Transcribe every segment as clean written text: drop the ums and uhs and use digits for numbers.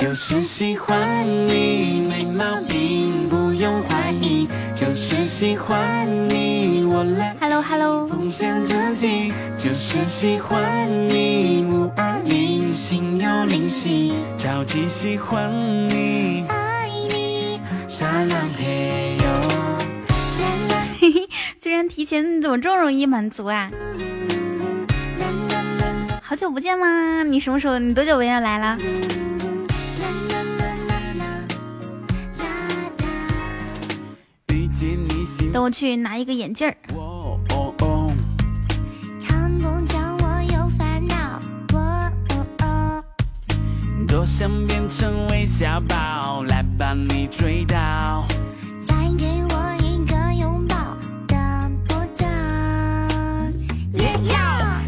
就是喜欢你，没毛病，不用怀疑，就是喜欢你，我来 Hello Hello 奉献自己，就是喜欢你，无二零，心有灵犀，着急喜欢你，爱你，傻浪嘿哟。嘿嘿，居然提前，怎么这么容易满足啊？好久不见吗？你什么时候？你多久没有来了？等我去拿一个眼镜儿。看不见我有烦恼。多想变成微笑包，来把你追到。再给我一个拥抱，得不得？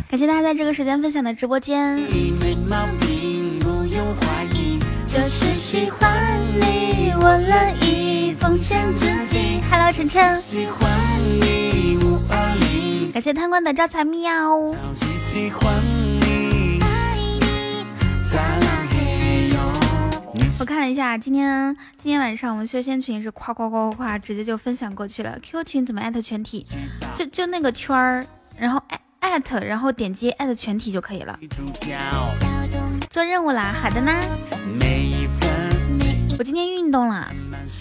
感谢大家在这个时间分享的直播间。没毛病，不用怀疑，就是喜欢你，我乐意奉献自己。Hello， 晨晨。喜欢你，无二零。感谢贪官的招财喵。喜欢你，爱你，撒浪嘿哟。我看了一下，今天晚上我们薛仙群是夸夸夸夸夸，直接就分享过去了。Q 群怎么艾特全体？就那个圈儿，然后艾特，然后点击艾特全体就可以了。做任务啦，好的呢。我今天运动了，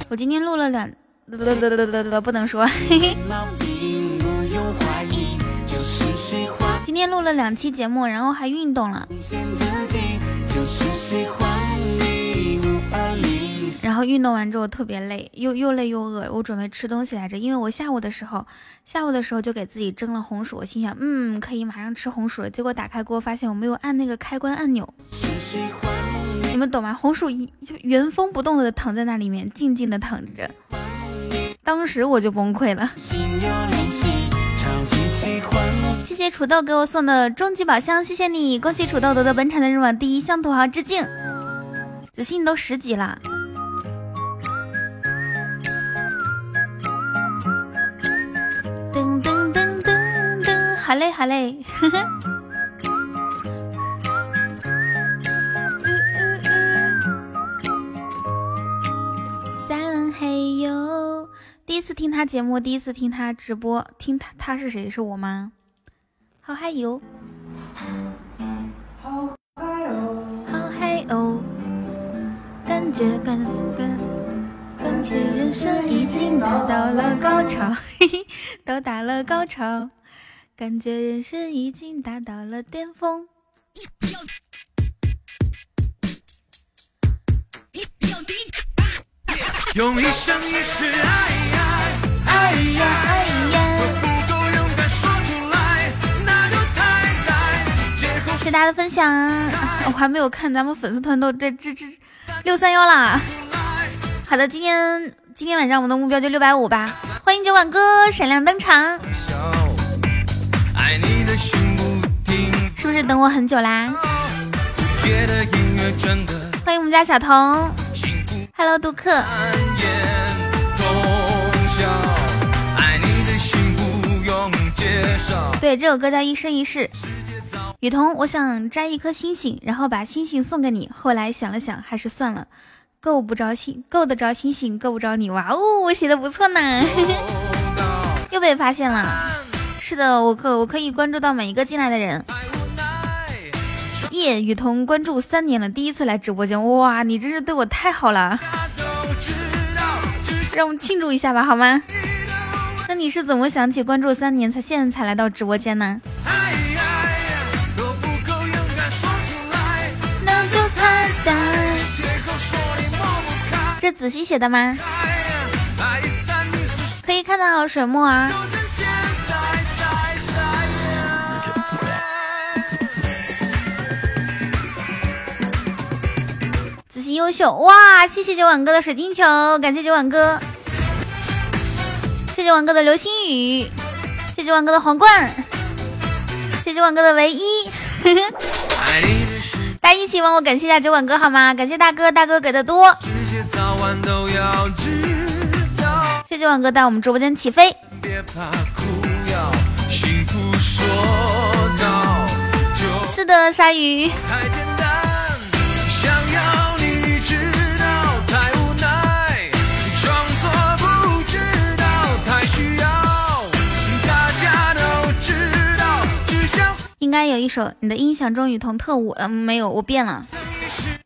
我今天录了两。不能说今天录了2期节目，然后还运动了，然后运动完之后特别累，又累又饿，我准备吃东西来着，因为我下午的时候就给自己蒸了红薯，我心想可以马上吃红薯了，结果打开锅发现我没有按那个开关按钮，你们懂吗？红薯就原封不动的躺在那里面，静静的躺着，当时我就崩溃了。谢谢楚豆给我送的终极宝箱，谢谢你，恭喜楚豆夺得本场的日榜第1，向土豪致敬。子欣你都10级了，噔噔噔噔噔，好嘞好嘞，呵呵。撒冷嘿哟。第一次听他节目，第一次听他直播，听他是谁？是我吗？好嗨哟，好嗨哦，好嗨哦，感觉人生已经达到了高潮，嘿嘿，到达了高潮，感觉人生已经达到了巅峰。用一生一世爱。哎呀哎呀，我不够勇敢说出来，那就太呆。借口是大家的分享，我还没有看咱们粉丝团都这631啦。好的，今天晚上我们的目标就650吧。欢迎酒馆哥闪亮登场。爱你的心不停，是不是等我很久啦？别的音乐真的。欢迎我们家小童。Hello， 杜克。对，这首歌叫《一生一世》。雨桐，我想摘一颗星星，然后把星星送给你。后来想了想，还是算了，够得着星星，够不着你。哇哦，我写的不错呢，又被发现了。是的，我可以关注到每一个进来的人。耶，雨桐关注3年了，第一次来直播间，哇，你真是对我太好了，让我们庆祝一下吧，好吗？那你是怎么想起关注3年才现在才来到直播间呢？这仔细写的吗？可以看到水墨啊。仔细优秀，哇！谢谢酒馆哥的水晶球，感谢酒馆哥。谢谢万哥的流星雨，谢谢万哥的皇冠，谢谢万哥的唯一。大家一起帮我感谢一下酒馆哥好吗？感谢大哥，大哥给的多。谢谢万哥带我们直播间起飞。是的，鲨鱼。来有一首你的音响中与同特务，没有，我变了，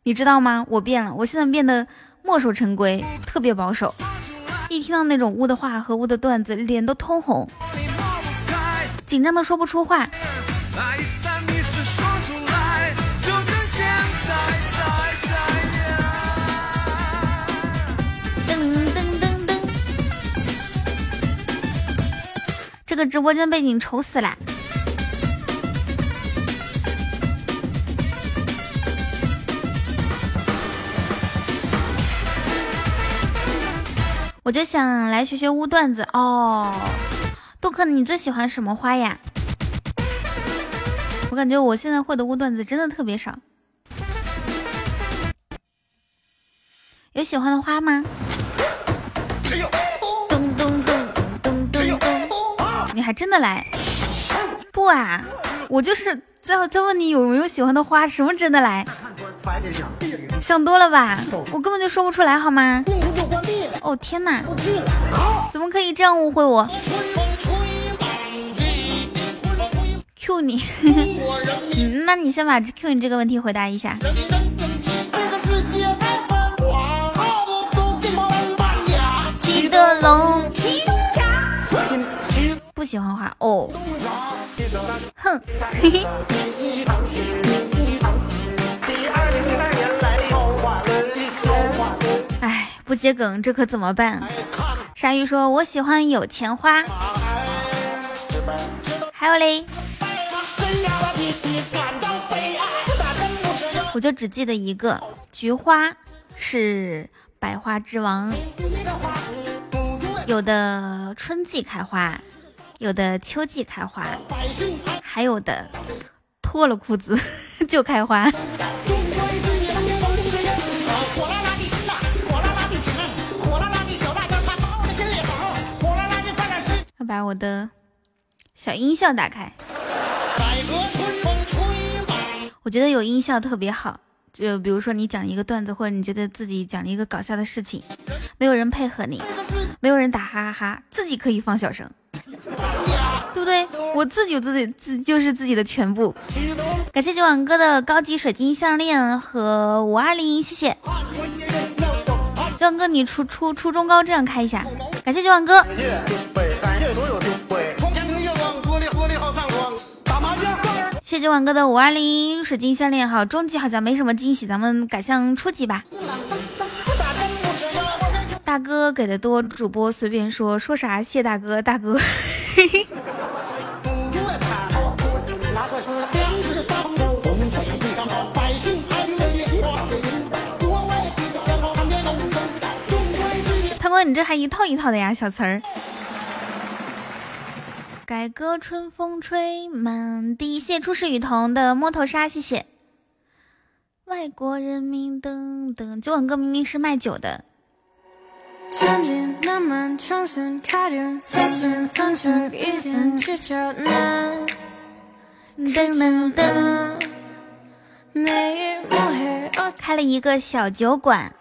你知道吗？我变了，我现在变得墨守成规，特别保守，一听到那种污的话和污的段子，脸都通红，紧张的说不出话。这个直播间背景丑死了。我就想来学学污段子哦。杜克，你最喜欢什么花呀？我感觉我现在会的污段子真的特别少。有喜欢的花吗？咚咚咚咚咚咚。你还真的来？不啊，我就是在问你有没有喜欢的花，什么真的来？想多了吧，我根本就说不出来，好吗？哦天哪，怎么可以这样误会我 ？Q 你、那你先把 Q 你这个问题回答一下。骑的龙，不喜欢花哦，哼，嘿嘿。不接梗，这可怎么办？鲨鱼说：“我喜欢有钱花。”还有嘞，我就只记得一个，菊花是百花之王，有的春季开花，有的秋季开花，还有的脱了裤子就开花。把我的小音效打开，我觉得有音效特别好，就比如说你讲一个段子，或者你觉得自己讲了一个搞笑的事情，没有人配合你，没有人打哈哈哈，自己可以放小声，对不对？我自己有自己就是自己的全部。感谢九碗哥的高级水晶项链和520，谢谢九碗哥，你初中高这样开一下，感谢九碗哥。谢谢晚哥的520水晶项链，好，中级好像没什么惊喜，咱们改向初级吧。大哥给的多，主播随便说说啥，谢大哥，大哥。汤哥，你这还一套一套的呀，小词儿。改革春风吹满地，谢初世雨桐的摸头杀，谢谢。外国人民等等，九碗哥明明是卖酒的。开了一个小酒馆。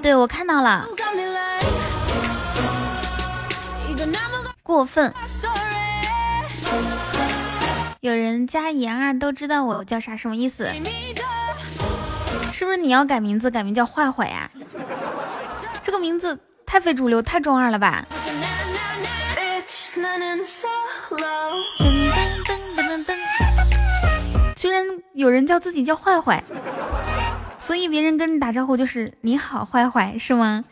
对，我看到了，过分，有人加言儿都知道我叫啥，什么意思？是不是你要改名字，改名叫坏坏呀？这个名字太非主流，太中二了吧？居然有人叫自己叫坏坏，所以别人跟你打招呼就是你好坏坏，是吗？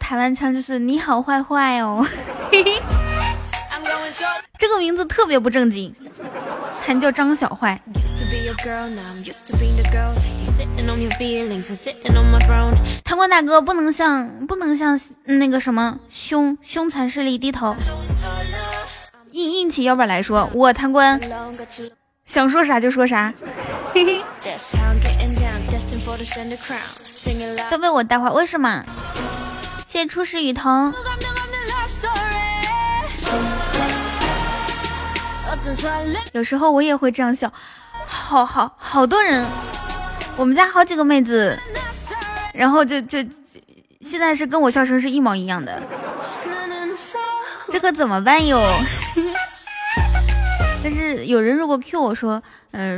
台湾腔就是你好坏坏哦。这个名字特别不正经，还叫张小坏。贪官大哥不能向那个什么凶残势力低头，硬起腰板来说，我贪官。想说啥就说啥，嘿嘿。都被我带坏，为什么？谢谢初世雨桐。有时候我也会这样笑，好多人，我们家好几个妹子，然后就现在是跟我笑声是一毛一样的，这可怎么办哟？但是有人如果 Q 我说，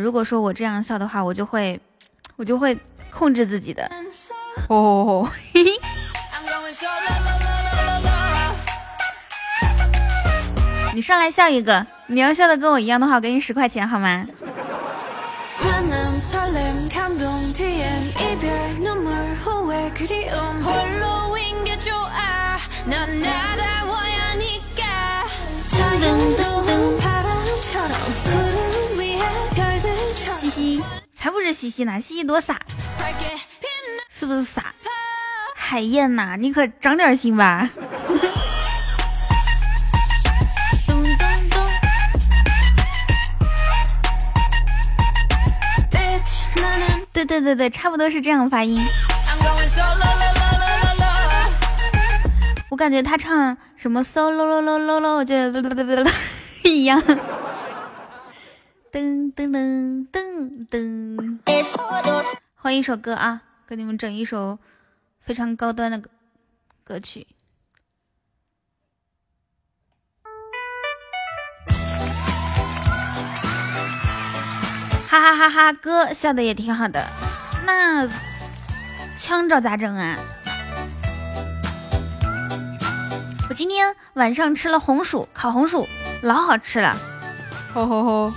如果说我这样笑的话，我就会控制自己的。哦，嘿嘿。你上来笑一个，你要笑的跟我一样的话，我给你10块钱好吗？西西才不是西西呢，西西多傻，是不是傻？海燕呐，你可长点心吧。对对对对，差不多是这样发音。我感觉他唱什么 so low low low low low， 我觉得一样。噔噔噔噔噔。换一首歌啊，给你们整一首非常高端的歌曲。哈哈哈哈，哥笑的也挺好的，那腔调咋整啊？我今天晚上吃了红薯，烤红薯老好吃了，吼吼吼！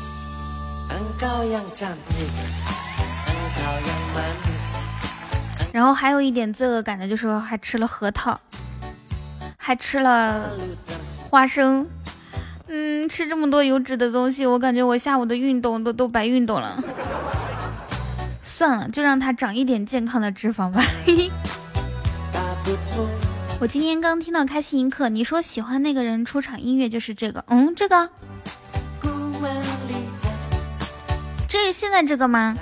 然后还有一点罪恶感的就是还吃了核桃，还吃了花生。吃这么多油脂的东西，我感觉我下午的运动都白运动了。算了，就让它长一点健康的脂肪吧。我今天刚听到开心一刻，你说喜欢那个人出场音乐就是这个，这个，这现在这个吗？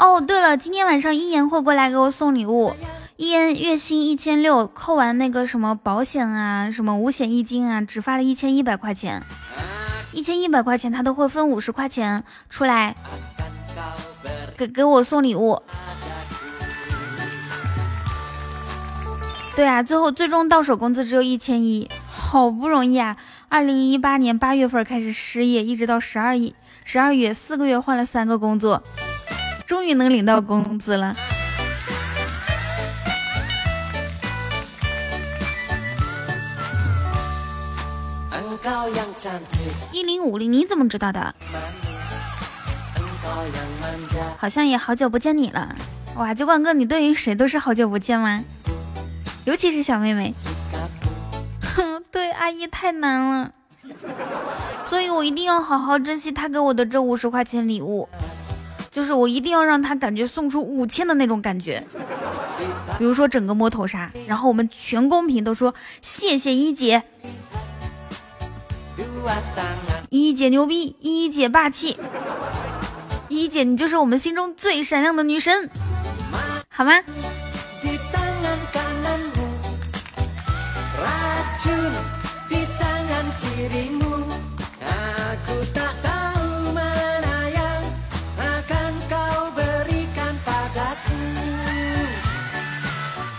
哦，对了，今天晚上一言会过来给我送礼物，一言月薪1600，扣完那个什么保险啊，什么五险一金啊，只发了1100块钱，1100块钱他都会分50块钱出来给我送礼物。对啊，最终到手工资只有1100，好不容易啊！2018年8月份开始失业，一直到12月，4个月换了3个工作，终于能领到工资了。1050，你怎么知道的？好像也好久不见你了。哇，酒馆哥，你对于谁都是好久不见吗？尤其是小妹妹。对，阿姨太难了，所以我一定要好好珍惜她给我的这50块钱礼物，就是我一定要让她感觉送出5000的那种感觉。比如说整个摸头杀，然后我们全公屏都说谢谢一姐，一姐牛逼，一姐霸气，一姐你就是我们心中最闪亮的女神，好吗？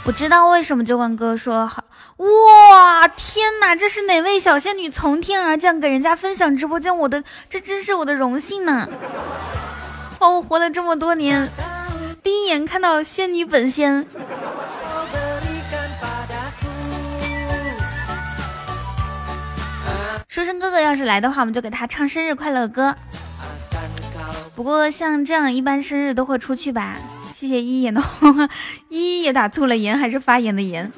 我知道为什么酒馆哥说好。哇，天哪，这是哪位小仙女从天而降，给人家分享直播间，这真是我的荣幸呢。哦，我活了这么多年，第一眼看到仙女本仙。书生哥哥要是来的话，我们就给他唱生日快乐歌。不过像这样一般生日都会出去吧。谢谢一言的话，一也打错了言，还是发言的言。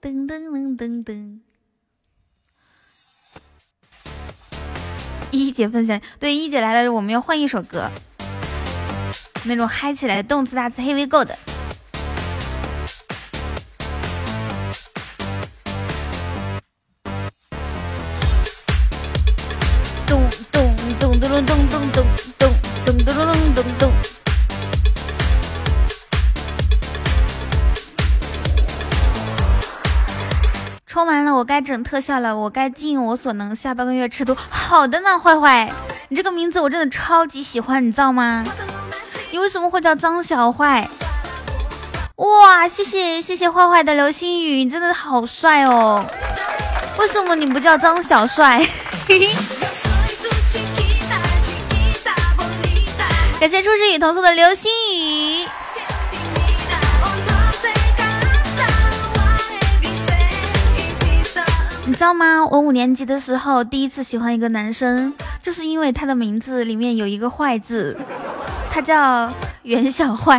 噔噔噔噔噔，一姐分享，对，一姐来了，我们要换一首歌，那种嗨起来，动次打次，Here we go 的。咚咚咚咚咚咚咚咚咚咚咚咚咚咚。充完了，我该整特效了，我该尽我所能，下半个月吃毒。好的呢，坏坏，你这个名字我真的超级喜欢，你知道吗？你为什么会叫张小坏？哇，谢谢坏坏的流星雨，你真的好帅哦！为什么你不叫张小帅？感谢初识雨桐送的流星雨。你知道吗？我5年级的时候第一次喜欢一个男生，就是因为他的名字里面有一个坏字，他叫袁小坏。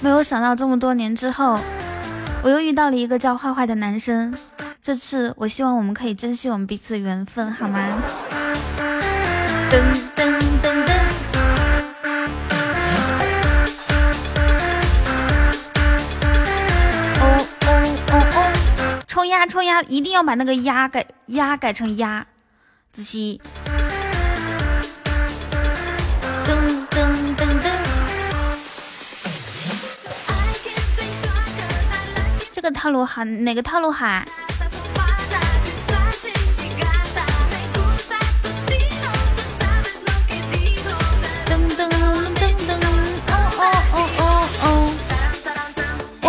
没有想到这么多年之后，我又遇到了一个叫坏坏的男生。这次我希望我们可以珍惜我们彼此缘分，好吗？噔噔噔噔。哦哦哦哦！冲鸭冲鸭，一定要把那个鸭改成鸭。子熙。噔噔噔噔。这个套路好，哪个套路好啊？噔噔噔噔噔，哦哦哦哦哦，哇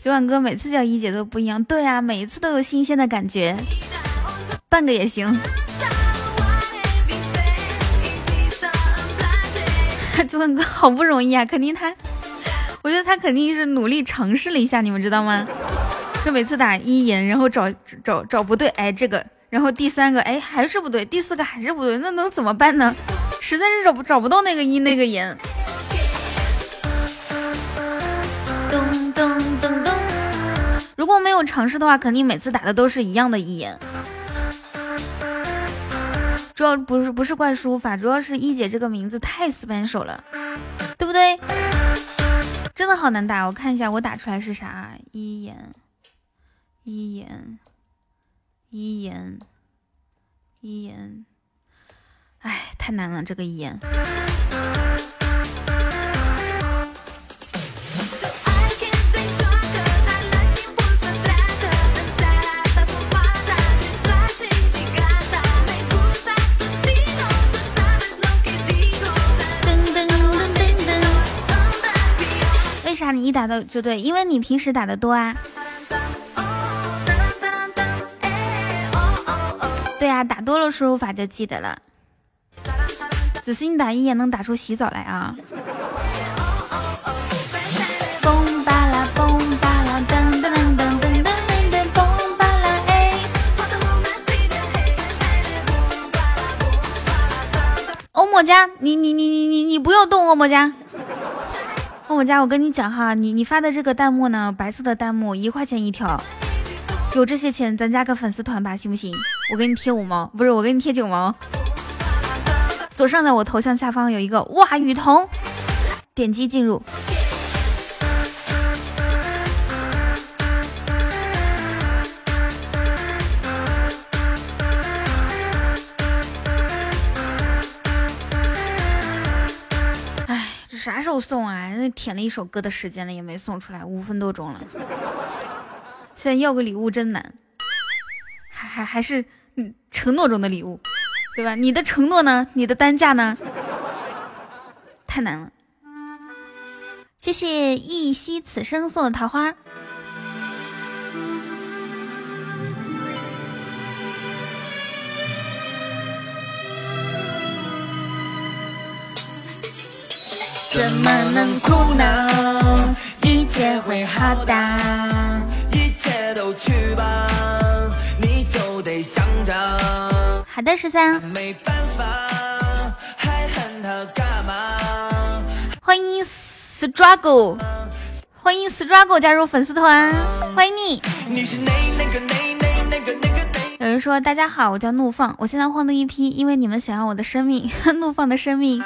九万哥每次叫一姐都不一样，对啊，每一次都有新鲜的感觉，半个也行。九万哥好不容易啊，肯定他。我觉得他肯定是努力尝试了一下，你们知道吗？就每次打一言，然后找不对，哎这个，然后第三个哎还是不对，第四个还是不对，那能怎么办呢？实在是找不到那个一那个言。噔噔噔噔，如果没有尝试的话，肯定每次打的都是一样的一言。主要不是怪输入法，主要是一姐这个名字太死板手了，对不对？真的好难打，我看一下我打出来是啥。一言，哎，太难了这个一言。为啥你一打到就对？因为你平时打的多啊。对啊，打多了输入法就记得了。只是你打一眼能打出洗澡来啊。欧莫家，你不用动欧莫家。我家，我跟你讲哈，你发的这个弹幕呢，白色的弹幕1块钱一条，有这些钱咱加个粉丝团吧，行不行？我给你贴5毛，不是，我给你贴9毛。左上角我头像下方有一个哇雨桐，点击进入。啥时候送啊？那舔了一首歌的时间了，也没送出来，5分多钟了。现在要个礼物真难，还是承诺中的礼物，对吧？你的承诺呢？你的单价呢？太难了。谢谢一夕此生送的桃花。怎么能哭呢？一切会好的，一切都去吧，你好的，13。没办法，还恨他干嘛？欢迎 struggle， 欢迎 struggle 加入粉丝团，欢迎你。你是有人说大家好，我叫怒放，我现在晃动一批，因为你们想要我的生命，怒放的生命。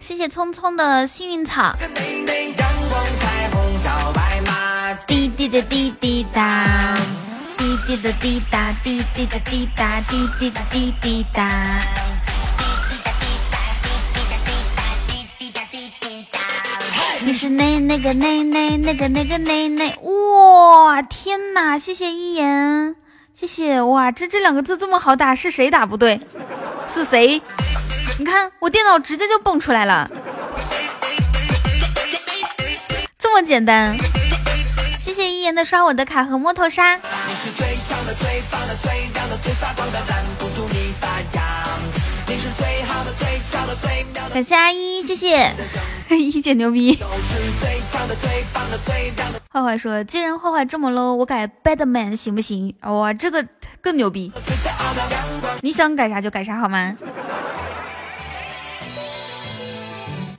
谢谢匆匆的幸运草。滴滴的滴滴答，滴滴的滴答，滴滴的滴答，滴滴的滴滴答。你是那个，哇天哪！谢谢一言，谢谢哇，这两个字这么好打，是谁打不对？是谁？你看我电脑直接就蹦出来了，这么简单。谢谢一言的刷我的卡和摸头杀。感谢阿一，谢谢一姐牛逼。坏坏说，既然坏坏这么 low， 我改 Batman 行不行？哇，这个更牛逼，你想改啥就改啥好吗？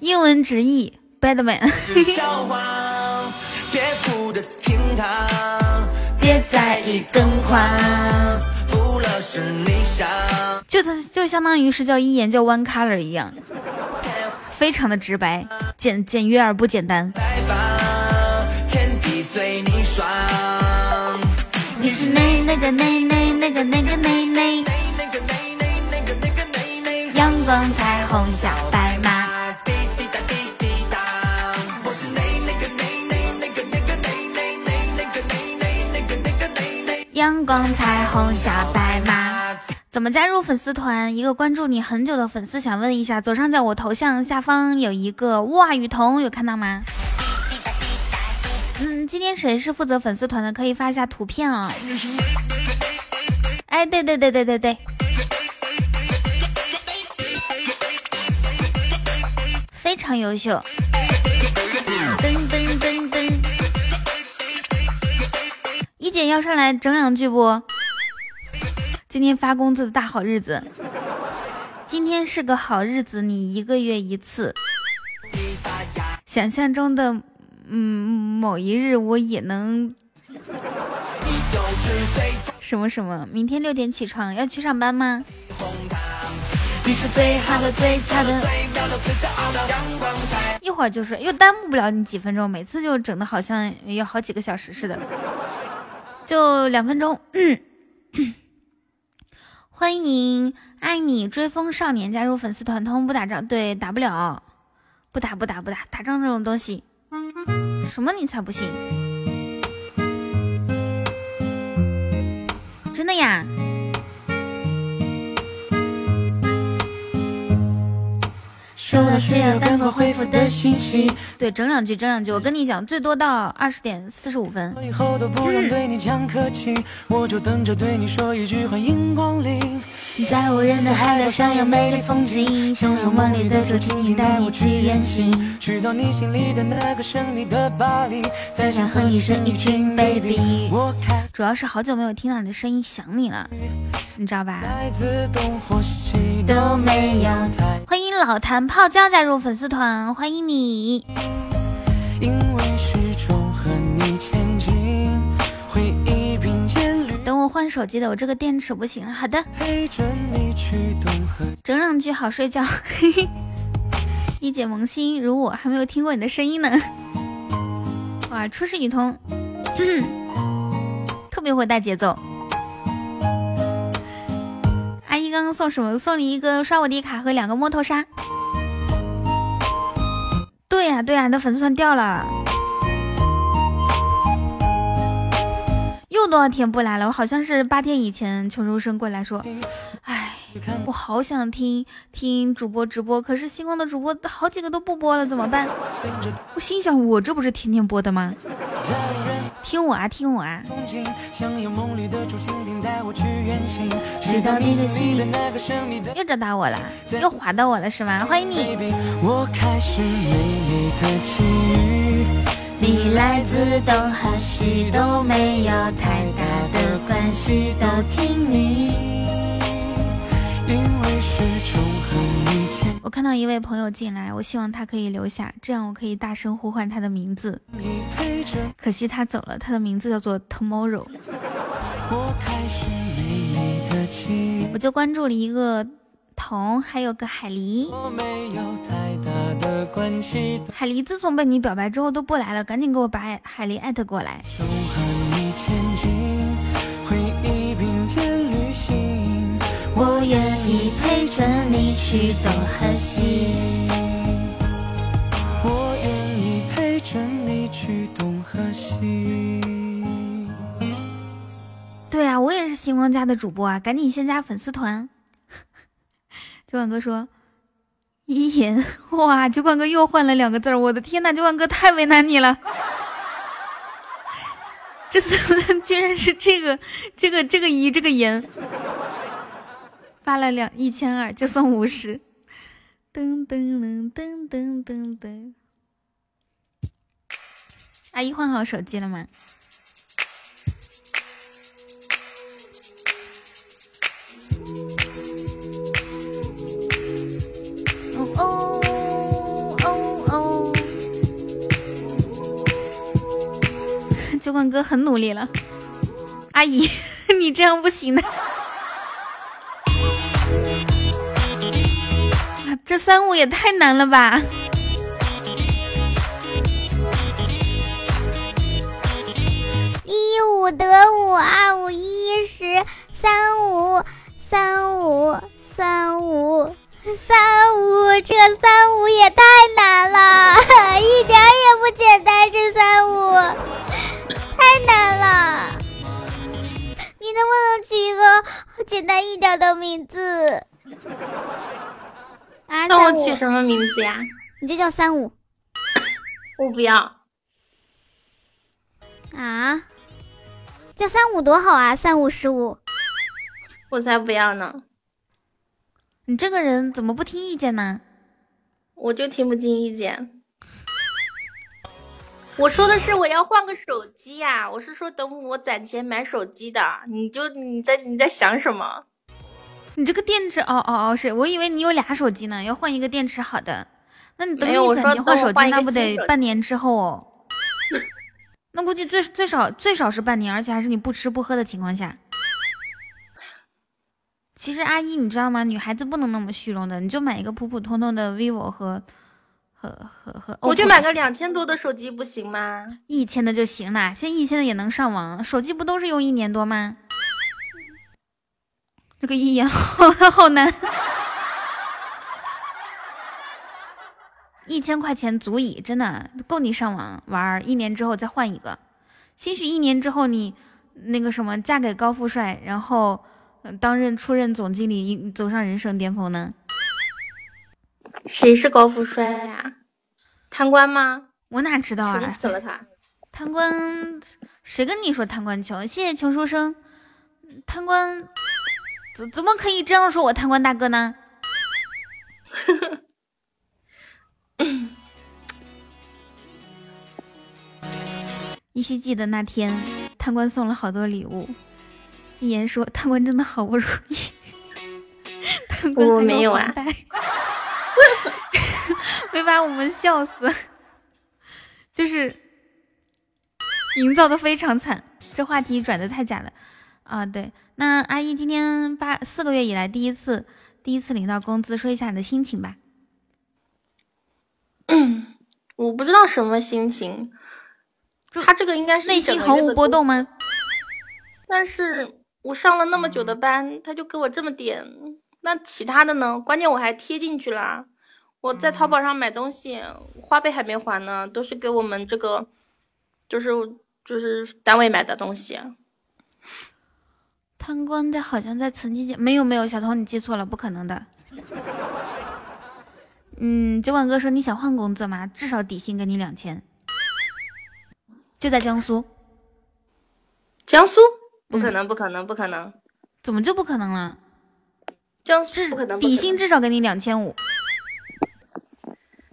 英文直译 Batman。 别哭着听他，别在意更狂，不了是你想，就相当于是叫一言叫 One Color 一样，非常的直白，简约而不简单。来吧，天地随你爽。你是那个阳光彩虹小白马。阳光彩虹小白马，怎么加入粉丝团？一个关注你很久的粉丝想问一下，左上角我头像下方有一个哇雨桐，有看到吗？今天谁是负责粉丝团的，可以发一下图片啊、哦。哎，对，非常优秀。一姐要上来整两句不？今天发工资的大好日子，今天是个好日子，你一个月一次。想象中的某一日我也能什么？明天6点起床，要去上班吗？你是最好的最差的，一会儿就睡，又耽误不了你几分钟，每次就整的好像有好几个小时似的。就2分钟。欢迎爱你追风少年加入粉丝团，通不打仗，对，打不了，不打，打仗这种东西，什么你才不信？真的呀？收到是要刚刚恢复的信息，对，整两句，我跟你讲，最多到20:45。我就等着对你说一句欢迎光临。你在无人的海岛上有美丽风景，想有梦里的主题，你带我去远行，去到你心里的那个神秘的巴黎，再想和你生一群 baby。 主要是好久没有听到你的声音，想你了，你知道吧？都没有。欢迎老谭泡椒加入粉丝团，欢迎你。等我换手机的，我这个电池不行了。好的，整两句好睡觉。一姐萌新如我，还没有听过你的声音呢。哇，初识雨桐特别会带节奏。阿姨刚刚送什么？送了一个刷我的卡和2个摸头杀。对呀，你的粉丝团掉了，又多少天不来了？我好像是8天以前穷书生过来说，哎，我好想听主播直播，可是星光的主播好几个都不播了，怎么办？我心想，我这不是天天播的吗？听我啊！又找到我了，又滑到我了是吗？欢迎你！来自东和西都没有太大的关系，都听你。因为是重合以前，我看到一位朋友进来，我希望他可以留下，这样我可以大声呼唤他的名字。可惜他走了，他的名字叫做 Tomorrow。 我开始美美的情，我就关注了一个童，还有个海狸。我没有太大的关系，海狸自从被你表白之后都不来了，赶紧给我把海狸艾特过来。重和你前进，回忆并肩旅行，我愿意陪着你去东和西，我愿意陪着你去东和西。对啊，我也是星光家的主播啊，赶紧先加粉丝团。酒馆哥说伊人，哇，酒馆哥又换了2个字，我的天哪，酒馆哥太为难你了。这次居然是这个伊这个人，发了1200就送50。噔噔噔噔噔噔噔。阿姨换好手机了吗？哦哦哦！酒馆哥很努力了，阿姨，你这样不行的。这35也太难了吧！15得52515353535，这35也太难了，一点也不简单，这35太难了。你能不能取一个简单一点的名字啊？那我取什么名字呀？你就叫35。我不要啊，叫35多好啊，3515。我才不要呢。你这个人怎么不听意见呢？我就听不进意见。我说的是我要换个手机呀，我是说等我攒钱买手机的。你在想什么？你这个电池哦，是我以为你有2手机呢，要换一个电池。好的，那你等你攒钱换手机，那不得半年之后哦？那估计最少是半年，而且还是你不吃不喝的情况下。其实阿姨你知道吗，女孩子不能那么虚荣的，你就买一个普普通通的 vivo 和我就买个2000多的手机不行吗？1000的就行啦，现在1000的也能上网，手机不都是用1年多吗？这个1年好难。1000块钱足以，真的够你上网玩1年之后再换一个，兴许1年之后你那个什么嫁给高富帅，然后出任总经理，走上人生巅峰呢？谁是高富帅呀？贪官吗？我哪知道啊！谁死了他？贪官？谁跟你说贪官穷？谢谢穷书生。贪官怎么可以这样说我贪官大哥呢？依稀记得那天，贪官送了好多礼物。一言说贪官真的好不容易，贪官我没有啊，没把我们笑死，就是营造的非常惨。这话题转的太假了啊！对，那阿姨今天4个月以来第一次领到工资，说一下你的心情吧。我不知道什么心情，他这个应该是内心毫无波动吗？但是。我上了那么久的班，他就给我这么点，那其他的呢？关键我还贴进去了。我在淘宝上买东西，花呗还没还呢，都是给我们这个，就是单位买的东西。贪官在好像在存积金，没有，小童你记错了，不可能的。酒馆哥说你想换工作吗？至少底薪给你2000，就在江苏。江苏？不可能、不可能，不可能！怎么就不可能了？江苏不可能，底薪至少给你2500。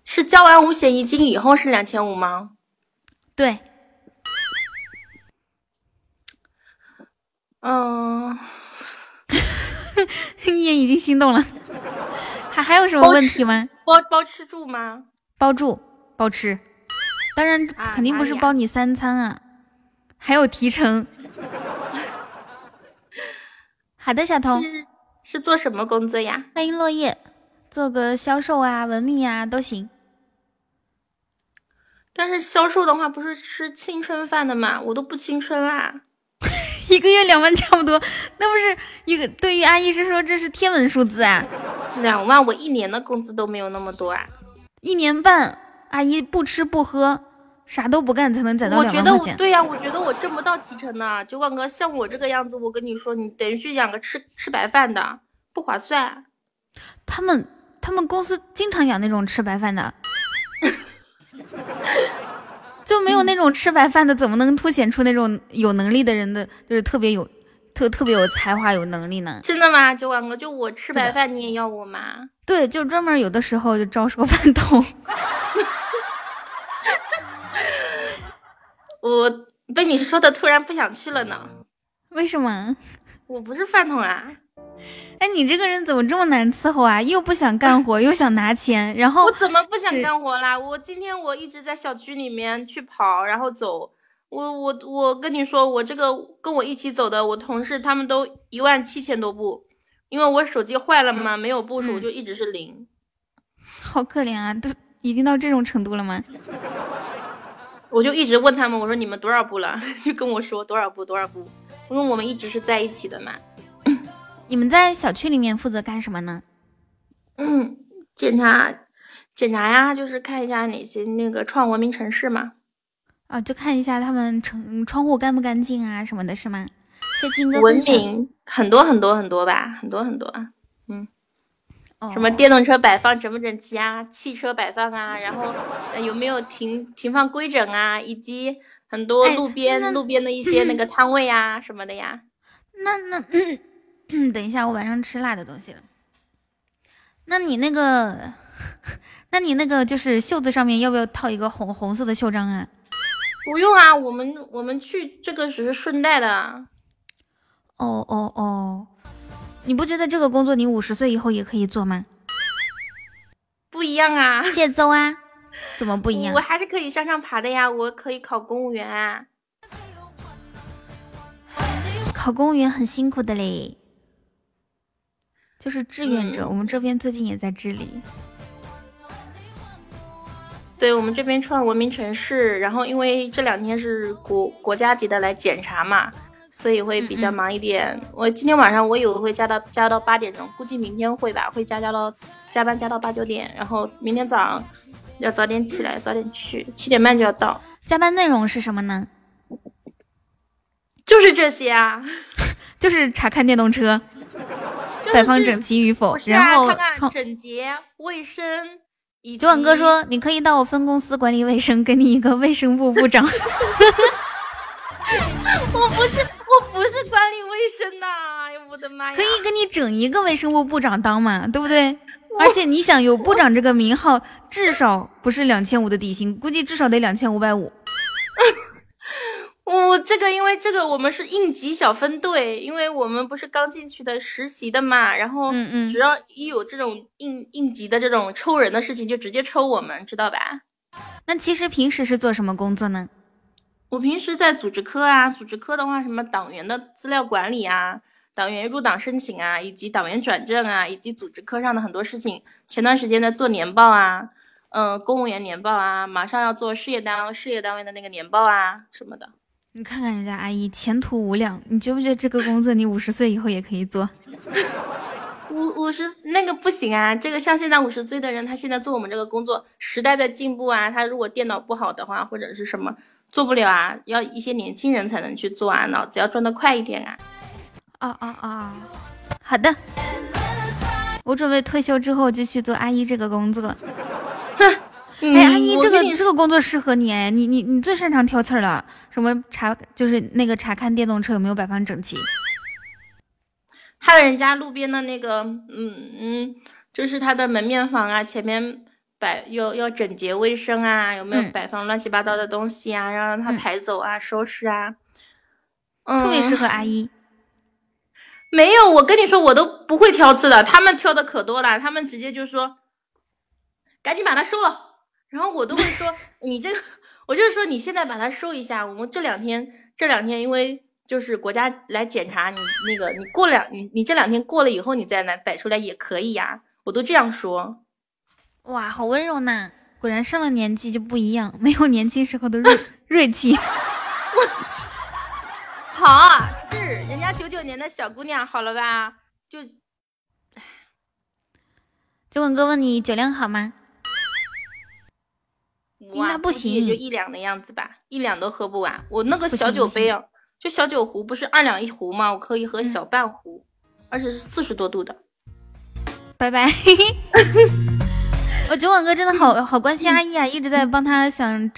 是交完五险一金以后是2500吗？对，嗯，一眼已经心动了。还有什么问题吗？包吃住吗？包住包吃，当然肯定不是包你三餐啊，还有提成。好的，小童是做什么工作呀？欢迎落叶，做个销售啊、文秘啊都行。但是销售的话不是吃青春饭的嘛，我都不青春啦。一个月2万差不多，那不是一个对于阿姨是说这是天文数字啊！2万，我一年的工资都没有那么多啊！1年半，阿姨不吃不喝，啥都不干才能攒到2万块钱。对呀、啊，我觉得我挣不到提成呢。酒馆哥，像我这个样子，我跟你说，你等于去养个吃白饭的，不划算。他们公司经常养那种吃白饭的。就没有那种吃白饭的怎么能凸显出那种有能力的人的，就是特别有才华有能力呢？真的吗？酒馆哥，就我吃白饭你也要我吗？对，就专门有的时候就招收饭桶。我被你说的突然不想去了呢。为什么？我不是饭桶啊。哎，你这个人怎么这么难伺候啊？又不想干活，又想拿钱，然后我怎么不想干活啦？我今天一直在小区里面去跑，然后走。我跟你说，我这个跟我一起走的我同事他们都17000多步，因为我手机坏了嘛，没有步数，就一直是0。好可怜啊！都已经到这种程度了吗？我就一直问他们，我说你们多少步了？就跟我说多少步，因为我们一直是在一起的嘛。你们在小区里面负责干什么呢？检查呀，就是看一下哪些那个创文明城市嘛。啊，就看一下他们窗户干不干净啊什么的，是吗？谢金哥文明很多吧，很多啊。什么电动车摆放整不整齐啊，汽车摆放啊，然后有没有停放规整啊，以及很多路边的一些那个摊位啊什么的呀。等一下，我晚上吃辣的东西了。那你那个就是袖子上面要不要套一个红色的袖章啊？不用啊，我们去这个只是顺带的。哦，你不觉得这个工作你50岁以后也可以做吗？不一样啊，谢邹啊，怎么不一样？我还是可以向上爬的呀，我可以考公务员啊。考公务员很辛苦的嘞。就是志愿者，我们这边最近也在治理。对，我们这边创文明城市，然后因为这2天是国家级的来检查嘛，所以会比较忙一点。我今天晚上我有会加到8点钟，估计明天会吧，会加班加到8、9点，然后明天早上要早点起来，早点去，7点半就要到。加班内容是什么呢？就是这些啊，就是查看电动车摆放整齐与否，然后看整洁卫生。酒馆哥说你可以到我分公司管理卫生，给你一个卫生部部长。我不是管理卫生的，我的妈呀！可以给你整一个卫生部部长当嘛，对不对？而且你想有部长这个名号，至少不是2500的底薪，估计至少得2550。因为我们是应急小分队，因为我们不是刚进去的实习的嘛，然后只要一有这种应急的这种抽人的事情，就直接抽我们，知道吧？那其实平时是做什么工作呢？我平时在组织科的话，什么党员的资料管理啊，党员入党申请啊，以及党员转正啊，以及组织科上的很多事情。前段时间在做年报啊，公务员年报啊，马上要做事业单位的那个年报啊什么的。你看看人家阿姨前途无量，你觉不觉得这个工作你50岁以后也可以做？那个不行啊，这个像现在50岁的人，他现在做我们这个工作，时代在进步啊，他如果电脑不好的话或者是什么做不了啊，要一些年轻人才能去做啊，脑子要转得快一点啊。好的，我准备退休之后就去做阿姨这个工作。哎，阿姨，这个工作适合你哎，你最擅长挑刺儿了。什么就是那个查看电动车有没有摆放整齐，还有人家路边的那个，就是他的门面房啊，前面要整洁卫生啊，有没有摆放乱七八糟的东西啊，要让他抬走啊，收拾啊，特别适合阿姨。没有，我跟你说，我都不会挑刺的，他们挑的可多了，他们直接就说赶紧把它收了，然后我都会说你这个，我就是说你现在把它收一下，我们这两天因为就是国家来检查你那个，你过两你这两天过了以后你再来摆出来也可以呀，我都这样说。哇，好温柔呐！果然上了年纪就不一样，没有年轻时候的锐气。我去，好啊，是人家99年的小姑娘，好了吧？就，酒馆哥问你酒量好吗？应该不行，也就一两的样子吧，一两都喝不完。我那个小酒杯啊，就小酒壶不是2两1壶吗？我可以喝小半壶，而且是40多度的。拜拜。我酒馆哥真的好关心阿姨啊，一直在帮他想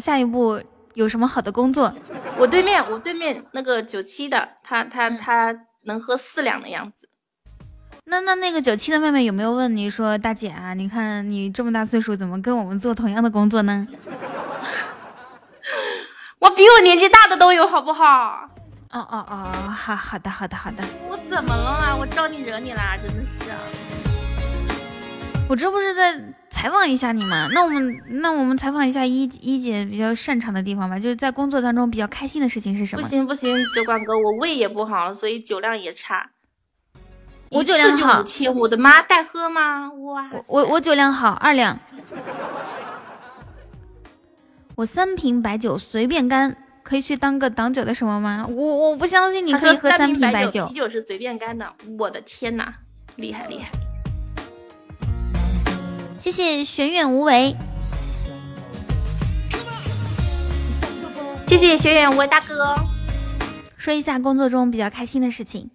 下一步有什么好的工作。我对面那个97的，他能喝4两的样子。那个97的妹妹有没有问你说大姐啊，你看你这么大岁数怎么跟我们做同样的工作呢？我比我年纪大的都有，好不好？哦，好的。我怎么了啦？我招你惹你啦？真的是啊。我这不是在采访一下你吗？那我们采访一下一姐比较擅长的地方吧，就是在工作当中比较开心的事情是什么？不行，酒馆哥，我胃也不好，所以酒量也差。我酒量好，5千，我的妈，带喝吗？哇！我酒量好，2两。我3瓶白酒随便干，可以去当个挡酒的什么吗？我不相信你可以喝3瓶白酒。啤酒是随便干的，我的天哪，厉害！谢谢玄远无为，谢谢玄远无为大哥。说一下工作中比较开心的事情。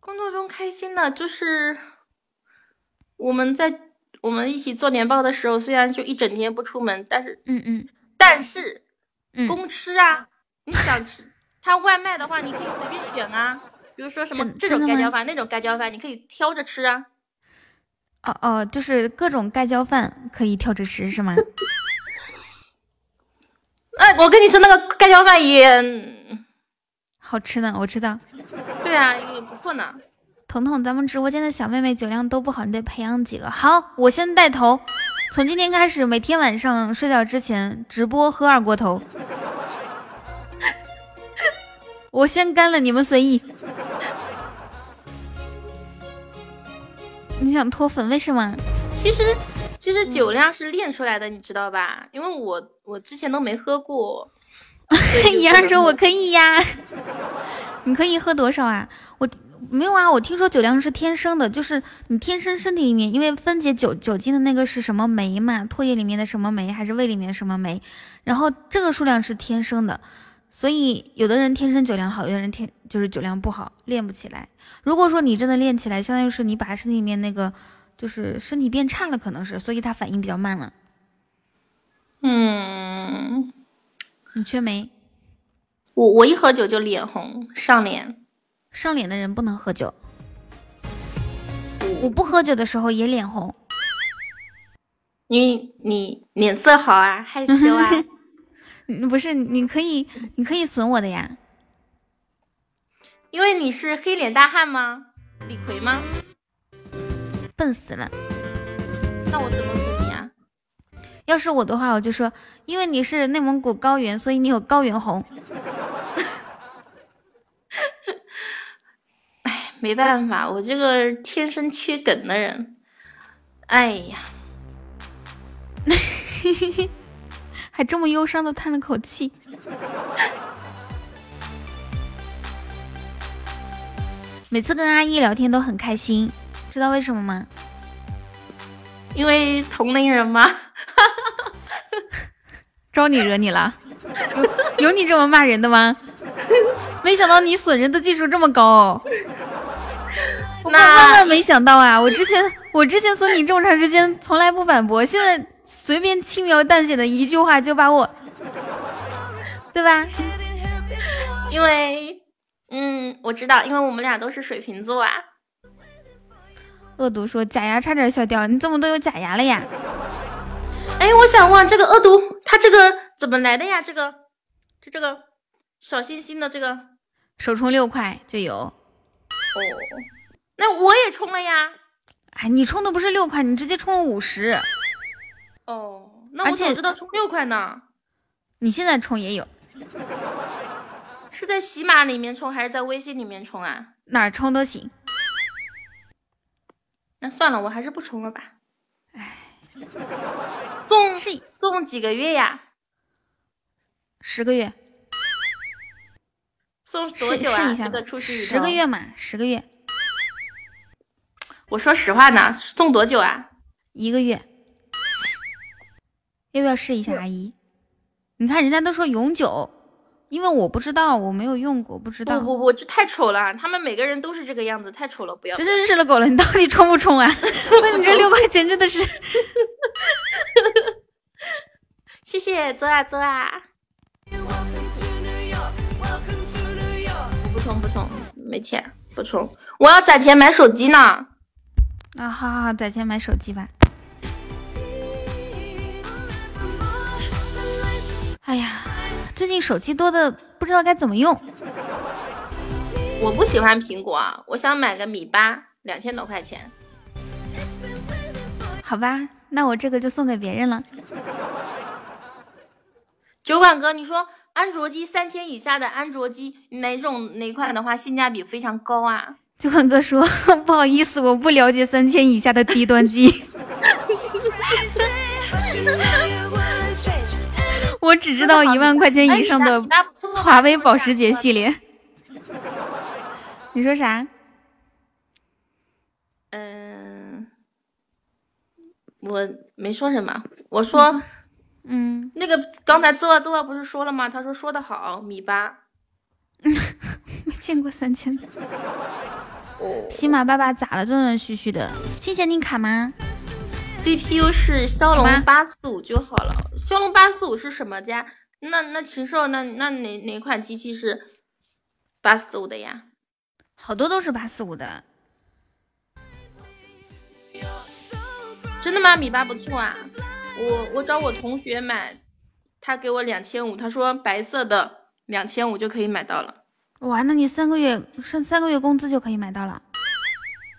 工作中开心的就是我们一起做年报的时候，虽然就一整天不出门，但是公吃啊，你想吃他外卖的话，你可以随便选啊，比如说什么这种盖浇饭那种盖浇饭，你可以挑着吃啊。哦，就是各种盖浇饭可以挑着吃是吗？哎，我跟你说那个盖浇饭也好吃呢，我知道。对啊，也不错呢。彤彤，咱们直播间的小妹妹酒量都不好，你得培养几个。好，我先带头，从今天开始每天晚上睡觉之前直播喝2锅头。我先干了，你们随意。你想脱粉为什么？其实酒量是练出来的，你知道吧？因为我之前都没喝过。你要说我可以呀。你可以喝多少啊？我没有啊，我听说酒量是天生的，就是你天生身体里面因为分解酒精的那个是什么酶嘛，唾液里面的什么酶还是胃里面的什么酶，然后这个数量是天生的。所以有的人天生酒量好，有的人就是酒量不好，练不起来。如果说你真的练起来，相当于是你把身体里面那个就是身体变差了，可能是，所以它反应比较慢了。嗯，你缺酶。我一喝酒就脸红上脸。上脸的人不能喝酒。我不喝酒的时候也脸红。你脸色好啊，害羞啊。不是，你可以损我的呀，因为你是黑脸大汉吗？李逵吗？笨死了。那我怎么损你啊？要是我的话，我就说，因为你是内蒙古高原，所以你有高原红。哎，没办法，我这个天生缺梗的人。哎呀。还这么忧伤的叹了口气。每次跟阿姨聊天都很开心，知道为什么吗？因为同龄人吗？招你惹你了？有你这么骂人的吗？没想到你损人的技术这么高哦。我万万没想到啊，我之前损你这么长时间从来不反驳，现在随便轻描淡写的一句话就把我，对吧？因为我知道，因为我们俩都是水瓶座啊。恶毒说假牙差点笑掉，你怎么都有假牙了呀？哎，我想问这个恶毒他这个怎么来的呀？这个小心心的这个手充6块就有。那我也充了呀。哎，你充的不是6块，你直接充了50。哦，那我早知道充6块呢。你现在充也有。是在喜马里面充还是在微信里面充啊？哪儿充都行。那算了，我还是不充了吧。哎，中几个月呀？10个月。送多久啊？10个月嘛，10个月。我说实话呢，送多久啊？1个月。要不要试一下，阿姨？你看人家都说永久，因为我不知道，我没有用过，不知道。不，这太丑了，他们每个人都是这个样子，太丑了，不要。真是日了狗了，你到底充不充啊？问你这6块钱真的是。谢谢泽啊泽啊。不充，没钱不充，我要攒钱买手机呢。那、好，攒钱买手机吧。哎呀，最近手机多的不知道该怎么用。我不喜欢苹果，我想买个米八，2000多块钱。好吧，那我这个就送给别人了。酒馆哥，你说安卓机3000以下的安卓机哪款的话性价比非常高啊？酒馆哥说不好意思，我不了解3000以下的低端机。我只知道1万块钱以上的华为保时捷系列。你说啥？我没说什么，我说那个刚才邹啊不是说了吗？他说的好，米八，没见过3000。哦，喜马爸爸咋了？断断续续的。谢谢你卡吗 ？CPU 是骁龙845就好了。骁龙845是什么家？那禽兽那哪款机器是845的呀？好多都是845的。真的吗？米八不错啊。我找我同学买，他给我2500，他说白色的2500就可以买到了。哇，那你剩3个月工资就可以买到了？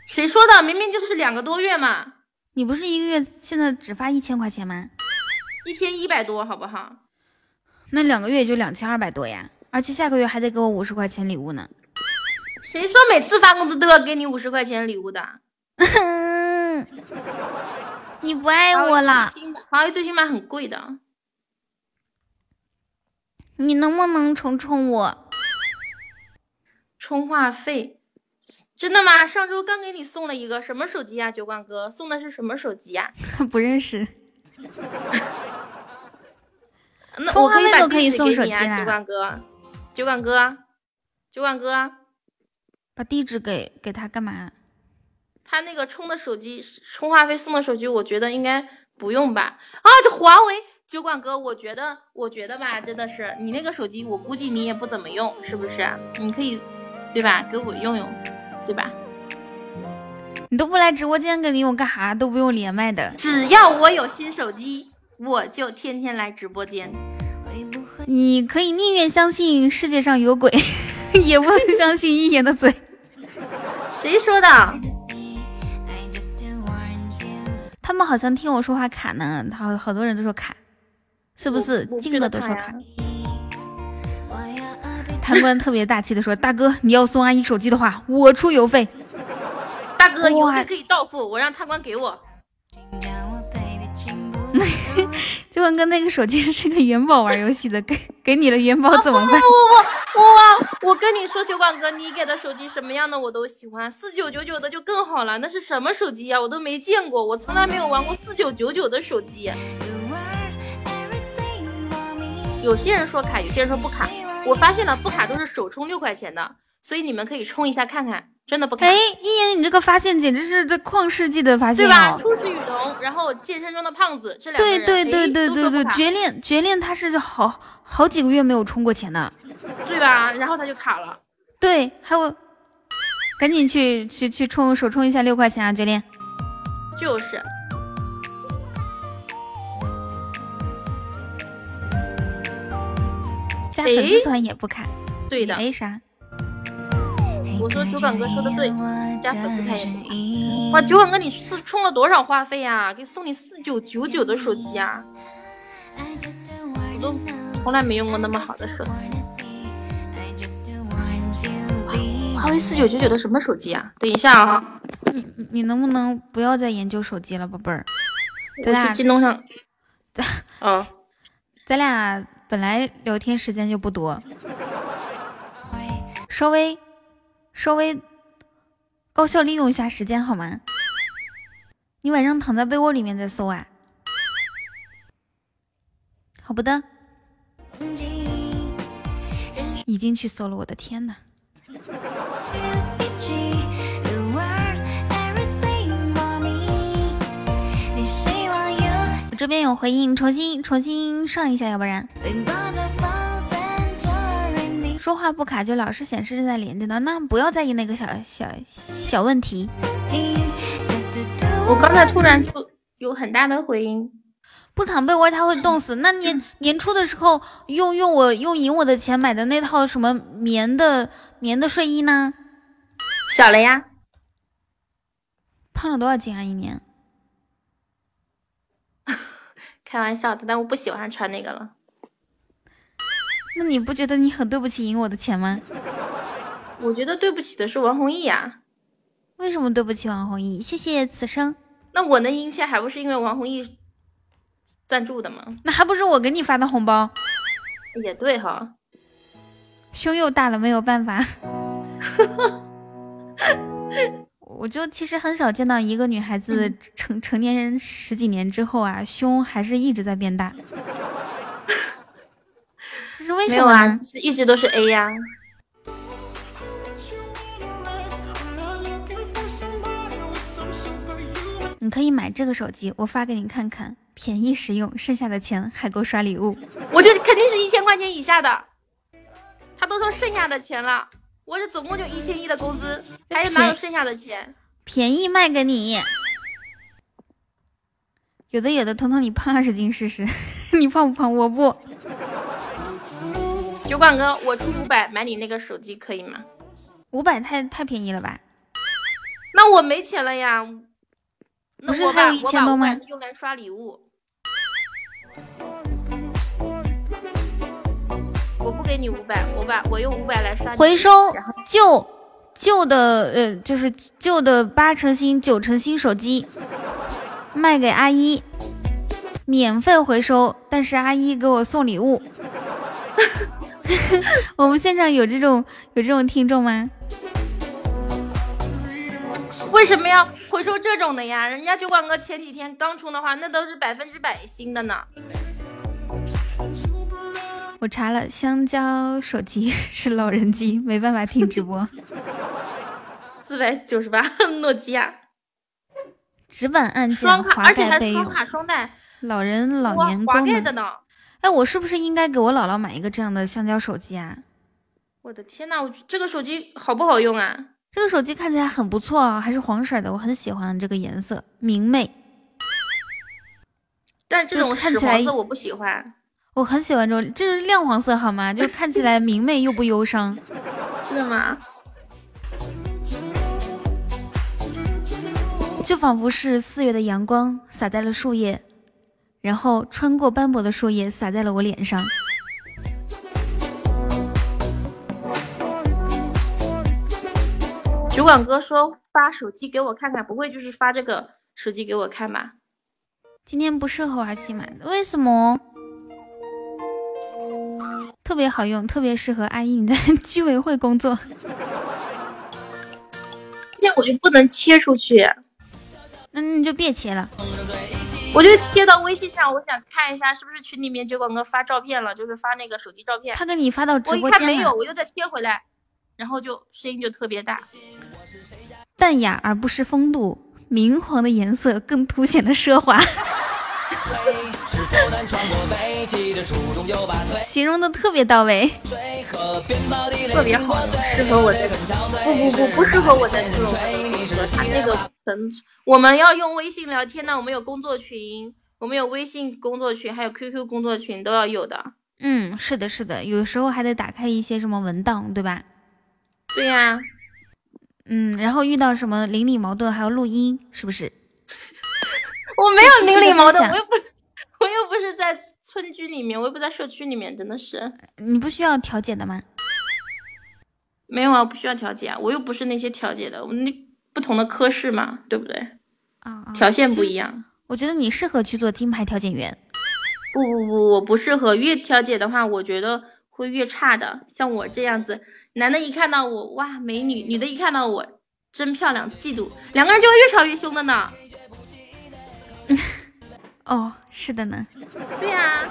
谁说的？明明就是2个多月嘛。你不是1个月现在只发1000块钱吗？1100多，好不好？那2个月也就2200多呀，而且下个月还得给我50块钱礼物呢。谁说每次发工资都要给你50块钱礼物的？你不爱我了。华为最新版很贵的，你能不能充我？充话费？真的吗？上周刚给你送了一个什么手机呀、啊？酒馆哥送的是什么手机呀、啊？不认识。那充话费都可以送手机啦、啊。酒馆哥，把地址给他干嘛？他那个充话费送的手机，我觉得应该不用吧。啊，这华为酒馆哥，我觉得吧，真的是你那个手机，我估计你也不怎么用，是不是？你可以，对吧？给我用用，对吧？你都不来直播间给你用干啥？都不用连麦的。只要我有新手机，我就天天来直播间。你可以宁愿相信世界上有鬼，也不能相信一言的嘴。谁说的？他们好像听我说话卡呢，好多人都说卡，是不是？金哥都说卡。贪官特别大气的说：“大哥，你要送阿姨手机的话，我出邮费。”大哥，邮费可以到付，我让贪官给我。就问哥，那个手机是个元宝玩游戏的，给你了元宝怎么办？我跟你说，酒馆哥，你给的手机什么样的我都喜欢，4999的就更好了。那是什么手机呀、啊？我都没见过，我从来没有玩过4999的手机。有些人说卡，有些人说不卡。我发现了，不卡都是首充6块钱的，所以你们可以充一下看看，真的不卡。哎，一言，你这个发现简直是这旷世纪的发现、哦，对吧？初识雨桐，然后健身中的胖子，这两个人对，绝恋他是好几个月没有充过钱的，对吧？然后他就卡了。对，还有，赶紧去手充一下6块钱啊，绝恋。就是。加粉丝团也不卡。对的。哎啥？我说酒馆哥说的对，加粉丝看也行。哇，酒馆哥你是充了多少话费啊？给送你4999的手机啊！我都从来没用过那么好的手机。华为4999的什么手机啊？等一下啊！你能不能不要再研究手机了，宝贝儿？咱俩京东上，咱俩本来聊天时间就不多，稍微高效利用一下时间好吗？你晚上躺在被窝里面再搜啊，好不得？已经去搜了，我的天哪！这边有回应，重新上一下，要不然说话不卡就老是显示正在连接的，那不要在意那个小问题。我刚才突然就有很大的回音，不躺被窝它会冻死。那年初的时候用赢我的钱买的那套什么棉的睡衣呢？小了呀，胖了多少斤啊？一年？开玩笑的，但我不喜欢穿那个了。那你不觉得你很对不起赢我的钱吗？我觉得对不起的是王弘毅呀。为什么对不起王弘毅？谢谢此生。那我能赢钱还不是因为王弘毅赞助的吗？那还不是我给你发的红包。也对哈，胸又大了没有办法。我就其实很少见到一个女孩子成年人十几年之后啊，胸还是一直在变大，这是为什么呢？啊，是一直都是 A 呀。你可以买这个手机，我发给你看看，便宜实用，剩下的钱还够刷礼物。我就肯定是1000块钱以下的，他都说剩下的钱了。我这总共就1100的工资，还有哪有剩下的钱？便宜卖给你，有的，彤彤你胖20斤试试，你胖不胖？我不。酒馆哥，我出500买你那个手机可以吗？500太便宜了吧？那我没钱了呀。那不是还有1000多吗？用来刷礼物。我不给你500，我用500来刷。回收旧的，就是旧的8成新、9成新手机，卖给阿姨，免费回收。但是阿姨给我送礼物。我们现场有这种听众吗？为什么要回收这种的呀？人家酒馆哥前几天刚充的话，那都是100%新的呢。我查了，香蕉手机是老人机，没办法听直播。498诺基亚直板按键，双卡，而且还双卡双待，老人老年功能的呢。哎，我是不是应该给我姥姥买一个这样的香蕉手机啊？我的天哪，这个手机好不好用啊？这个手机看起来很不错啊，还是黄色的，我很喜欢这个颜色，明媚。但这种屎黄色我不喜欢。我很喜欢这是亮黄色好吗？就看起来明媚又不忧伤。真的吗？就仿佛是4月的阳光洒在了树叶，然后穿过斑驳的树叶洒在了我脸上。酒馆哥说发手机给我看看，不会就是发这个手机给我看吧？今天不适合玩骑马，为什么？特别好用，特别适合阿姨你在居委会工作。这样我就不能切出去。你就别切了，我就切到微信上，我想看一下是不是群里面酒馆哥发照片了，就是发那个手机照片。他给你发到直播间了，我一看没有，我又再切回来，然后就声音就特别大。淡雅而不失风度，明黄的颜色更凸显了奢华。形容的特别到位，特别好，适合我这个。不适合我的这种。他那个我们要用微信聊天呢，我们有工作群，我们有微信工作群，还有 QQ 工作群都要有的。嗯，是的，有时候还得打开一些什么文档，对吧？对呀。然后遇到什么邻里矛盾还要录音，是不是？我没有邻里矛盾，我又不是在村居里面，我又不在社区里面，真的是。你不需要调解的吗？没有啊，不需要调解啊，我又不是那些调解的，我们那不同的科室嘛，对不对？条件不一样。我觉得你适合去做金牌调解员。不，我不适合，越调解的话，我觉得会越差的。像我这样子，男的一看到我，哇，美女；女的一看到我，真漂亮，嫉妒，两个人就会越吵越凶的呢。哦，是的呢。对呀、啊。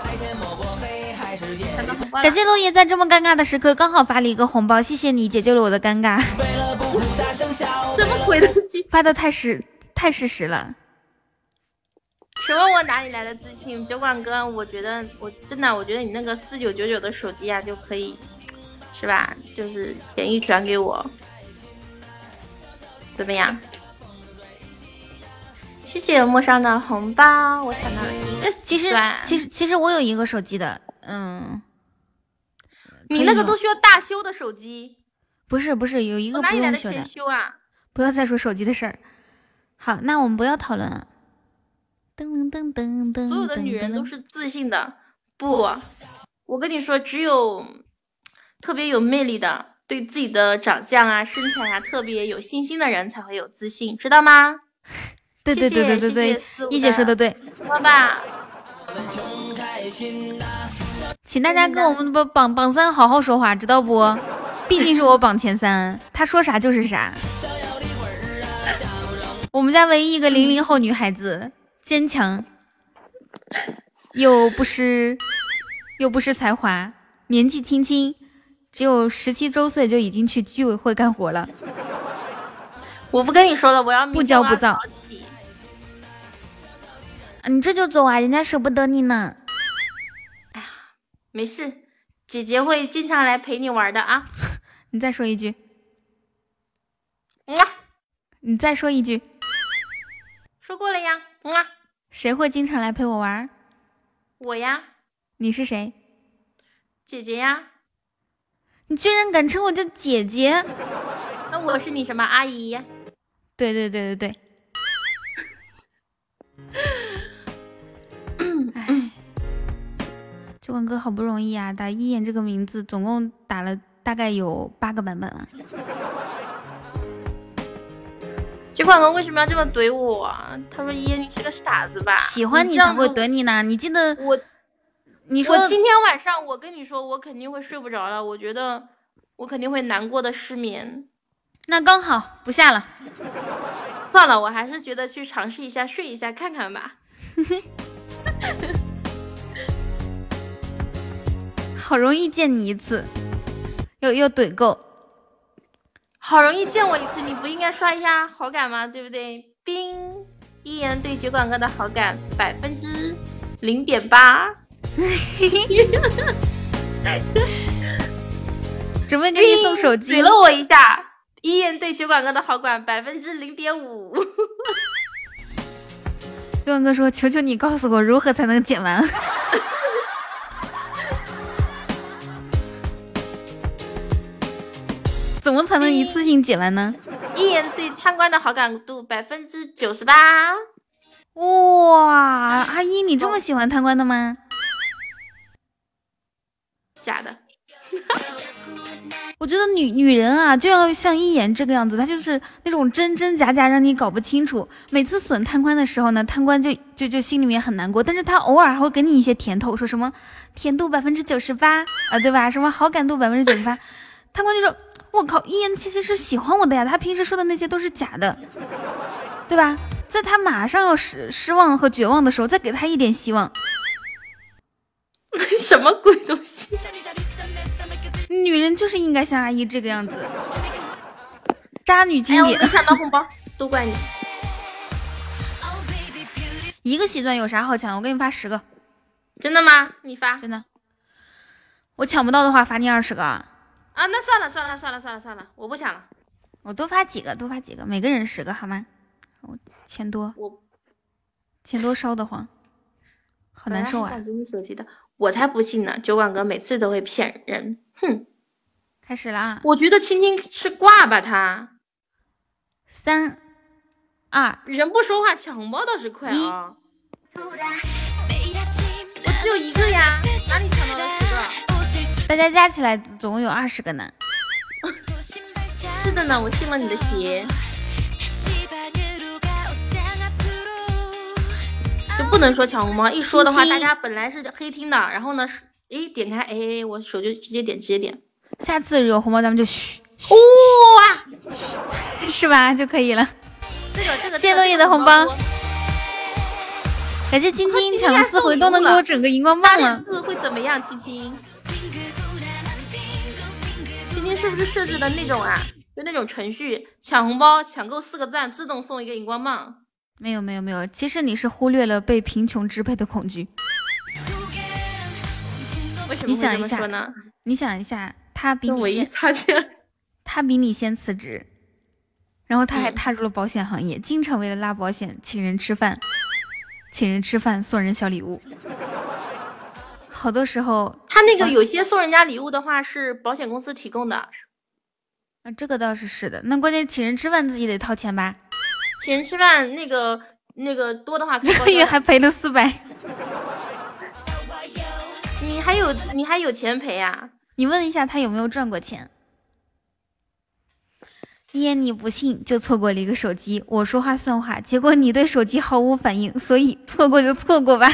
感谢落叶在这么尴尬的时刻刚好发了一个红包，谢谢你解救了我的尴尬。什么鬼东西？发的太事实了。请问我哪里来的自信？酒馆哥，我觉得你那个4999的手机啊就可以，是吧？就是便宜转给我，怎么样？谢谢陌上的红包，我抢到了一个。其实我有一个手机的，你那个都需要大修的手机。不是，有一个不用修的。哪里来的全修啊？不要再说手机的事儿。好，那我们不要讨论了。所有的女人都是自信的，不，我跟你说，只有特别有魅力的，对自己的长相啊、身材啊特别有信心的人才会有自信，知道吗？对，一姐说的对，好吧。请大家跟我们的榜三好好说话，知道不？毕竟是我榜前三，他说啥就是啥。我们家唯一一个00后女孩子。坚强，又不失才华，年纪轻轻，只有17周岁就已经去居委会干活了。我不跟你说了，我要不骄不躁。你这就走啊？人家舍不得你呢。哎呀，没事，姐姐会经常来陪你玩的啊。你再说一句。你再说一句。说过了呀。谁会经常来陪我玩？我呀。你是谁？姐姐呀。你居然敢称我叫姐姐？那我是你什么阿姨？对。哎，酒馆哥好不容易啊，打一眼这个名字总共打了大概有8个版本了。酒馆哥为什么要这么怼我、啊？他说：“爷，你是个傻子吧？喜欢你才会怼你呢。你记得我，你说我今天晚上我跟你说，我肯定会睡不着了。我觉得我肯定会难过的失眠。那刚好不下了，算了，我还是觉得去尝试一下睡一下看看吧。好容易见你一次，又怼够。”好容易见我一次，你不应该刷一下好感吗？对不对？冰一言对酒馆哥的好感0.8%，准备给你送手机。怼了我一下，一言对酒馆哥的好感0.5%。酒馆哥说：“求求你告诉我如何才能剪完。”怎么才能一次性解完呢？一言对参观的好感度98%。哇，阿姨，你这么喜欢参观的吗？假的。我觉得女人啊，就要像一言这个样子，她就是那种真真假假，让你搞不清楚。每次损贪官的时候呢，贪官就心里面很难过，但是他偶尔还会给你一些甜头，说什么甜度98%啊，对吧？什么好感度98%，贪官就说。我靠，一言其实是喜欢我的呀，他平时说的那些都是假的，对吧？在他马上要失望和绝望的时候，再给他一点希望。什么鬼东西？女人就是应该像阿姨这个样子，渣女经典。哎，我抢到红包，都怪你。一个喜钻有啥好抢？我给你发10个。真的吗？你发？真的。我抢不到的话，罚你20个啊。啊，那算了，我不抢了。我多发几个，每个人10个，好吗？我钱多烧得慌，好难受啊！想给你手机的，我才不信呢！酒馆哥每次都会骗人，哼！开始了啊！我觉得青青是挂吧他， 3、2，人不说话，抢红包倒是快啊！我只有一个呀，哪里抢到了10个？大家加起来总共有20个呢。是的呢，我信了你的邪。就不能说抢红包，一说的话，大家本来是黑听的，然后呢，哎，点开，哎，我手就直接点。下次有红包咱们就嘘，哇、哦啊，是吧？就可以了。谢谢落叶的红包，感谢青青抢了4回都能给我整个荧光棒了。字会怎么样？青青是不是设置的那种啊？就那种程序，抢红包抢够4个赞，自动送一个荧光棒。没有，其实你是忽略了被贫穷支配的恐惧。为什么会这么说呢？你想一下，他比你先辞职，然后他还踏入了保险行业，经常为了拉保险请人吃饭送人小礼物。好多时候他那个有些送人家礼物的话是保险公司提供的，那这个倒是的。那关键请人吃饭自己得掏钱吧，请人吃饭那个多的话这个月还赔了400。你还有钱赔啊？你问一下他有没有赚过钱。耶，你不信就错过了一个手机，我说话算话，结果你对手机毫无反应，所以错过就错过吧。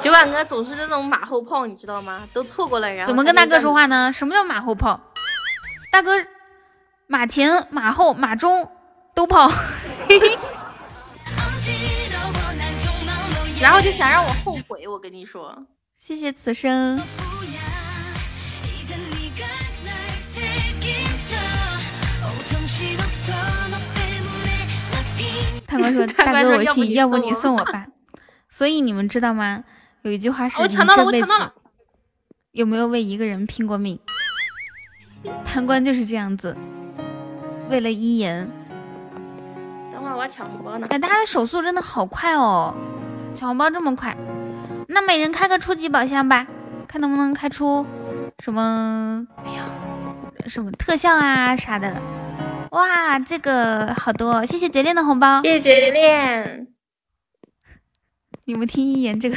酒馆哥总是那种马后炮，你知道吗？都错过了，然后怎么跟大哥说话呢？什么叫马后炮？大哥马前马后马中都跑，然后就想让我后悔。我跟你说，谢谢此生。他们说：“大哥，我信，要不你送我吧。”所以你们知道吗？有一句话是：“我抢到了。”有没有为一个人拼过命？贪官就是这样子，为了一言。我要抢红包呢！哎，大家的手速真的好快哦，抢红包这么快，那每人开个初级宝箱吧，看能不能开出什么，哎呀，什么特效啊啥的。哇，这个好多，谢谢绝恋的红包，谢谢绝恋。你们听一眼这个，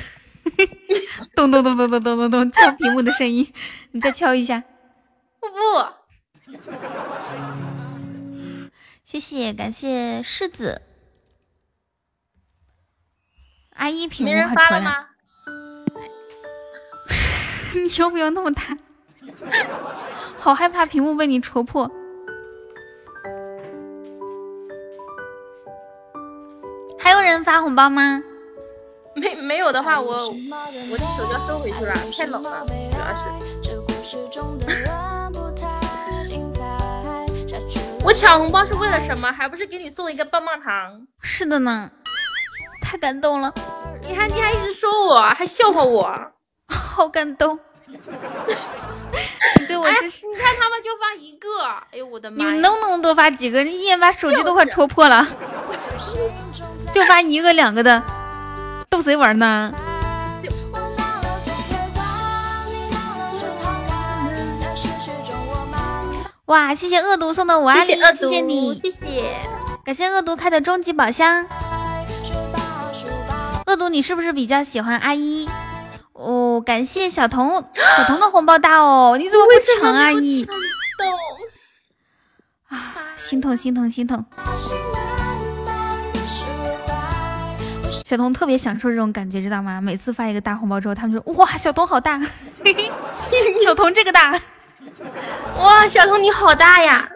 咚咚咚咚咚咚咚咚，敲屏幕的声音，你再敲一下。不。谢谢，感谢柿子阿姨屏幕没人发了吗？你要不要那么大？好害怕屏幕被你戳破。还有人发红包吗？没有的话，我的手就收回去了，太冷了，主要是。我抢红包是为了什么？还不是给你送一个棒棒糖。是的呢，太感动了。你还一直说我，还笑话我，好感动。你对我真是、哎，你看他们就发一个，哎呦我的妈！你能不能多发几个？你一眼把手机都快戳破了，就发一个两个的，逗谁玩呢？哇，谢谢恶毒送的我爱你，谢谢你，谢谢，感谢恶毒开的终极宝箱。恶毒，你是不是比较喜欢阿一？哦，感谢小童的红包大哦，你怎么不抢阿一？啊，心痛。小童特别享受这种感觉，知道吗？每次发一个大红包之后，他们说哇，小童好大，小童这个大。哇，小童你好大呀！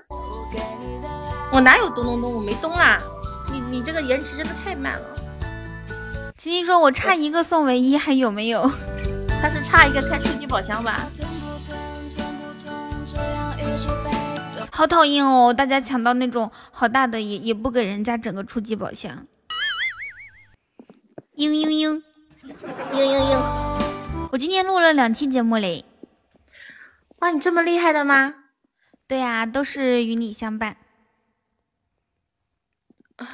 我哪有咚，我没咚啦！你这个延迟真的太慢了。青青说：“我差一个送唯一，还有没有？”他是差一个开初级宝箱吧？好讨厌哦！大家抢到那种好大的也不给人家整个初级宝箱。嘤！我今天录了2期节目嘞。哇，你这么厉害的吗？对呀、啊，都是与你相伴。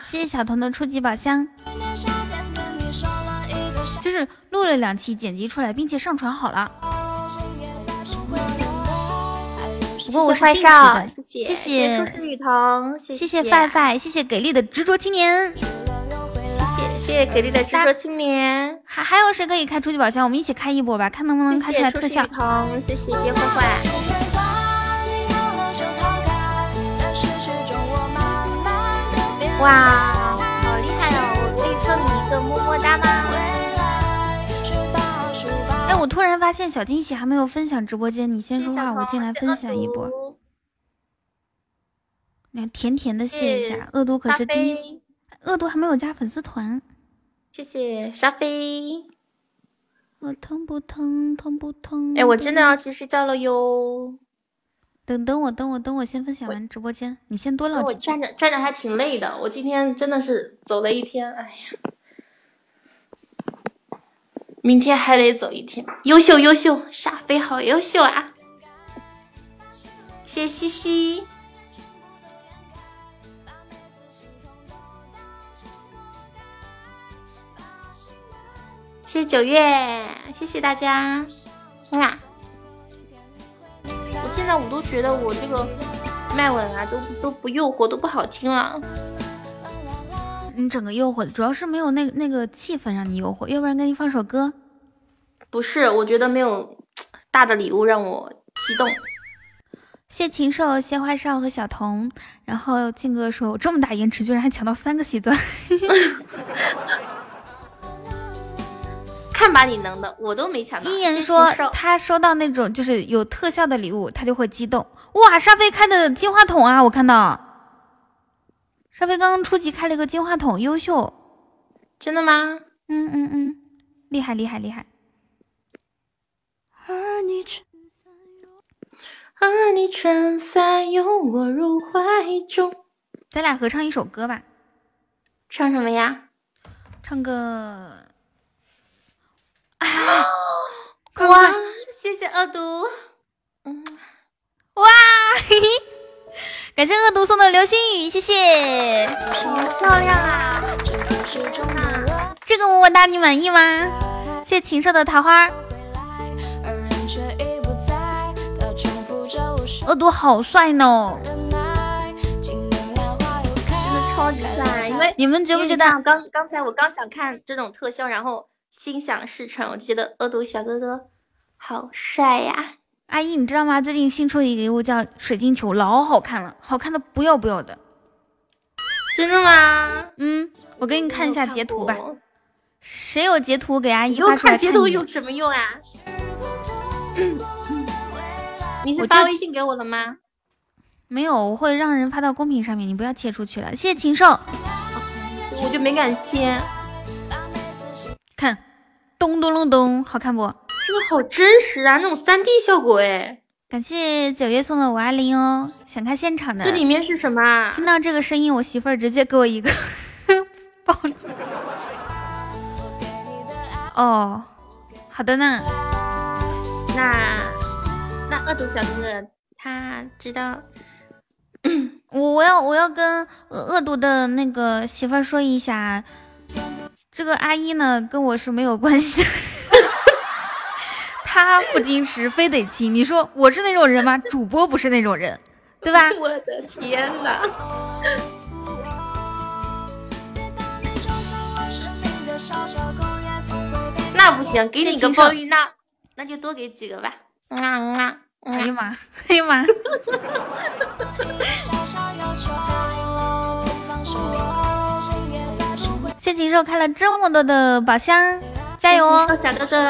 谢谢小童的初级宝箱。就是录了2期，剪辑出来并且上传好了。过我是定时的，谢谢雨桐，谢谢范范，谢谢给力的执着青年，谢谢给力的执着青年。还有谁可以开出去宝箱？我们一起开一波吧，看能不能开出来特效。谢谢谢坏坏。哇，好厉害哦！我可以送你一个么么哒吗？哎，我突然发现小惊喜还没有分享直播间，你先说话，我进来分享一波。那甜甜的谢一下，恶毒可是第一。恶毒还没有加粉丝团，谢谢沙飞。我疼不疼？疼不疼？哎，我真的要去睡觉了哟。等我先分享完直播间，你先多唠几句。我站着还挺累的，我今天真的是走了一天，哎呀，明天还得走一天。优秀，沙飞好优秀啊！谢谢西西。谢谢九月，谢谢大家。哇！我现在我都觉得我这个麦吻啊，都不诱惑，都不好听了。你整个诱惑，主要是没有那个气氛让你诱惑，要不然给你放首歌。不是，我觉得没有大的礼物让我激动。谢禽兽、谢花少和小童。然后靖哥说：“我这么大延迟，居然还抢到3个喜钻。”看把你能的，我都没抢到。一言说他收到那种就是有特效的礼物，他就会激动。哇，沙飞开的金话筒啊，我看到沙飞刚刚初级开了个金话筒，优秀。真的吗？嗯，厉害。而你撑伞拥我入怀中。咱俩合唱一首歌吧。唱什么呀？唱个。啊！哇，谢谢恶毒，哇，嘿嘿，感谢恶毒送的流星雨，谢谢，好漂亮啊！这个么么哒你满意吗？谢谢禽兽的桃花，恶毒好帅呢，超级帅！因为你们觉不觉得？刚才我想看这种特效，然后。心想事成，我就觉得恶毒小哥哥好帅呀！阿姨，你知道吗？最近新出的一个礼物叫水晶球，老好看了，好看的不要不要的。真的吗？我给你看一下截图吧。谁有截图给阿姨发出来看？看截图有什么用啊？你是发微信给我了吗？没有，我会让人发到公屏上面，你不要切出去了。谢谢禽兽，我就没敢切。看，咚咚咚咚，好看不？这个好真实啊，那种3D 效果哎！感谢九月送的520哦，想看现场的。这里面是什么啊？听到这个声音，我媳妇儿直接给我一个暴力。哦，好的呢。那恶毒小哥哥他知道。我要跟恶毒的那个媳妇儿说一下。这个阿姨呢，跟我是没有关系的，她不矜持，非得亲。你说我是那种人吗？主播不是那种人，对吧？我的天哪！那不行，给你个包玉，那就多给几个吧。哎呀妈，哎呀妈！谢禽兽开了这么多的宝箱，加油哦！小哥哥，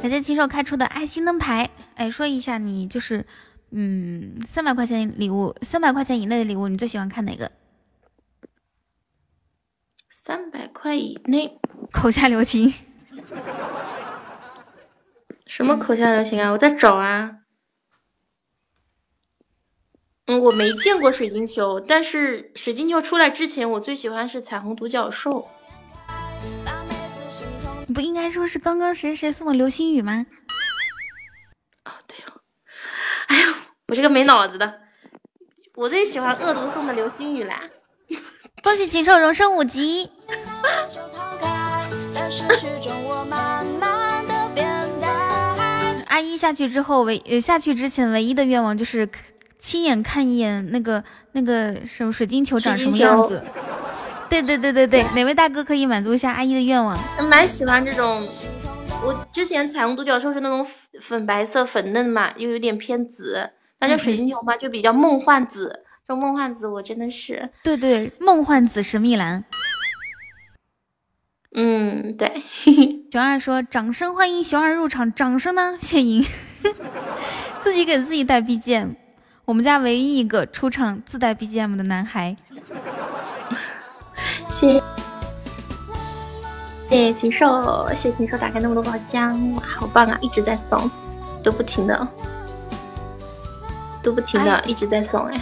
感谢禽兽开出的爱心灯牌。哎，说一下你就是，300块钱礼物，300块钱以内的礼物，你最喜欢看哪个？300块以内，口下留情。什么口下留情啊？我在找啊。我没见过水晶球，但是水晶球出来之前，我最喜欢是彩虹独角兽。你不应该说是刚刚谁送的流星雨吗？哦，对哦，哎呦，我这个没脑子的，我最喜欢恶毒送的流星雨啦！恭喜禽兽荣升5级！阿大一下去之后下去之前唯一的愿望就是亲眼看一眼那个什么水晶球长什么样子。对对对对对，哪位大哥可以满足一下阿姨的愿望？蛮喜欢这种，我之前彩虹独角兽是那种粉白色粉嫩嘛，又有点偏紫，但是水晶球嘛就比较梦幻紫，这梦幻紫我真的是对对，梦幻紫神秘蓝。嗯，对。熊二说：“掌声欢迎熊二入场，掌声呢？谢莹自己给自己带 BGM， 我们家唯一一个出场自带 BGM 的男孩。”谢禽兽，谢禽兽打开那么多宝箱，哇，好棒啊！一直在送，都不停的，哎、一直在送哎。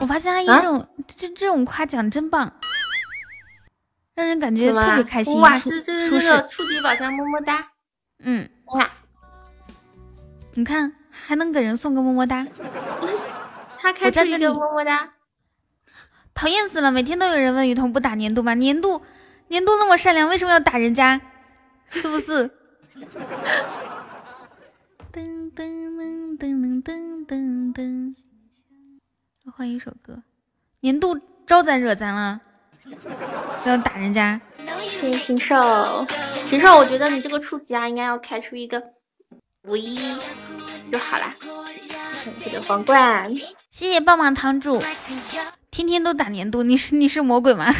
我发现阿姨这种、这种夸奖真棒。让人感觉特别开心，哇！是这个初级宝箱么么哒，嗯哇！你看还能给人送个么么哒，他开出一个么么哒，讨厌死了！每天都有人问雨桐不打年度吗？年度那么善良，为什么要打人家？是不是？噔噔噔噔噔噔噔，换一首歌，年度招咱惹咱了。要打人家，谢谢禽兽。禽兽，我觉得你这个初级啊，应该要开出一个51就好啦。这个皇冠，谢谢棒棒堂主，天天都打年度，你是魔鬼吗？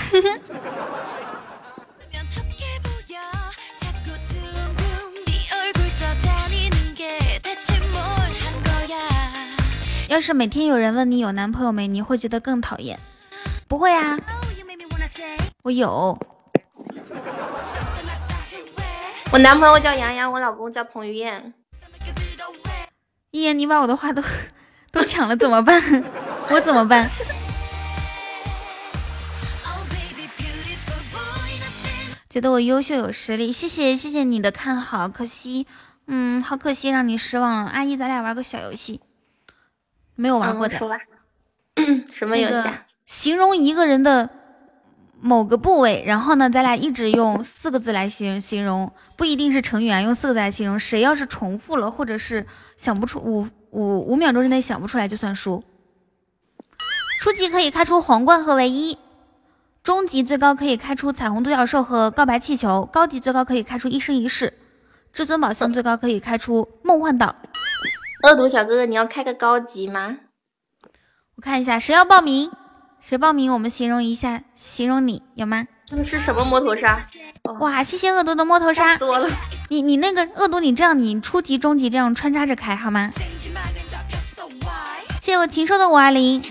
要是每天有人问你有男朋友没，你会觉得更讨厌。不会啊。我有，我男朋友叫杨洋，我老公叫彭于晏。一言，你把我的话都抢了，怎么办？我怎么办？觉得我优秀有实力，谢谢你的看好，可惜，好可惜让你失望了。阿姨，咱俩玩个小游戏，没有玩过的。什么游戏啊？形容一个人的某个部位，然后呢咱俩一直用4个字来形容，不一定是成语啊，用4个字来形容，谁要是重复了或者是想不出5秒钟之内想不出来就算输。初级可以开出皇冠和唯一，中级最高可以开出彩虹独角兽和告白气球，高级最高可以开出一生一世，至尊宝箱最高可以开出梦幻岛。恶毒小哥哥，你要开个高级吗？我看一下谁要报名。谁报名？我们形容一下，形容你有吗？这个是什么摸头杀？哇，谢谢恶毒的摸头杀多了。你那个恶毒，你这样你初级、中级这样穿插着开好吗？谢谢我禽兽的520，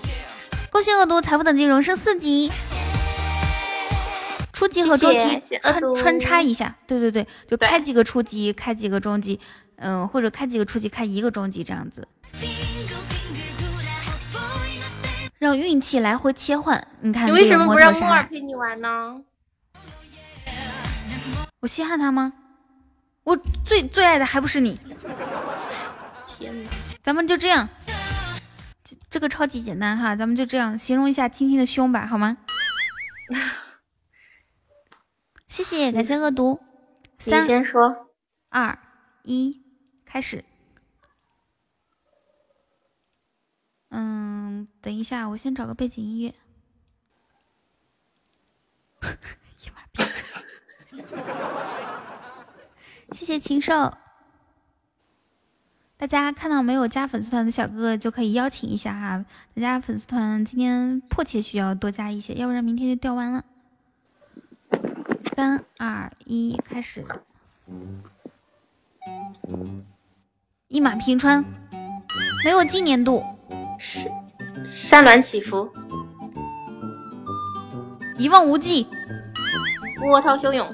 恭喜恶毒财富等级荣升4级，初级和中级穿插一下。对对对，就开几个初级，开几个中级，或者开几个初级，开一个中级这样子。让运气来回切换，你看你为什么不让木耳陪你玩呢？我稀罕他吗？我最爱的还不是你。天哪！咱们就这样，这个超级简单哈，咱们就这样形容一下青青的胸吧，好吗？谢谢，感谢恶毒。3，先说。2，1，开始。等一下，我先找个背景音乐。一马屁！谢谢禽兽。大家看到没有加粉丝团的小哥哥就可以邀请一下哈，大家粉丝团今天迫切需要多加一些，要不然明天就掉完了。3、2、1，开始！一马平川，没有今年度。山峦起伏，一望无际，波涛汹涌。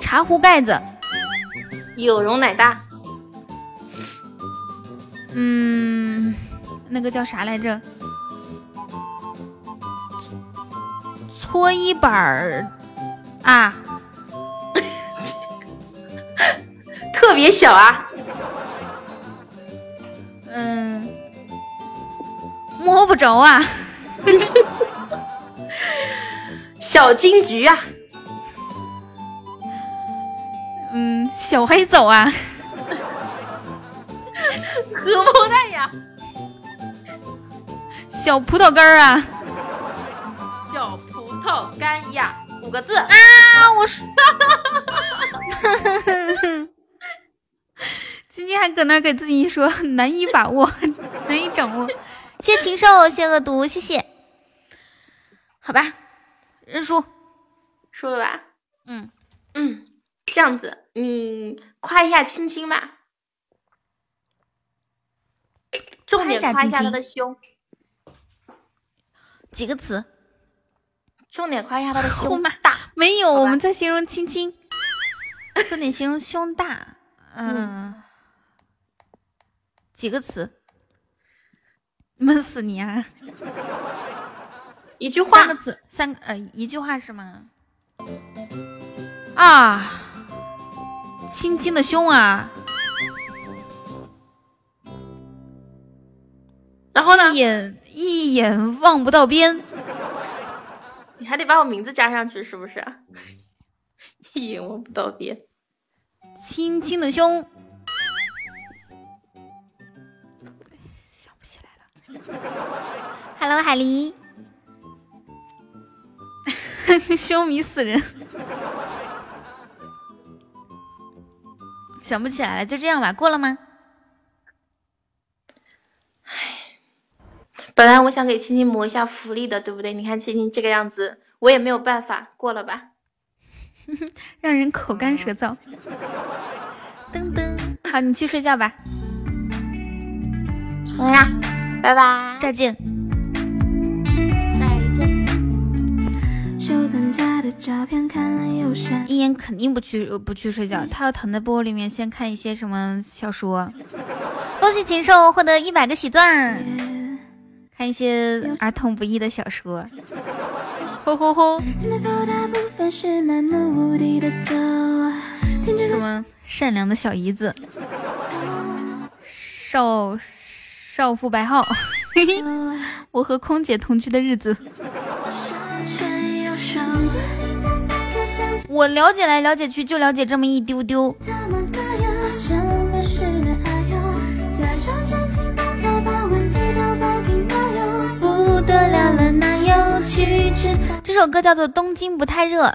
茶壶盖子，有容乃大。那个叫啥来着？搓衣板儿啊。特别小啊，摸不着啊，小金桔啊，小黑走啊，荷包蛋呀，小葡萄干儿啊，小葡萄干呀，五个字啊！我说，今天还搁那给自己说难以把握，难以掌握。谢禽兽，谢恶毒，谢谢。好吧，认输，输了吧？嗯嗯，这样子，嗯，夸一下青青吧，重点夸一下他的胸。几个词？重点夸一下他的胸大。没有，我们在形容青青。重点形容胸大。嗯。几个词？闷死你啊！一句话。三个词，一句话是吗？啊，青青的胸啊。然后呢？一眼望不到边，你还得把我名字加上去，是不是？一眼望不到边，青青的胸，想不起来了。Hello， 海狸，胸迷死人，想不起来了，就这样吧，过了吗？本来我想给青青磨一下福利的，对不对？你看青青这个样子，我也没有办法，过了吧？让人口干舌燥。噔噔，好，你去睡觉吧。嗯啊，拜拜，再见。再见。一眼肯定不去睡觉，他要躺在玻璃里面先看一些什么小说。恭喜禽兽获得100个喜钻。看一些儿童不宜的小说，吼吼吼！什么善良的小姨子，少妇白浩，我和空姐同居的日子。我了解来了解去，就了解这么一丢丢。这首歌叫做《东京不太热》，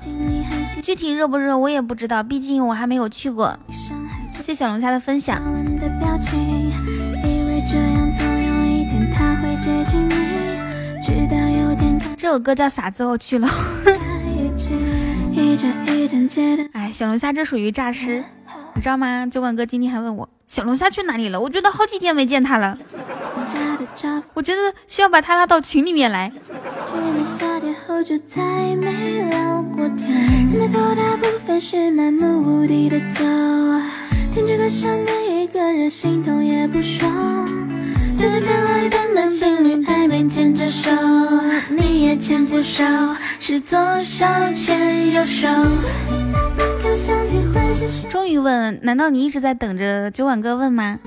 具体热不热我也不知道，毕竟我还没有去过。谢谢小龙虾的分享。这首歌叫《傻子我去了》。哎，小龙虾这属于诈尸，你知道吗？酒馆哥今天还问我小龙虾去哪里了，我觉得好几天没见他了，我觉得需要把他拉到群里面来。终于问，难道你一直在等着酒馆哥问吗？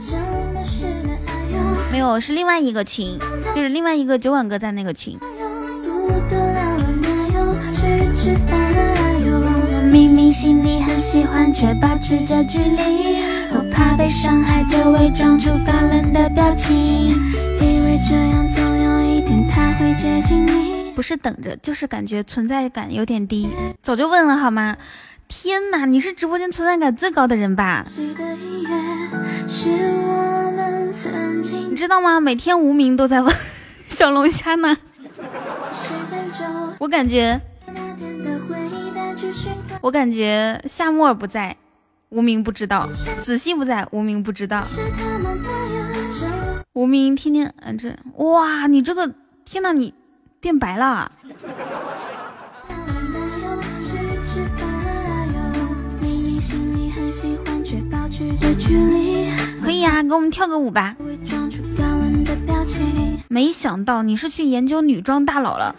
没有，是另外一个群，就是另外一个酒馆哥在那个群。明明心里很喜欢，却保持着距离，我怕被伤害，就伪装出高冷的表情，以为这样总有一天他会接近你。不是等着，就是感觉存在感有点低，早就问了好吗？天哪，你是直播间存在感最高的人吧？你知道吗？每天无名都在问小龙虾呢。我感觉夏沫不在，无名不知道；子熙不在，无名不知道。无名天天这哇，你这个天哪，你变白了。可以啊，给我们跳个舞吧。没想到你是去研究女装大佬了。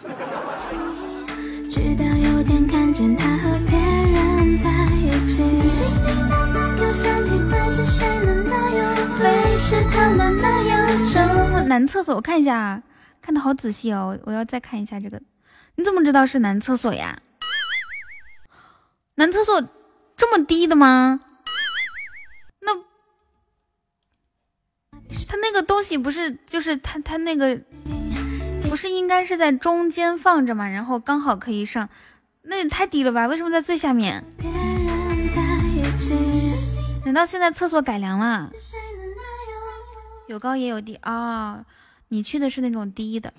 男厕所，我看一下啊，看得好仔细哦，我要再看一下这个。你怎么知道是男厕所呀？男厕所这么低的吗？它那个东西不是就是它那个不是应该是在中间放着嘛，然后刚好可以上，那也太低了吧？为什么在最下面？难道现在厕所改良了？有高也有低啊、哦！你去的是那种低的。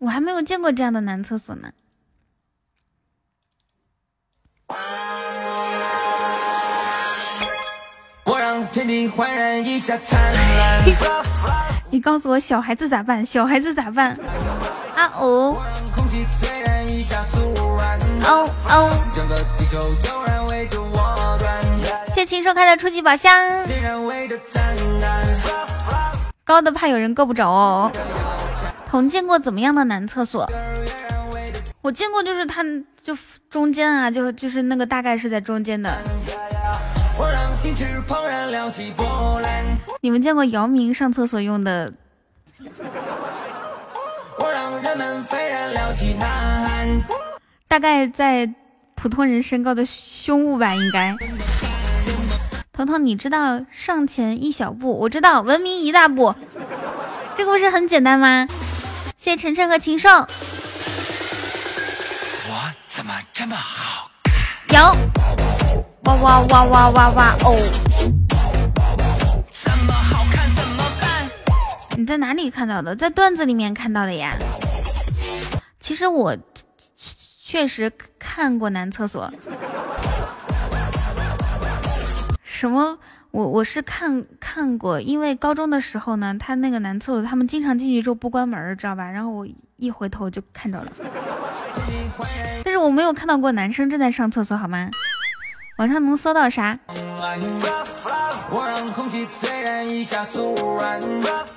我还没有见过这样的男厕所呢。我让天地焕然一下灿烂。你告诉我小孩子咋办？小孩子咋办？啊哦！哦哦！谢谢秦收开的初级宝箱。高的怕有人够不着哦。童见过怎么样的男厕所？我见过，就是他就中间啊，就是那个大概是在中间的。你们见过姚明上厕所用的？大概在普通人身高的胸部吧，应该。彤彤，你知道上前一小步？我知道，文明一大步。这个不是很简单吗？谢谢晨晨和禽兽。我怎么这么好看？有。哇哇哇哇哇哇哦！怎么好看怎么办？你在哪里看到的？在段子里面看到的呀。其实我确实看过男厕所，什么我是看过，因为高中的时候呢，他那个男厕所他们经常进去之后不关门，知道吧？然后我一回头就看着了，但是我没有看到过男生正在上厕所，好吗？网上能搜到啥？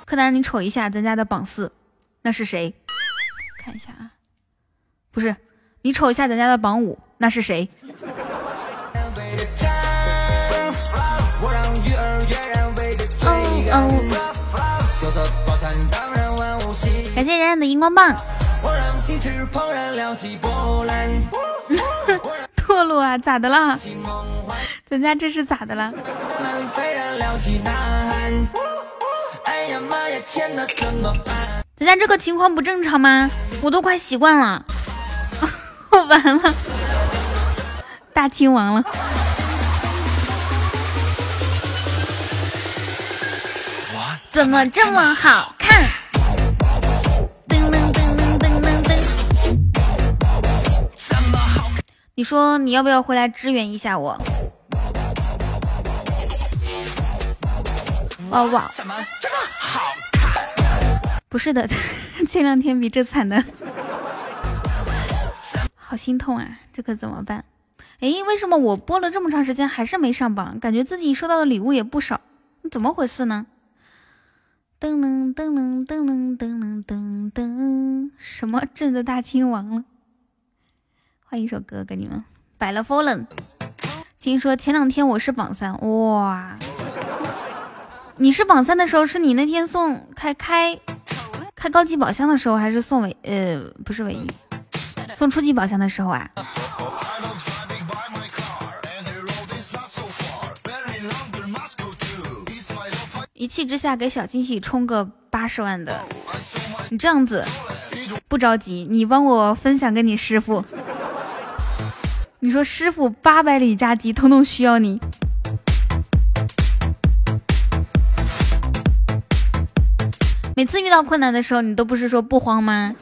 柯南，你瞅一下咱家的榜四，那是谁？看一下啊。不是，你瞅一下咱家的榜五，那是谁？感谢冉冉的荧光棒。堕落啊，咋的啦？咱家这是咋的啦？咱家这个情况不正常吗？我都快习惯了。完了，大清王了！怎么这么好看？噔噔噔噔噔噔噔！你说你要不要回来支援一下我？哇哇！怎么这么好看？不是的，前两天比这惨的。好心痛啊，这可怎么办？哎，为什么我播了这么长时间还是没上榜？感觉自己收到的礼物也不少，怎么回事呢？噔噔噔噔噔噔噔噔，什么朕的大清王了？换一首歌给你们，摆了 Fallen。听说前两天我是榜三，哇！你是榜三的时候，是你那天送开高级宝箱的时候，还是送不是唯一？送初级宝箱的时候啊，一气之下给小惊喜充个80万的，你这样子不着急，你帮我分享给你师傅。你说师傅800里加急，统统需要你。每次遇到困难的时候，你都不是说不慌吗？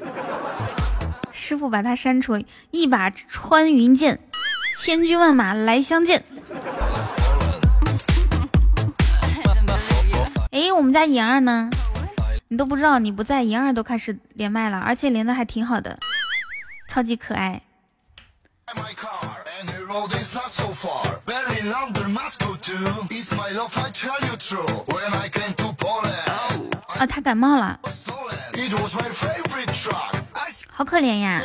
师傅把他删除，一把穿云箭，千军万马来相见。哎，我们家妍儿呢？你都不知道，你不在，妍儿都开始连麦了，而且连的还挺好的，超级可爱。啊，他感冒了。好可怜呀！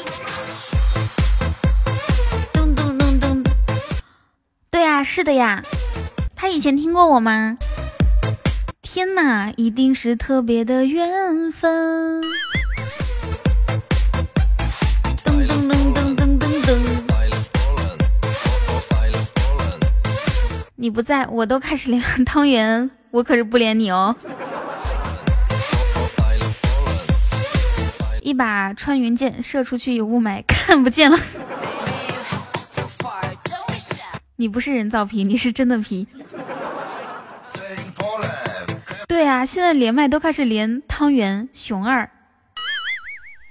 咚咚咚咚，对呀、啊，是的呀。他以前听过我吗？天哪，一定是特别的缘分。咚咚咚咚咚咚咚。你不在我都开始连汤圆，我可是不连你哦。一把穿云箭射出去，有雾霾看不见了。你不是人造皮，你是真的皮。对啊，现在连麦都开始连汤圆、熊二，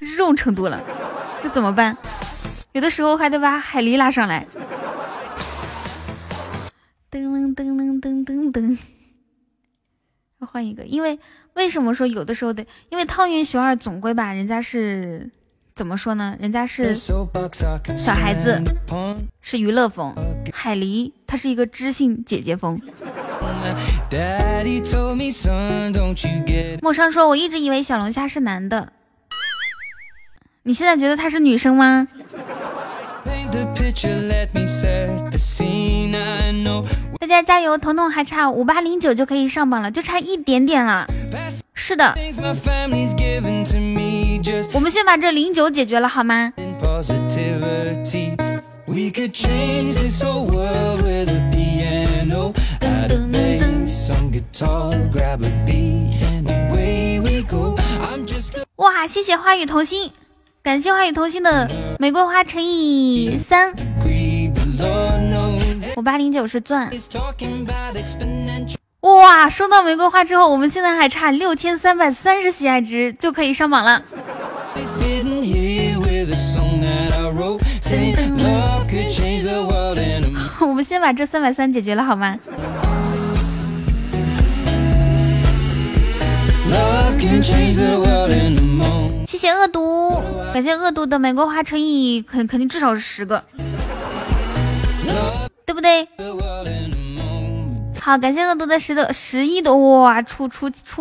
是这种程度了，这怎么办？有的时候还得把海狸拉上来。噔噔噔噔噔噔噔，要换一个，因为为什么说有的时候得？因为汤圆、熊二总归吧，人家是怎么说呢？人家是小孩子，是娱乐风；海狸他是一个知性姐姐风。莫商说：“我一直以为小龙虾是男的，你现在觉得他是女生吗？”大家加油，彤彤还差5809就可以上榜了，就差一点点了。是的，我们先把这09解决了好吗？哇，谢谢花语童心，感谢花语童心的玫瑰花乘以3。5809是钻。哇，收到玫瑰花之后，我们现在还差6330喜爱值就可以上榜了。我们先把这330解决了好吗？谢谢恶毒，感谢恶毒的玫瑰花乘以肯定至少是10个，对不对？好，感谢恶毒的11朵，哇，出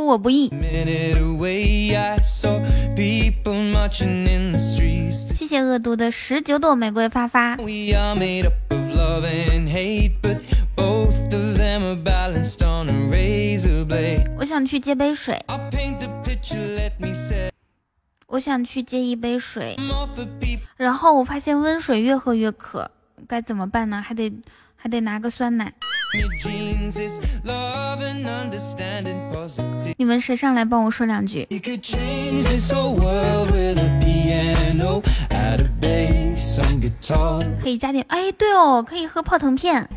我不意。谢谢恶毒的19朵玫瑰发发。我想去接杯水，我想去接一杯水，然后我发现温水越喝越渴，该怎么办呢？还得拿个酸奶。你们谁上来帮我说两句？可以加点，哎，对哦，可以喝泡腾片。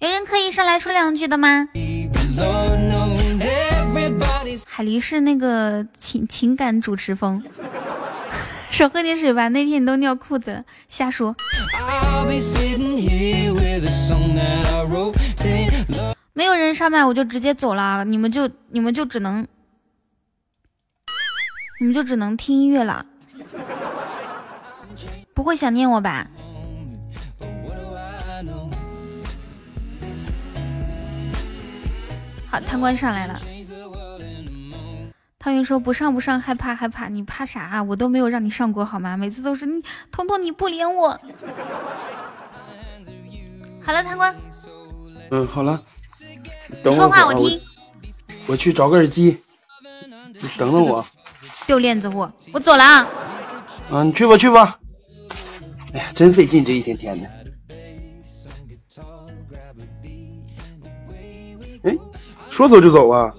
有人可以上来说两句的吗？海狸是那个情感主持风。少喝点水吧，那天你都尿裤子了，瞎说。没有人上麦我就直接走了，你们就只能听音乐了。不会想念我吧？好，贪官上来了。汤圆说不上，害怕。你怕啥啊？我都没有让你上过好吗？每次都是你，彤彤你不连我。好了，贪官。好了。等我说话我听。我去找个耳机。你等等我。丢链子货，我走了啊。啊，你去吧。哎呀，真费劲，这一天的。哎，说走就走啊。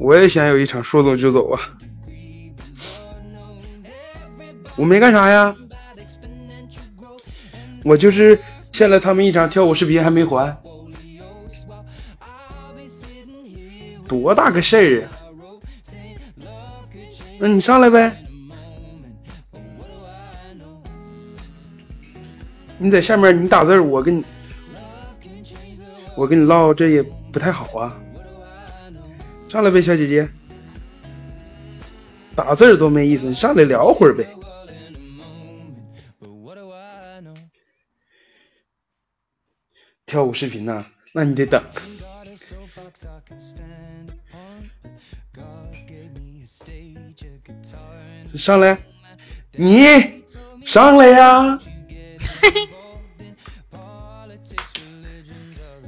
我也想有一场说走就走啊！我没干啥呀，我就是欠了他们一场跳舞视频还没还，多大个事儿啊！那你上来呗，你在下面你打字，我跟你唠，这也不太好啊。上来呗，小姐姐，打字多没意思，你上来聊会儿呗。跳舞视频呢、啊？那你得等。你上来呀！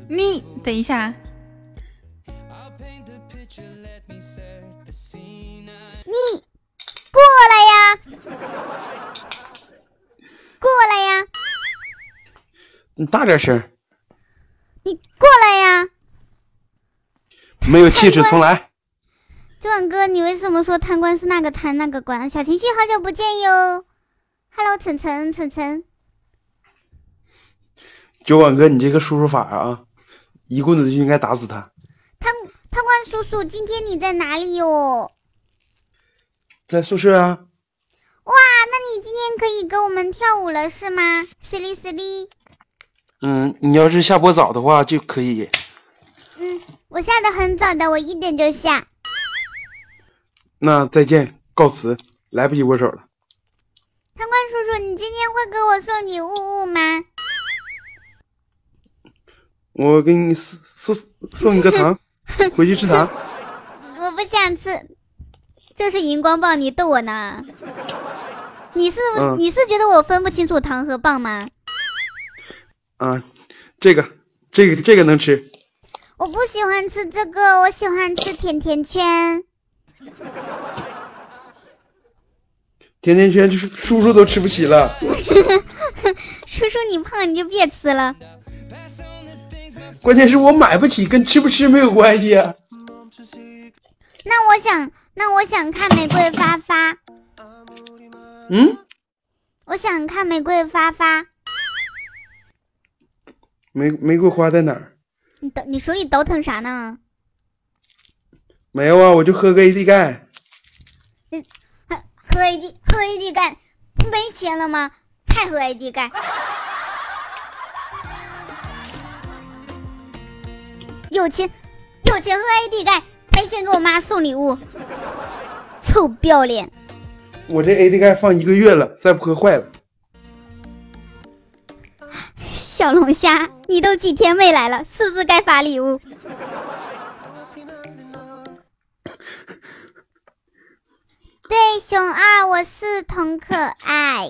你等一下。你过来呀！你大点声。你过来呀！没有气质，重来。这碗哥，你为什么说贪官是那个贪那个官？小情绪，好久不见哟。Hello， 晨晨，晨晨。九碗哥，你这个叔叔法啊，一棍子就应该打死他。贪官叔叔，今天你在哪里哟？在宿舍啊。哇，那你今天可以跟我们跳舞了是吗？死哩死哩。嗯，你要是下播早的话就可以。嗯，我下的很早的，我1点就下。那再见，告辞，来不及握手了。贪官叔叔，你今天会给我送礼物吗？我给你送你个糖，回去吃糖。我不想吃。这是荧光棒，你逗我呢？你是觉得我分不清楚糖和棒吗？啊，这个能吃。我不喜欢吃这个，我喜欢吃甜甜圈。甜甜圈就是叔叔都吃不起了。叔叔你胖你就别吃了。关键是我买不起，跟吃不吃没有关系啊。那我想看玫瑰发发。嗯，我想看玫瑰发发。玫瑰花在哪儿？你手里倒腾啥呢？没有啊，我就喝个 AD 钙。喝 AD 钙，没钱了吗？太喝 AD 钙。有钱喝 AD 钙，没钱给我妈送礼物，臭不要脸！我这 AD 钙放1个月了，再不喝坏了。小龙虾，你都几天没来了，是不是该发礼物？对，熊二，我是童可爱。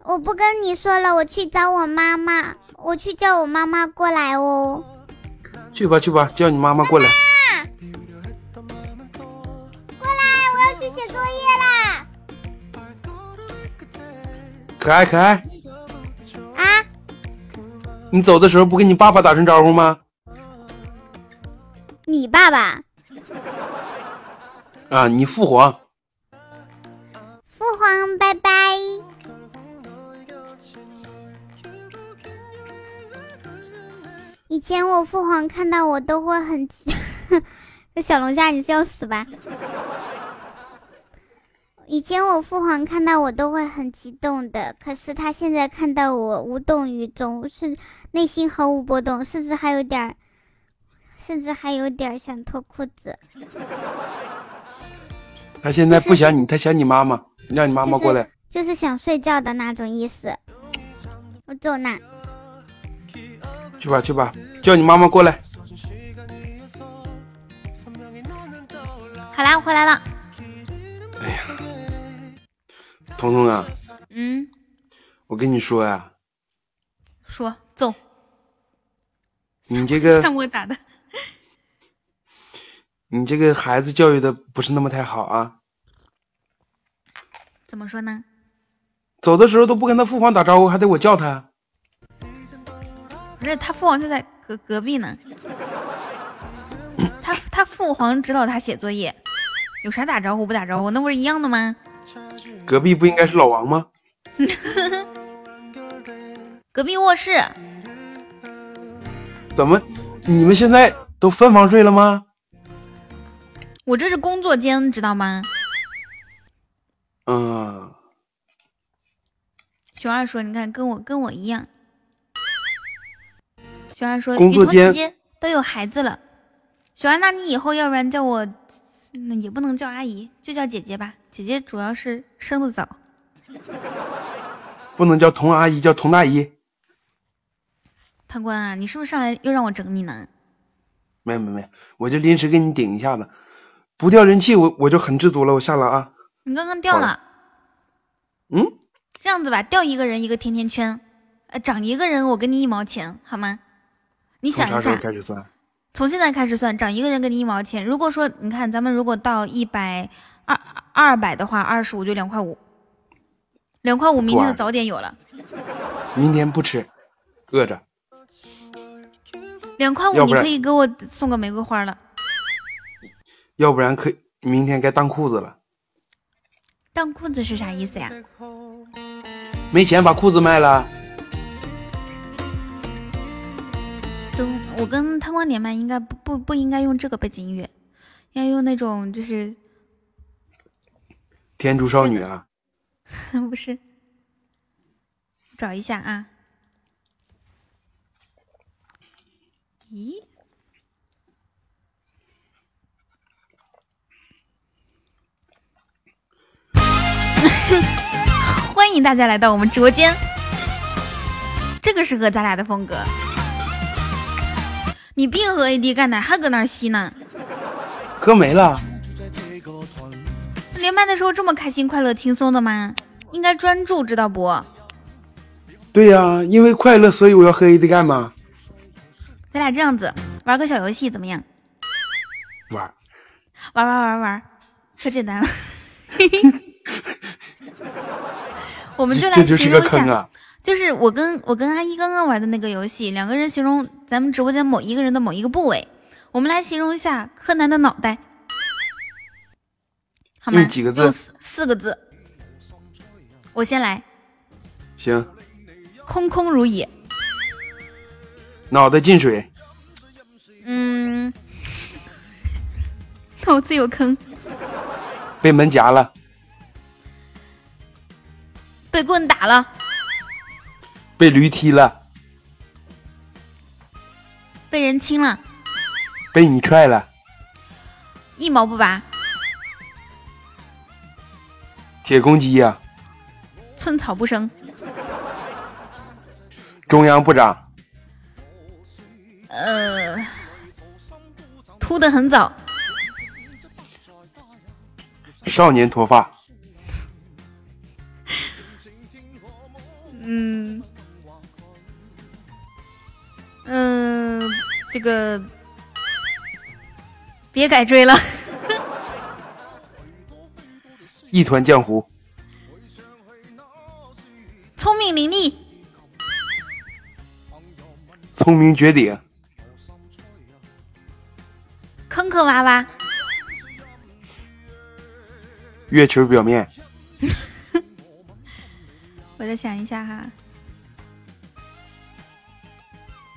我不跟你说了，我去找我妈妈，我去叫我妈妈过来哦。去吧，叫你妈妈过来。妈妈，过来，我要去写作业啦。可爱。啊？你走的时候不跟你爸爸打声招呼吗？你爸爸？啊，你父皇。父皇，拜拜。以前我父皇看到我都会很这小龙虾你是要死吧。以前我父皇看到我都会很激动的，可是他现在看到我无动于衷，是内心毫无波动，甚至还有点想脱裤子。他现在不想你，他想你妈妈，你让你妈妈过来，就是想睡觉的那种意思。我走呢。去吧，叫你妈妈过来。好啦，我回来了。哎呀，彤彤啊，嗯，我跟你说呀、啊，说走，你这个像我咋的？你这个孩子教育的不是那么太好啊？怎么说呢？走的时候都不跟他父皇打招呼，还得我叫他。不是，他父皇就在隔壁呢。他父皇指导他写作业，有啥打招呼不打招呼，那不是一样的吗？隔壁不应该是老王吗？隔壁卧室。怎么你们现在都分房睡了吗？我这是工作间，知道吗？嗯。熊二说你看跟我一样。熊二说工作间都有孩子了。熊二，那你以后要不然叫我，那也不能叫阿姨，就叫姐姐吧，姐姐主要是生得早。不能叫童阿姨，叫童大姨。贪官啊，你是不是上来又让我整你呢？没，我就临时给你顶一下子，不掉人气我就很知足了。我下了啊。你刚刚掉了。嗯，这样子吧，掉一个人一个甜甜圈，涨一个人我给你1毛钱好吗？你想一下，从现在开始算，涨一个人给你1毛钱。如果说你看咱们如果到100、200的话，25就2.5，2.5明天的早点有了。明天不吃，饿着。2.5块，你可以给我送个玫瑰花了。要不然可以明天该当裤子了。当裤子是啥意思呀？没钱把裤子卖了。我跟贪官连麦应该不应该用这个背景音乐，要用那种就是天竺少女啊。不是，找一下啊。咦，欢迎大家来到我们直播间，这个适合咱俩的风格。你别和 AD 干呢，还搁那儿吸呢，哥没了。连麦的时候这么开心、快乐、轻松的吗？应该专注，知道不？对呀、啊，因为快乐，所以我要和 AD 干嘛？咱俩这样子玩个小游戏怎么样？玩，可简单了。我们就来形容一下，就是我跟阿姨刚刚玩的那个游戏，两个人形容咱们直播间某一个人的某一个部位，我们来形容一下柯南的脑袋，好吗？用几个字？用4个字。我先来。行。空空如也。脑袋进水。嗯，脑子有坑。被门夹了。被棍打了。被驴踢了。被人亲了。被你踹了。一毛不拔。铁公鸡呀。寸草不生。中央部长。秃得很早。少年脱发。这个别改追了。一团浆糊。聪明伶俐。聪明绝顶。坑坑洼洼。月球表面。我再想一下哈，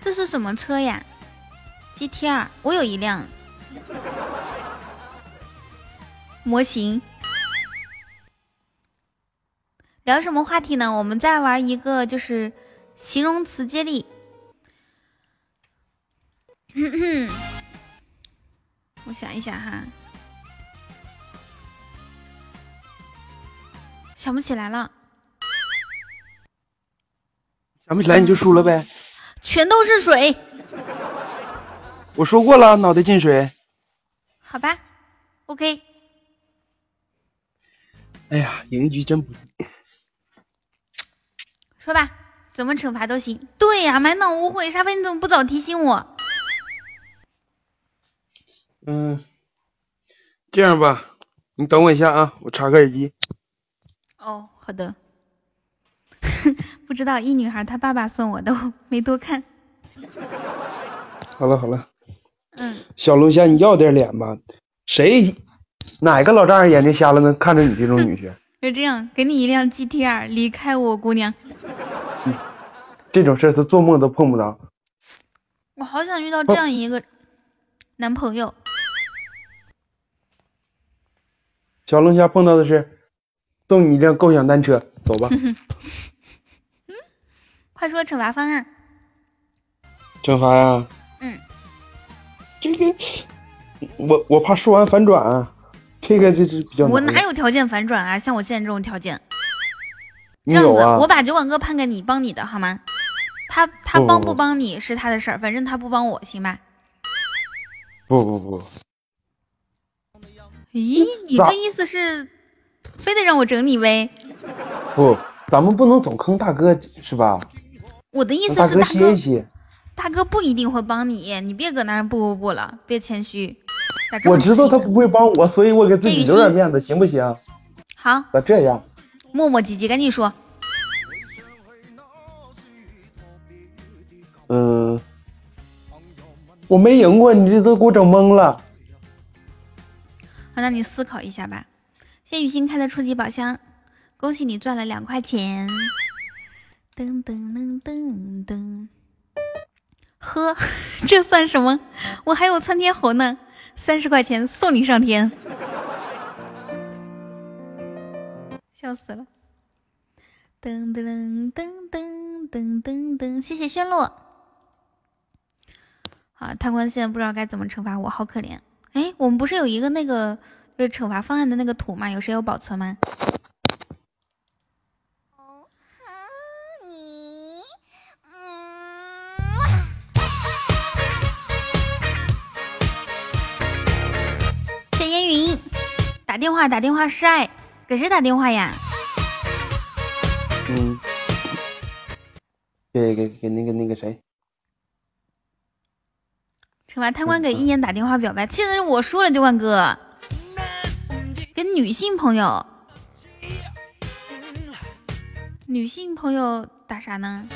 这是什么车呀 ？GTR， 我有一辆。模型。聊什么话题呢？我们再玩一个，就是形容词接力。我想一想哈，想不起来了。想不起来你就输了呗。全都是水。我说过了，脑袋进水。好吧 ，OK。哎呀，赢一局真不易。说吧，怎么惩罚都行。对呀、啊，满脑误会，沙飞你怎么不早提醒我？这样吧，你等我一下啊，我插个耳机。哦，好的。不知道一女孩她爸爸送我的，我没多看。好了，小龙虾，你要点脸吧？谁哪个老丈人眼睛瞎了能看着你这种女婿？就这样，给你一辆 GTR， 离开我姑娘。这种事他做梦都碰不着。我好想遇到这样一个男朋友。小龙虾碰到的是送你一辆共享单车，走吧。快说惩罚方案。惩罚呀、啊？这个我怕说完反转啊，这个就是比较难。我哪有条件反转啊？像我现在这种条件。这样子，啊、我把酒馆哥判给你，帮你的好吗？他帮不帮你是他的事儿，反正他不帮我，行吧？不。咦，你这意思是？非得让我整你呗？不，咱们不能总坑大哥是吧？我的意思是，大哥不一定会帮你，你别搁那儿不了，别谦虚。我知道他不会帮我，所以我给自己留点面子，行不行？好，那这样，磨磨唧唧，赶紧说。我没赢过，你这都给我整懵了。好，那你思考一下吧。谢雨欣开的初级宝箱，恭喜你赚了2块钱。噔噔噔噔噔，呵，这算什么？我还有窜天猴呢，30块钱送你上天。笑死了。噔噔噔噔噔噔噔，谢谢轩落。好，贪官现在不知道该怎么惩罚我，好可怜。哎，我们不是有一个那个就是惩罚方案的那个图吗？有谁有保存吗？谢烟云打电话，打电话是爱，给谁打电话呀？给那个谁。惩罚贪官给一言打电话表白，现在是我输了，就冠哥跟女性朋友打啥呢？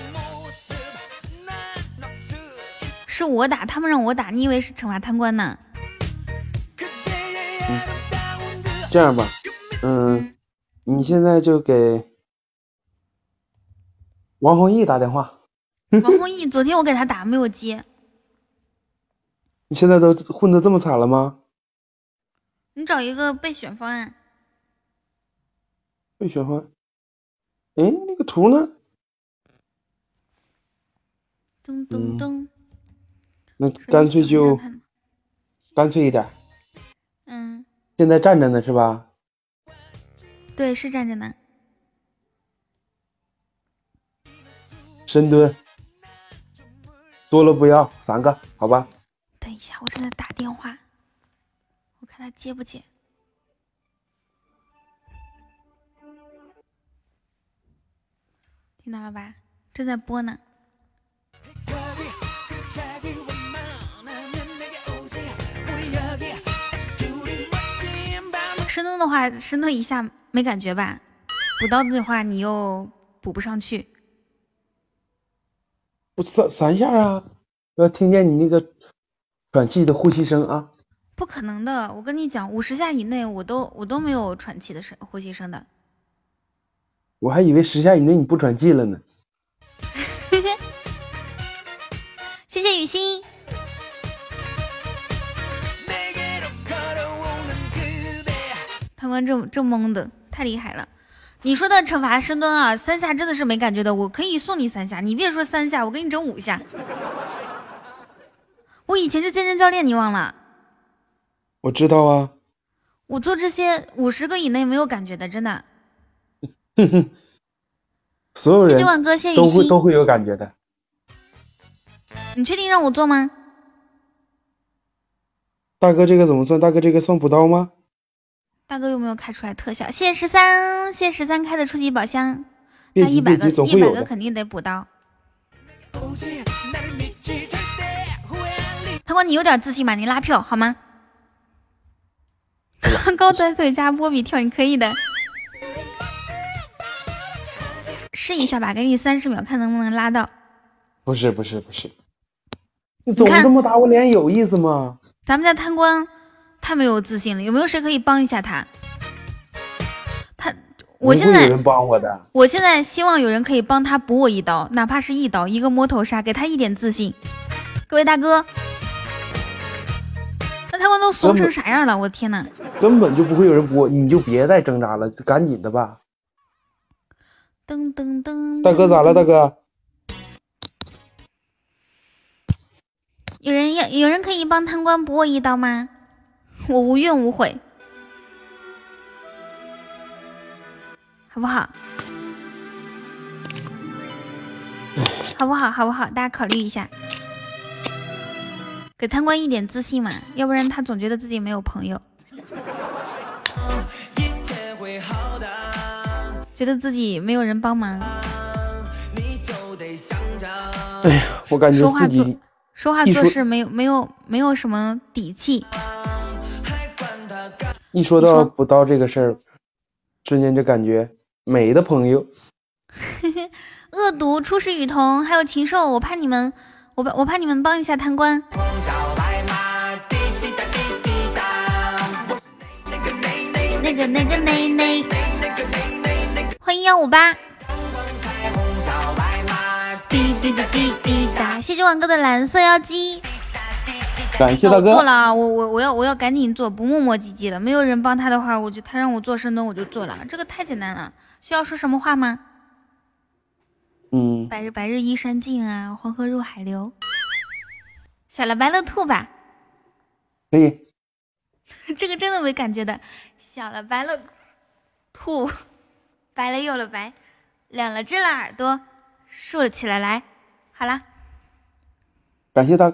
是我打，他们让我打，你以为是惩罚贪官呢？这样吧，你现在就给王弘毅打电话。王弘毅昨天我给他打没有接。你现在都混得这么惨了吗？你找一个备选方案。备选方案？哎，那个图呢？咚咚咚。那干脆一点。现在站着呢是吧？对，是站着呢。深蹲。多了不要，3个，好吧。等一下，我正在打电话，我看他接不接。听到了吧？正在播呢。深蹲的话，深蹲一下没感觉吧？补刀的话，你又补不上去。我3下啊！我要听见你那个喘气的呼吸声啊！不可能的，我跟你讲，50下以内我都没有喘气的声呼吸声的。我还以为10下以内你不喘气了呢。谢谢雨欣。贪官这懵的太厉害了。你说的惩罚深蹲啊，3下真的是没感觉的，我可以送你3下，你别说3下，我给你整5下。我以前是健身教练，你忘了？我知道啊。我做这些50个以内没有感觉的，真的。所有人都会有感觉的。你确定让我做吗？大哥，这个怎么算？大哥，这个算补刀吗？大哥有没有开出来特效？谢谢13，谢谢13开的初级宝箱。那100个肯定得补刀。贪官，你有点自信吧？你拉票好吗？高短腿加波比跳，你可以的。试一下吧，给你30秒，看能不能拉到。不是，你总这么打我脸有意思吗？咱们家贪官太没有自信了，有没有谁可以帮一下他？我现在有人帮我的，我现在希望有人可以帮他补我一刀，哪怕是一刀，一个摸头杀，给他一点自信。各位大哥。贪官都怂成啥样了？我的天哪，根本就不会有人播，你就别再挣扎了，赶紧的吧。噔噔噔，大哥咋了？大哥，有人可以帮贪官补我一刀吗？我无怨无悔，好不好？好不好？大家考虑一下。给贪官一点自信嘛，要不然他总觉得自己没有朋友，觉得自己没有人帮忙。哎呀，我感觉说话做事没有什么底气。一说到补刀这个事儿，瞬间就感觉美的朋友。恶毒初始雨桐还有禽兽，我怕你们帮一下贪官。欢迎158。滴滴滴滴滴答，谢谢王哥的蓝色妖姬，感谢大哥。我做了啊，我要赶紧做，不磨磨唧唧了。没有人帮他的话，他让我做深蹲我就做了，这个太简单了。需要说什么话吗？嗯，白日依山尽啊，黄河入海流。小了白了兔吧，可以。这个真的没感觉的，小了白了兔，白了又了白，两了只了耳朵，竖了起来。来，好了，感谢大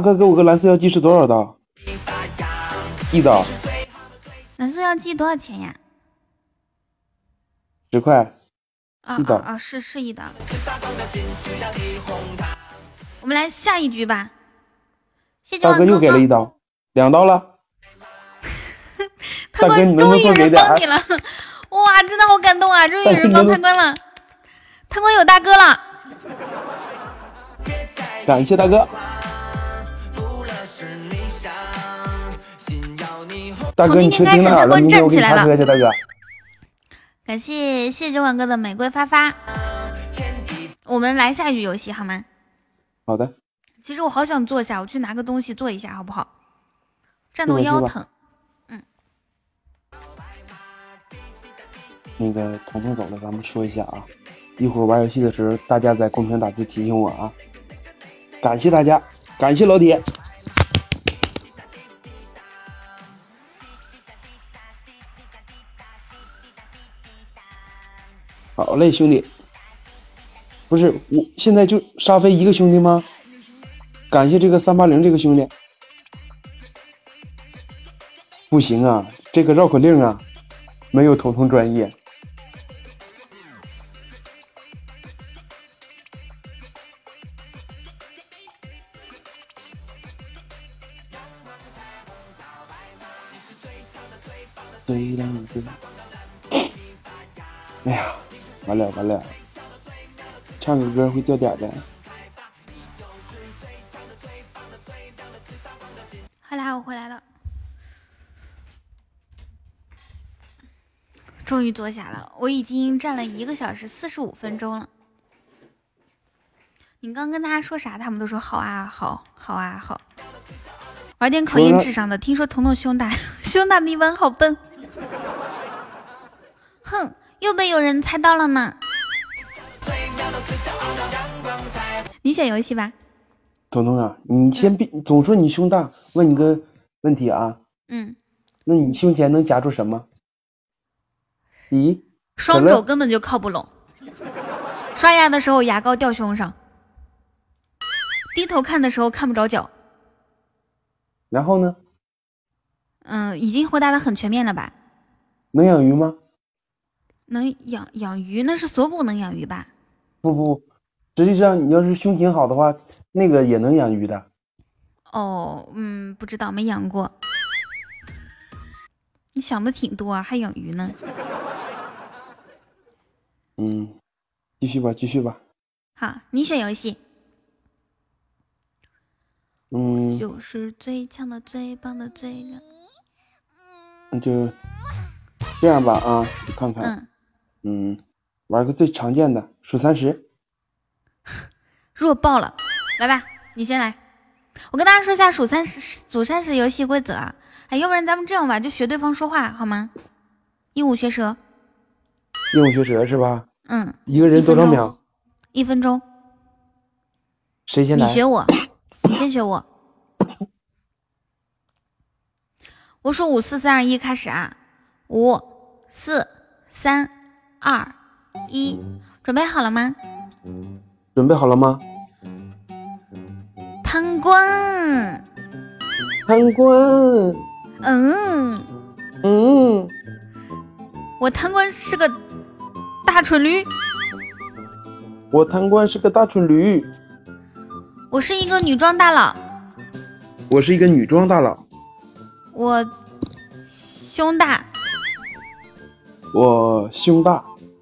哥给我个蓝色妖姬是多少的？1的。蓝色妖姬多少钱呀？10块。啊，是1的。我们来下一局吧。谢谢大哥又给了1刀，2刀了。大哥，你能不能多给点？你了，哇，真的好感动啊！终于有人帮贪官了，贪官有大哥了。感谢大哥。大哥，你确定哪儿了？明天我给你唱歌去，大哥。感谢谢这款哥的玫瑰发发。我们来下一局游戏好吗？好的。其实我好想坐下，我去拿个东西坐一下好不好？战斗腰疼。嗯。那个彤彤走了，咱们说一下啊。一会儿玩游戏的时候，大家在公屏打字提醒我啊。感谢大家，感谢老铁。好嘞，兄弟。不是，我现在就沙飞一个兄弟吗？感谢这个380这个兄弟。不行啊，这个绕口令啊，没有彤彤专业。对了对了，哎呀。完了，唱个歌会掉点的。好啦，我回来了，终于坐下了。我已经站了1个小时45分钟了。你刚跟大家说啥？他们都说好啊，好，好啊，好。玩点考验智商的。听说彤彤胸大的一般好笨。哼。又被有人猜到了呢。你选游戏吧，彤彤啊，你先别总说你胸大。问你个问题啊，嗯，那你胸前能夹住什么？咦，双肘根本就靠不拢。刷牙的时候牙膏掉胸上，低头看的时候看不着脚。然后呢？已经回答的很全面了吧？能养鱼吗？能养鱼，那是锁骨能养鱼吧？不，实际上你要是胸型好的话，那个也能养鱼的。哦，嗯，不知道，没养过。你想的挺多啊，还养鱼呢。嗯，继续吧。好，你选游戏。嗯，就是最强的、最棒的、最亮。那就这样吧啊，你看看。嗯。嗯，玩个最常见的，数30。弱爆了，来吧，你先来。我跟大家说一下数30游戏规则啊。哎，要不然咱们这样吧，就学对方说话好吗？鹦鹉学舌。鹦鹉学舌是吧？嗯。一个人多少秒？1分钟。谁先来？你学我，你先学我。我数5、4、3、2、1，开始啊！5、4、3、2、1，准备好了吗？准备好了吗？贪官，嗯，我贪官是个大蠢驴。我是一个女装大佬。我胸大。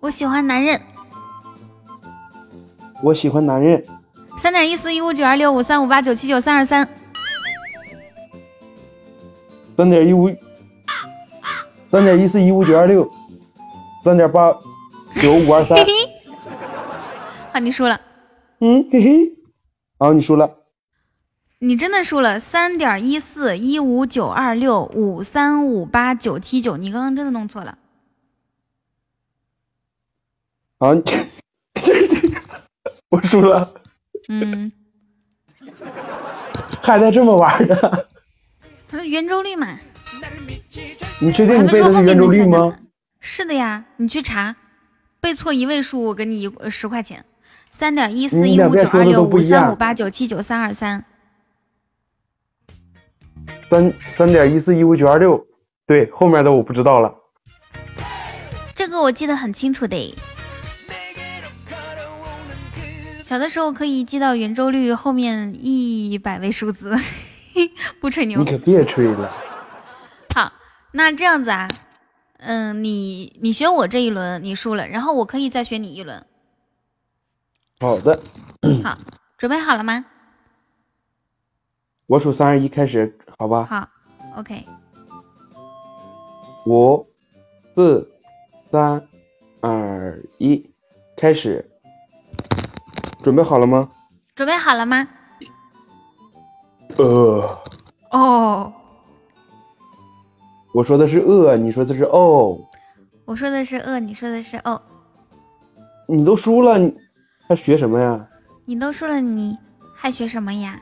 我喜欢男人。3.14159265358979323。3.1415.926，3.895523。嘿嘿，啊，你输了。嗯，嘿嘿，啊，你输了。你真的输了，3.141592653589799，你刚刚真的弄错了。啊，这我输了。嗯，还在这么玩呢？圆周率嘛。你确定你背的是圆周率吗？是的呀，你去查，背错一位数我给你10块钱。3.14159265358979323。3.1415926，对，后面的我不知道了。这个我记得很清楚的。小的时候可以记到圆周率后面100位数字，不吹牛。你可别吹了。好，那这样子啊，嗯，你学我这一轮你输了，然后我可以再学你一轮。好的。好，准备好了吗？我数321开始，好吧？好 ，OK。5、4、3、2、1，开始。准备好了吗？准备好了吗？哦。我说的是你说的是哦。我说的是你说的是哦。你都输了，你还学什么呀？你都输了，你还学什么呀？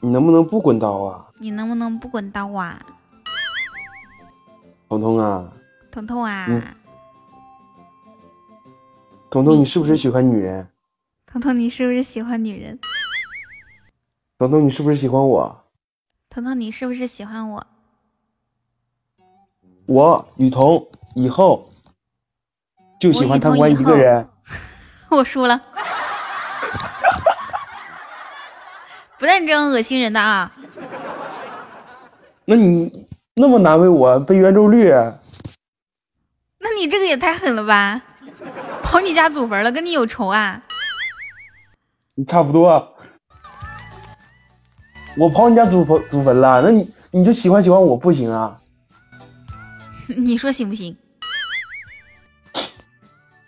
你能不能不滚刀啊？你能不能不滚刀啊？彤彤啊、嗯，彤彤，你是不是喜欢女人？彤彤，你是不是喜欢女人？彤彤，你是不是喜欢我？彤彤，你是不是喜欢我？我雨桐以后就喜欢贪官一个人。我输了。不认真恶心人的啊！那你那么难为我背圆周率，那你这个也太狠了吧！跑你家祖坟了，跟你有仇啊？你差不多。我跑你家祖坟了，那你就喜欢我不行啊？你说行不行？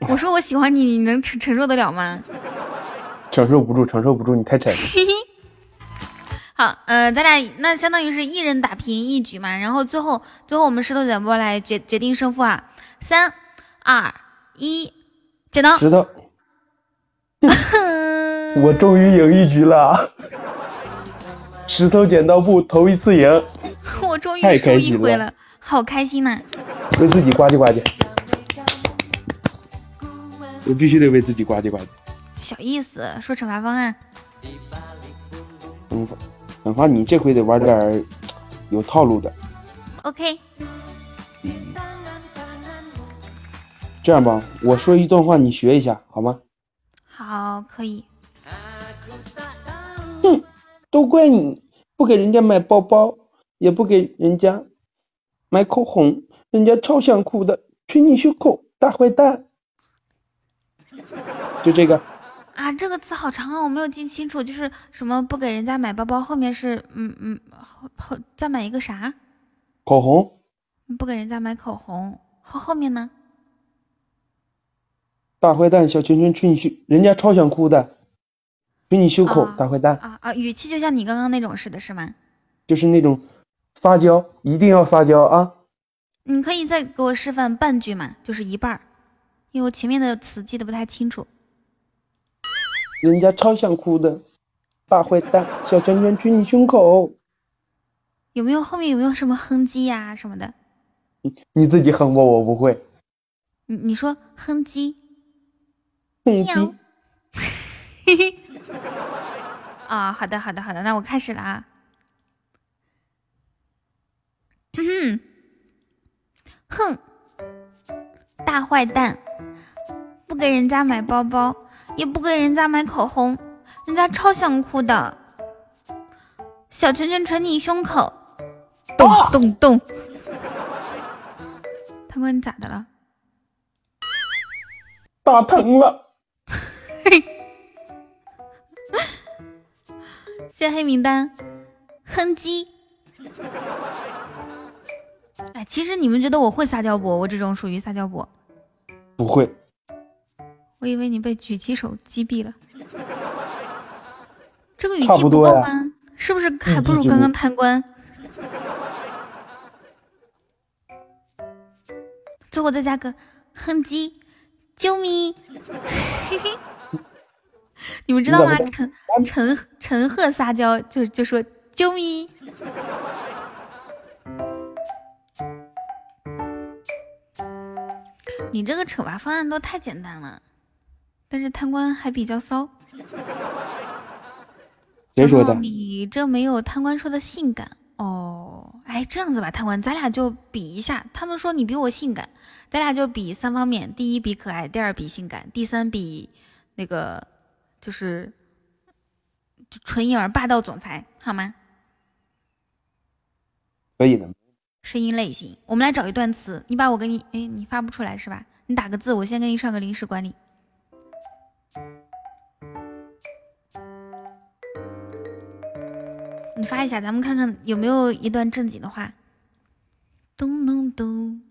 我说我喜欢你，你能承受得了吗？承受不住，你太沉。好，咱俩那相当于是一人打平一局嘛，然后最后我们石头剪刀来决定胜负啊！3、2、1，剪刀。石头。我终于赢一局了，石头剪刀布头一次赢，我终于输一回了，好开心呐、啊！为自己呱唧呱唧，我必须得为自己呱唧呱唧。小意思，说惩罚方案。嗯。哪怕你这回得玩点有套路的。OK。这样吧，我说一段话，你学一下好吗？好，可以。哼，都怪你，不给人家买包包，也不给人家买口红，人家超想哭的，捶你胸口，大坏蛋。就这个。啊，这个词好长啊，我没有记清楚，就是什么不给人家买包包，后面是后再买一个啥？口红。不给人家买口红，后面呢？大坏蛋，小拳拳捶你胸，人家超想哭的，捶你胸口，哦、大坏蛋。啊，语气就像你刚刚那种似的，是吗？就是那种撒娇，一定要撒娇啊！你可以再给我示范半句嘛，就是一半，因为我前面的词记得不太清楚。人家超想哭的，大坏蛋，小拳拳捶你胸口。后面有没有什么哼唧呀、什么的？你自己哼吧，我不会。你说哼唧，喵。啊、哦，好的，那我开始了啊。嗯哼，大坏蛋，不给人家买包包。也不给人家买口红，人家超想哭的。小拳拳捶你胸口，咚咚咚。贪官，你咋的了？打疼了。谢黑名单，哼唧。哎，其实你们觉得我会撒娇不？我这种属于撒娇不？不会。我以为你被举起手击毙了。这个语气不够吗？啊、是不是还不如刚刚贪官？最后再加个哼唧，啾咪。你们知道吗？陈赫撒娇就说啾咪。你这个惩罚方案都太简单了，但是贪官还比较骚。谁说的？你这没有贪官说的性感哦。哎，这样子吧，贪官，咱俩就比一下。他们说你比我性感，咱俩就比三方面：第一比可爱，第二比性感，第三比那个就是纯银儿霸道总裁，好吗？可以的。声音类型，我们来找一段词。你把我给你，哎，你发不出来是吧？你打个字，我先给你上个临时管理。你发一下，咱们看看有没有一段正经的话。咚咚咚。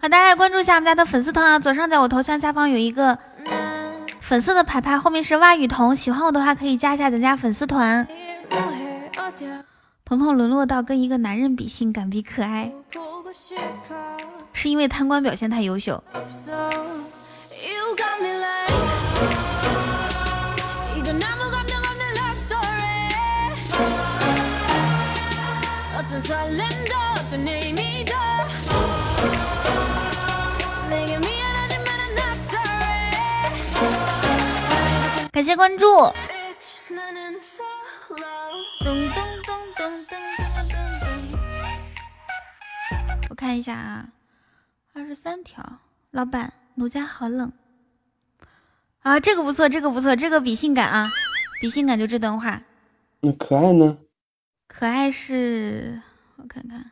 好，大家关注一下我们家的粉丝团啊！左上角我头像下方有一个粉色的牌牌，后面是蛙雨桐。喜欢我的话可以加一下咱家粉丝团。彤彤沦落到跟一个男人比性感比可爱，是因为贪官表现太优秀。感谢关注。我看一下啊，23条。老板，奴家好冷啊！这个不错，这个不错，这个比性感啊，比性感就这段话。那可爱呢？可爱是，我看看。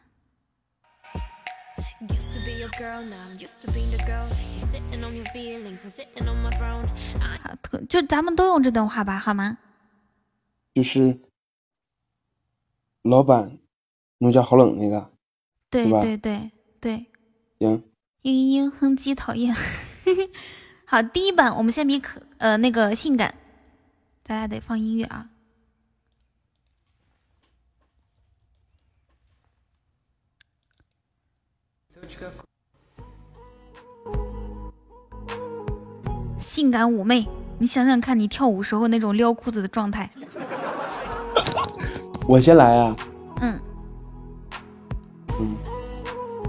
好，就咱们都用这段话吧，好吗？就是老板，奴家好冷那个。对对对对。行。嘤嘤哼唧讨厌。好，第一版我们先比那个性感，咱俩得放音乐啊。性感妩媚，你想想看，你跳舞时候那种撩裤子的状态。我先来啊。嗯。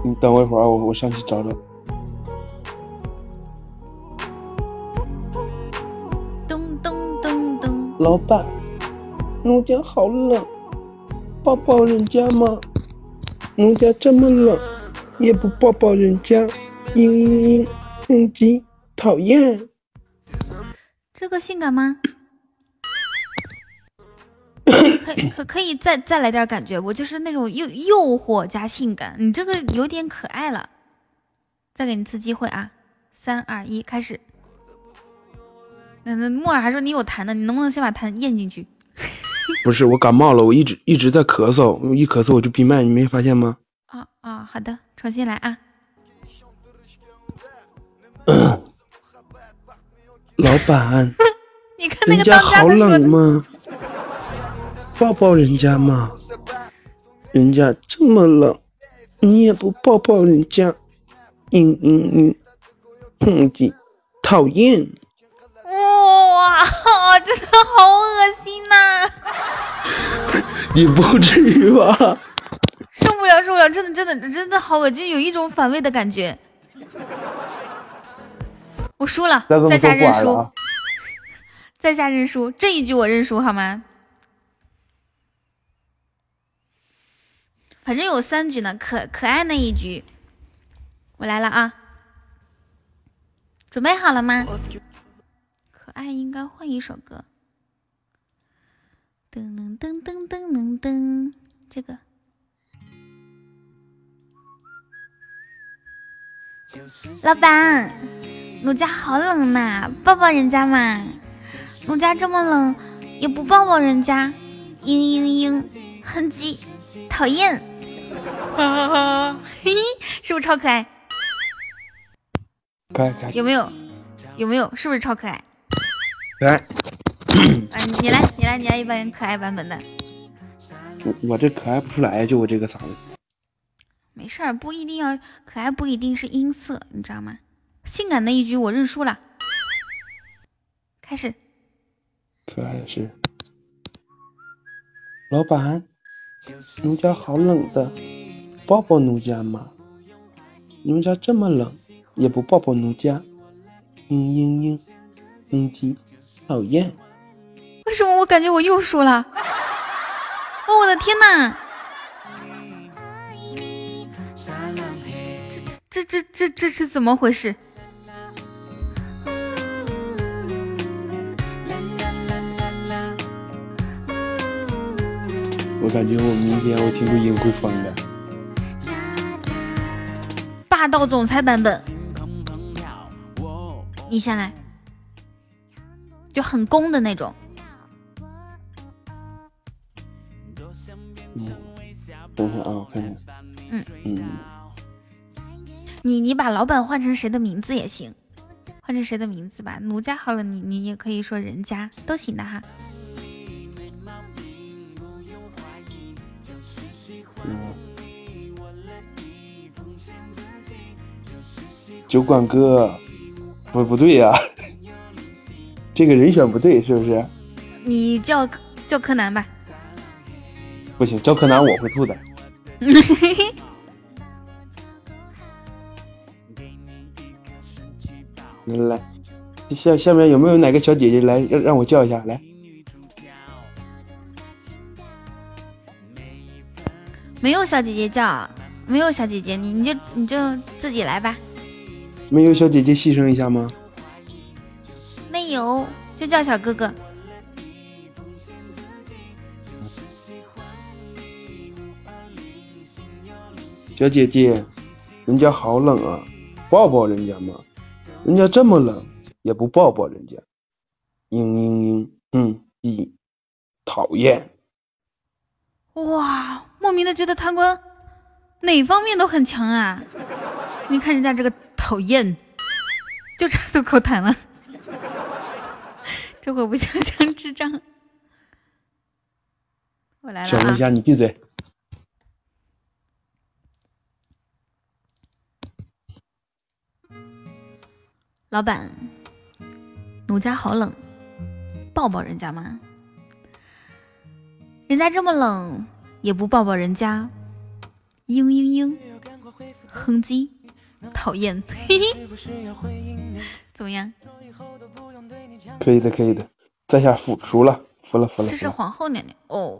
你等我一会儿，我上去找找。咚咚咚咚。老板，农家好冷，抱抱人家吗？农家这么冷，也不抱抱人家，嘤嘤嘤唧，讨厌。这个性感吗？可以再来点感觉，我就是那种诱惑加性感，你这个有点可爱了。再给你次机会啊！3、2、1，开始。木耳还说你有痰呢，你能不能先把痰咽进去？不是，我感冒了，我一直在咳嗽，一咳嗽我就闭麦，你没发现吗？啊、好的，重新来啊。老板，你看那个当家的说的，人家好冷吗？抱抱人家吗？人家这么冷，你也不抱抱人家，哼唧，讨厌。哇，真的好恶心呐、啊！也不至于吧。受不了，真的好恶心，有一种反胃的感觉。我输了，在下认输，在下认输，这一局我认输好吗？反正有3局呢，可爱那一局，我来了啊！准备好了吗？可爱应该换一首歌。噔噔噔，这个。老板，奴家好冷呐，抱抱人家嘛。奴家这么冷，也不抱抱人家，嘤嘤嘤，哼唧，讨厌，嘿，是不是超可爱？有没有？是不是超可爱？来，啊，你来一般可爱版本的。我这可爱不出来，就我这个嗓子。没事儿，不一定要可爱，不一定是音色，你知道吗？性感的一局我认输了。开始。可爱是。老板，你们家好冷的，抱抱奴家嘛。你们家这么冷，也不抱抱奴家。嘤嘤嘤，公鸡，讨厌。为什么我感觉我又输了？哦，我的天哪！这是怎么回事？我感觉我明天我听录音会疯的。霸道总裁版本，你先来，就很攻的那种。等一下啊，我看一下。你把老板换成谁的名字也行，换成谁的名字吧。奴家好了，你也可以说人家都行的哈。酒馆哥，不对呀、啊，这个人选不对，是不是？你叫柯南吧。不行，叫柯南我会吐的。来，下面有没有哪个小姐姐来让我叫一下来？没有小姐姐叫，没有小姐姐，你就自己来吧。没有小姐姐牺牲一下吗？没有，就叫小哥哥。小姐姐，人家好冷啊，抱抱人家嘛。人家这么冷也不抱抱人家，嘤嘤嘤，一讨厌。哇，莫名的觉得贪官哪方面都很强啊！你看人家这个讨厌，就这都口痰了，这回不像智障。我来了、啊，小龙虾，你闭嘴。老板，奴家好冷，抱抱人家嘛。人家这么冷也不抱抱人家，嘤嘤嘤，哼唧，讨厌。怎么样？可以的，在下服了。这是皇后娘娘哦。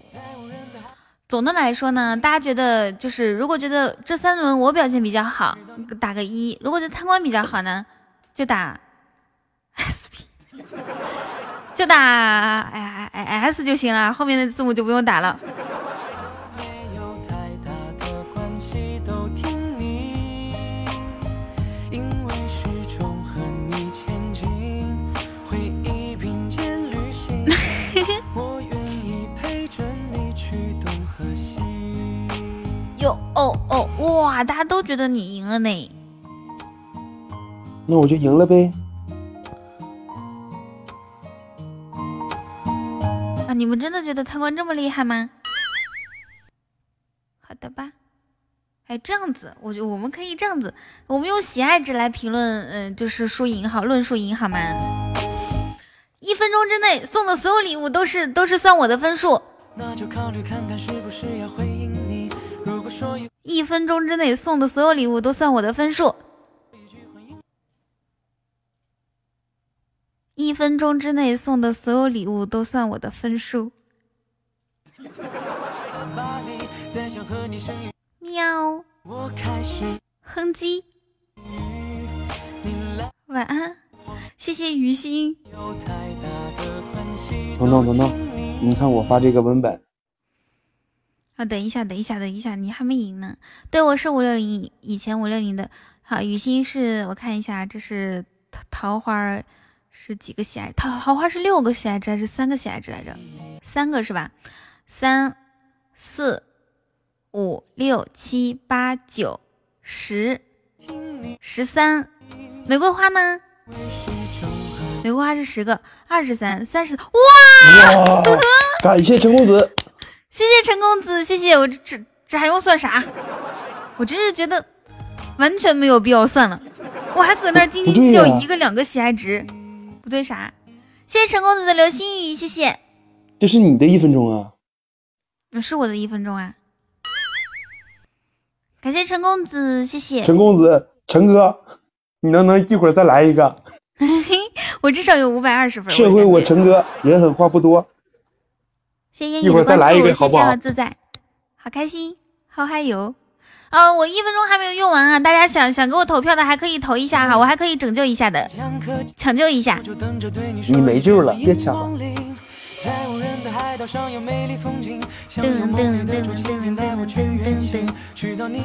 总的来说呢，大家觉得就是，如果觉得这三轮我表现比较好，打个1；如果觉得贪官比较好呢？就打 SP， 就打 S 就行了，后面的字母就不用打了。哟哦哇，大家都觉得你赢了呢。那我就赢了呗！啊，你们真的觉得贪官这么厉害吗？好的吧，哎，这样子，我们可以这样子，我们用喜爱值来评论，就是论输赢好吗？1分钟之内送的所有礼物都是算我的分数。那就考虑看看是不是要回应你。如果说1分钟之内送的所有礼物都算我的分数。1分钟之内送的所有礼物都算我的分数。喵，哼唧，晚安，谢谢于心。等等，你看我发这个文本。啊，等一下，你还没赢呢。对，我是560，以前560的。好，于心是我看一下，这是桃花。是几个喜爱？桃花是6个喜爱值还是3个喜爱值来着？3个是吧？ 3、4、5、6、7、8、9、10、13。玫瑰花呢？玫瑰花是10个，23、30。哇！感谢陈公子，谢谢陈公子，谢谢我这还用算啥？我真是觉得完全没有必要算了，我还搁那斤斤计较1个2个喜爱值，不对啥？谢谢陈公子的流星雨，谢谢。这是你的1分钟啊？是我的1分钟啊！感谢陈公子，谢谢陈公子，陈哥，你能一会儿再来一个？我至少有520分。社会我陈哥人狠话不多。谢谢一会儿再来一个，好不好？谢谢自在，好开心，好嗨油。我1分钟还没有用完啊！大家想给我投票的还可以投一下哈，我还可以拯救一下的，抢救一下。你没救了，别抢了。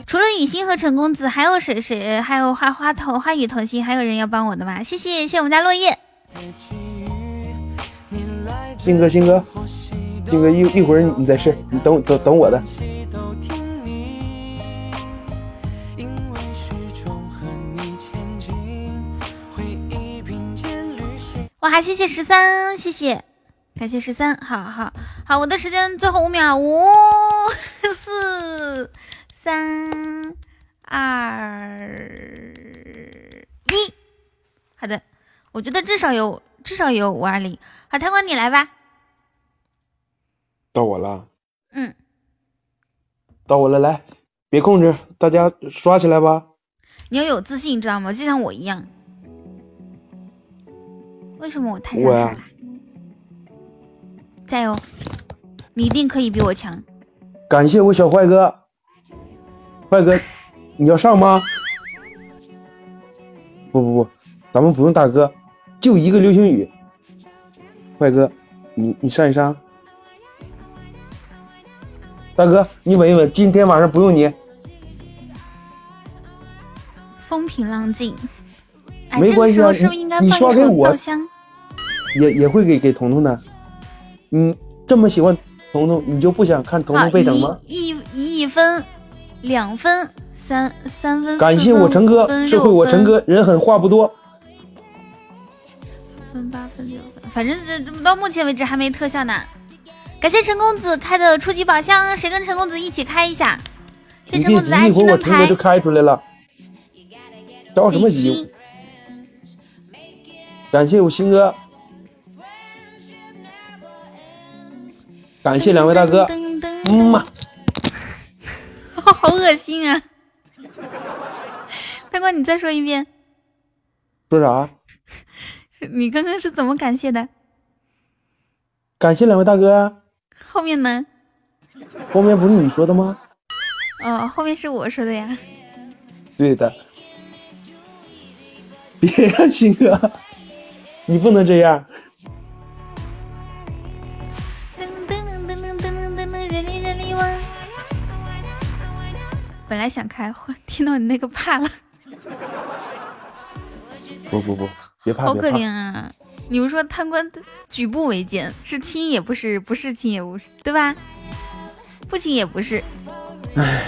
除了雨欣和陈公子，还有谁？还有花语童心，还有人要帮我的吗？谢谢我们家落叶。鑫哥，一会儿你再试，你等我的。哇，谢谢13，谢谢，感谢13，好，我的时间最后5秒，5、4、3、2、1，好的，我觉得至少有520。好，太官你来吧，到我了，来，别控制，大家刷起来吧，你要有自信，知道吗？就像我一样。为什么我太傻了？加油，你一定可以比我强。感谢我小坏哥，你要上吗？不，咱们不用大哥，就一个流星雨。坏哥，你上一上。大哥，你稳一稳，今天晚上不用你。风平浪静。哎，没关系啊，这个时候是不是应该放一首稻香？也会给彤彤的。你这么喜欢彤彤，你就不想看彤彤被整吗？1分，2分，三分。感谢我陈哥，社会我陈哥人狠话不多。4分8分6分，反正到目前为止还没特效呢。感谢陈公子开的初级宝箱，谁跟陈公子一起开一下？谢陈公子的爱心灯牌。一会儿我陈哥就开出来了。着什么急？感谢我鑫哥，感谢2位大哥。好恶心啊！大哥，你再说一遍。说啥？你刚刚是怎么感谢的？感谢2位大哥。后面呢？后面不是你说的吗？哦，后面是我说的呀。对的。别呀，鑫哥。你不能这样。本来想开，听到你那个怕了。不，别怕。好可怜啊！你们说贪官举步维艰，是亲也不是，不是亲也不是，对吧？不亲也不是。唉。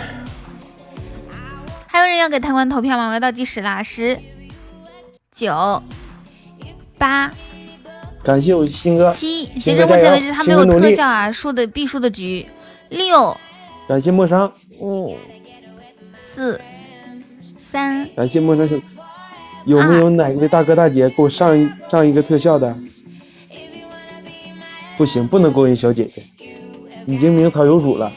还有人要给贪官投票吗？我要到计时啦！10、9、8，感谢我鑫哥。7，截至目前为止他没有特效啊，输的必输的局。6，感谢莫商。5、4、3，感谢莫商。有没有哪位大哥大姐给我上一个特效的？不行，不能勾引小姐姐，已经名草有主了。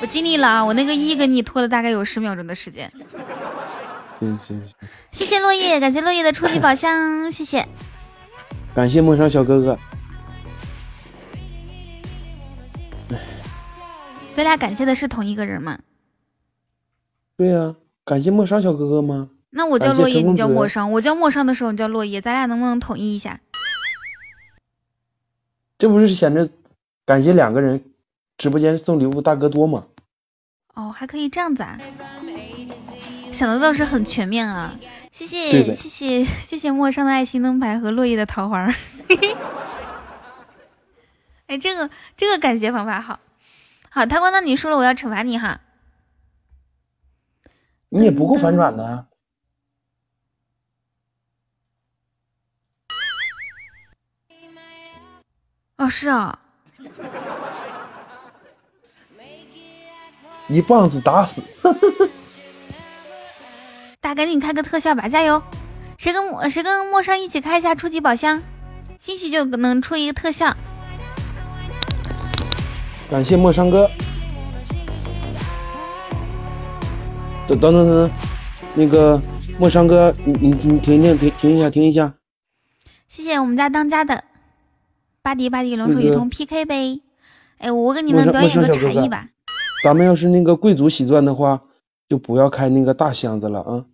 我尽力了啊，我那个跟你拖了大概有10秒钟的时间。谢谢落叶，感谢落叶的初级宝箱，谢谢，感谢梦上小哥哥。咱俩感谢的是同一个人吗？对呀，感谢梦上小哥哥吗？那我叫落叶，你叫莫商，我叫莫商的时候你叫落叶，咱俩能不能统一一下？这不是显得感谢2个人直播间送礼物大哥多吗？哦，还可以这样子啊。想的倒是很全面啊！谢谢莫商的爱心灯牌和落叶的桃花。哎，这个感谢方法好。好，他光当你输了，我要惩罚你哈。你也不够反转的、啊。哦，是啊。一棒子打死。大赶紧开个特效吧，加油！谁跟陌生一起开一下初级宝箱，兴许就能出一个特效。感谢陌生哥。等，那个陌生哥，你停一下。谢谢我们家当家的巴迪龙属于同 PK 呗。哎，我给你们表演个才艺吧。咱们要是那个贵族喜钻的话，就不要开那个大箱子了啊。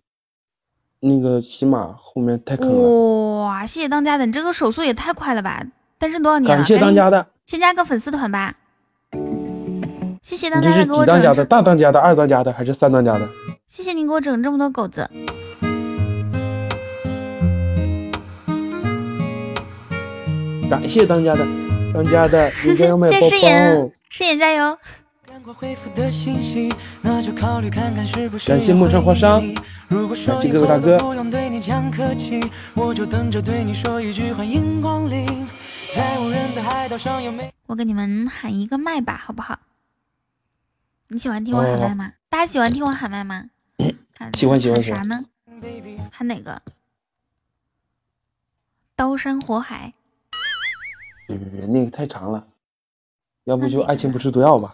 那个起码后面太坑了。哇，谢谢当家的，你这个手速也太快了吧！单身多少年了？感谢当家的，先加个粉丝团吧。谢谢当家的给我整。当家的，大当家的，二当家的，还是三当家的？谢谢你给我整这么多狗子。感谢当家的，你这要买包包。谢诗妍加油！感谢陌上花商，感谢各位大哥。我给你们喊一个麦吧，好不好？你喜欢听我喊麦吗？大家喜欢听我喊麦吗？喜欢啥呢？喊哪个？刀山火海。别，那个太长了，要不就爱情不是毒药吧。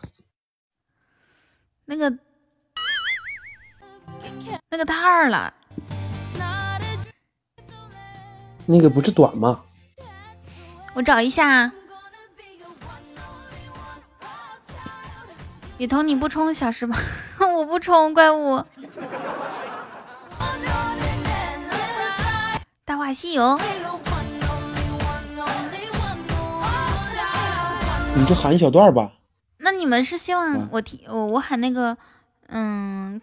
那个太二了，那个不是短吗？我找一下。雨桐你不充小时吧？我不充怪物。大话西游。你就喊一小段吧。那你们是希望我喊那个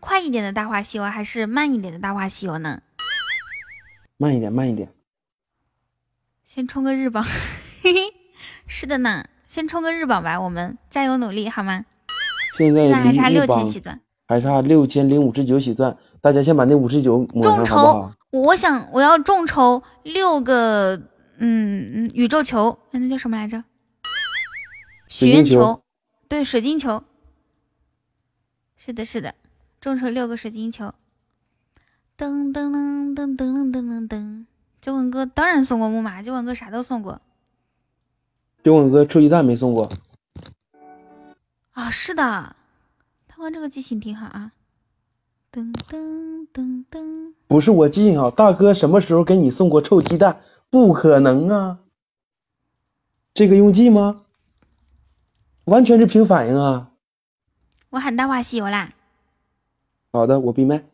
快一点的大话西游，还是慢一点的大话西游呢？慢一点。先冲个日榜。是的呢，先冲个日榜吧，我们加油努力好吗？现在还差6000喜钻，还差6059喜钻，大家先把那59抹上好不好？众筹，我要众筹6个宇宙球，那叫什么来着？许愿球。对，水晶球，是的，众筹6个水晶球。噔，酒馆哥当然送过木马，酒馆哥啥都送过，酒馆哥臭鸡蛋没送过啊、哦！是的，他玩这个记性挺好啊。噔，不是我记性好，大哥什么时候给你送过臭鸡蛋？不可能啊，这个用记吗？完全是凭反应啊！我喊大话西游啦！好的，我闭麦。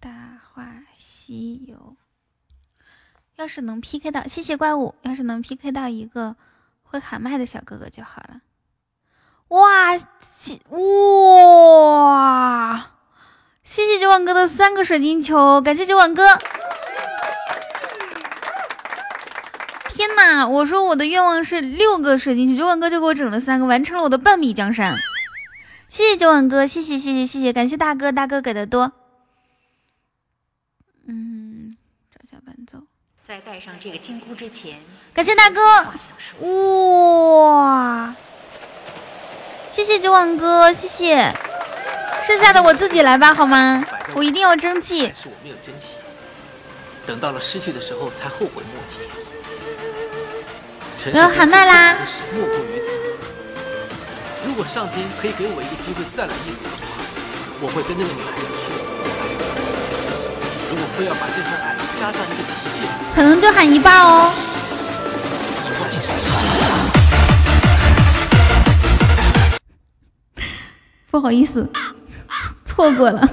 大话西游，要是能 PK 到，谢谢怪物。要是能 PK 到一个会喊麦的小哥哥就好了。哇！谢谢酒馆哥的3个水晶球，感谢酒馆哥。天哪！我说我的愿望是6个水晶球，酒馆哥就给我整了3个，完成了我的半壁江山。谢谢酒馆哥，谢谢，感谢大哥，大哥给的多。找下伴奏。在戴上这个金箍之前，感谢大哥。哇！谢谢酒馆哥，谢谢。剩下的我自己来吧，好吗？我一定要争气。但是我没有珍惜，等到了失去的时候才后悔莫及。我要喊麦啦！莫过于此。如果上天可以给我一个机会再来一次的话，我会跟那个女孩子说，如果非要把这份爱加上一个期限，可能就喊一半哦。不好意思，错过了，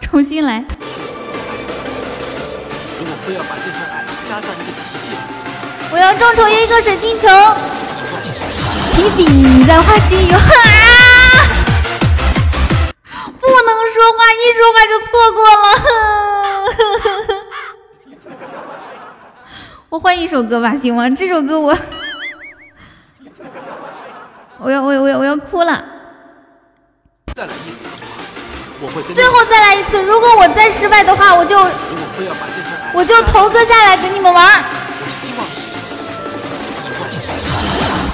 重新来。如果非要把这份爱加上一个期限。我要众筹一个水晶球，提笔在画西游。不能说话，一说话就错过了。我换一首歌吧，行吗？这首歌我要哭了。再来一次，我会最后再来一次。如果我再失败的话，我就头割下来给你们玩。我希望是。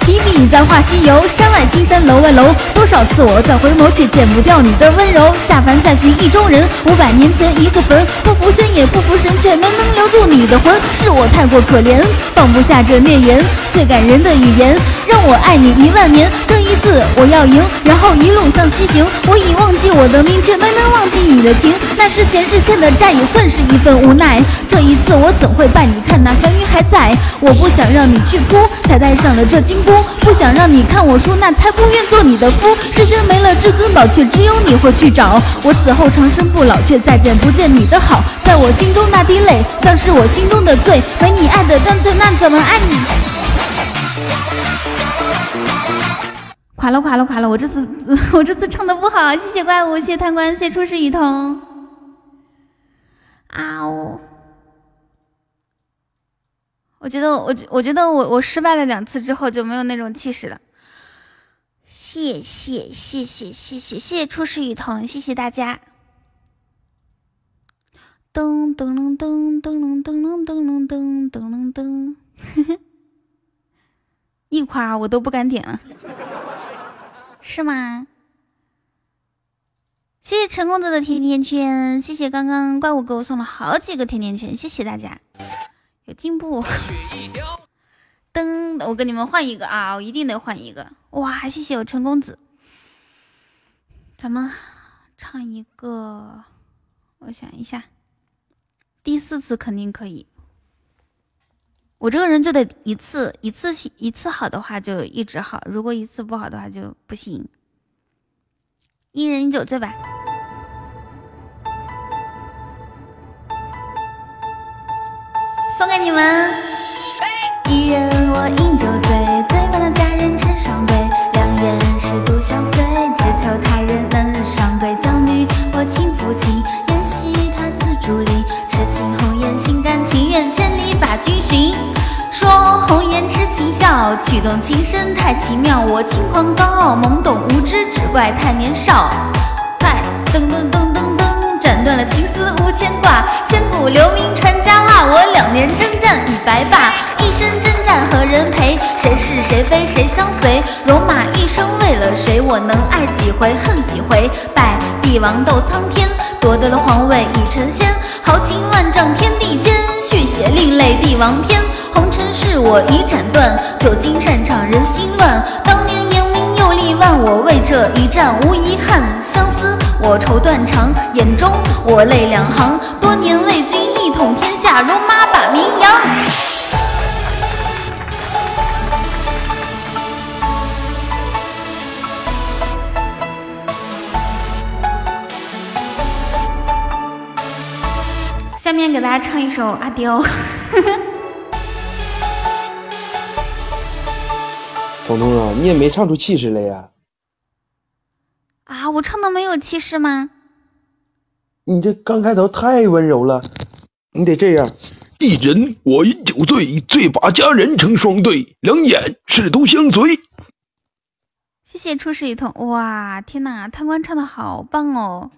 提笔在画西游，山外青山楼外楼。多少次我在回眸，却剪不掉你的温柔。下凡再寻意中人，500年前一座坟。不服仙也不服神，却没能留住你的魂。是我太过可怜，放不下这孽缘。最感人的语言，让我爱你10000年。这一次我要赢，然后一路向西行。我已忘记我的命，却没能忘记你的情。那是前世欠的债，也算是一份无奈。这一次我怎会败？你看那小鱼还在，我不想让你去哭，才戴上了这金箍。不想让你看我输，那才不愿做你的夫。世间没了至尊宝，却只有你会去找。我此后长生不老，却再见不见你的好。在我心中那滴泪，像是我心中的罪。没你爱的干脆，那怎么爱你？垮了垮了垮了！我这次唱的不好，谢谢怪物，谢贪官，谢初世雨桐。啊哦！我觉得我失败了2次之后就没有那种气势了。谢谢初世雨桐，谢谢大家。噔噔噔噔噔噔噔噔噔噔噔，一夸我都不敢点了，是吗？谢谢陈公子的甜甜圈，谢谢刚刚怪物给我送了好几个甜甜圈，谢谢大家。有进步，噔！我跟你们换一个啊，我一定得换一个。哇，谢谢我陈公子。咱们唱一个，我想一下，第4次肯定可以。我这个人就得一次好的话就一直好，如果1次不好的话就不行。一人1酒醉吧。送给你们。一人我饮酒醉，醉把那佳人成双对。两人是独相随，只求他人能双对。娇女我轻抚琴，也许她自竹林。痴情红颜心甘情愿，千里把君寻。说红颜痴情笑，曲动情深太奇妙。我轻狂高傲，懵懂无知，只怪太年少。快噔噔噔噔噔，斩断了情丝无牵挂，千古留名传佳话。我2年征战已白发，一生征战何人陪？谁是谁非谁相随？戎马一生为了谁？我能爱几回恨几回？拜帝王斗苍天，夺得了皇位已成仙。豪情万丈天地间，续写另类帝王篇。红尘事我已斩断，久经战场人心乱。当年扬名又立万，我为这一战无遗憾。相思我愁断肠，眼中我泪两行。多年为君一统天下，戎马把名扬。下面给大家唱一首阿刁。彤彤啊，你也没唱出气势来呀。啊，我唱的没有气势吗？你这刚开头太温柔了，你得这样。一人我饮酒醉，醉把佳人成双对。两眼是独相随。谢谢初世雨桐。哇，天哪，贪官唱的好棒哦。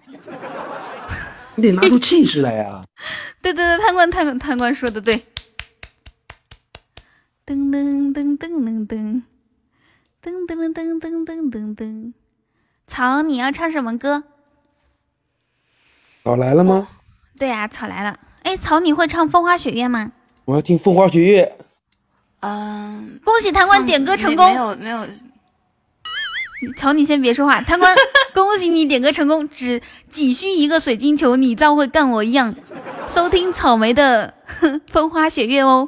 你得拿出气势来呀、啊。对，贪官说的对。噔噔噔噔噔噔噔噔噔噔噔噔噔。草，你要唱什么歌？草来了吗？对啊，草来了。哎，草，你会唱《风花雪月》吗？我要听《风花雪月》。恭喜贪官点歌成功。没有。草，你先别说话。贪官，恭喜你点歌成功，仅需1个水晶球，你照会干我一样。收听草莓的《风花雪月》哦。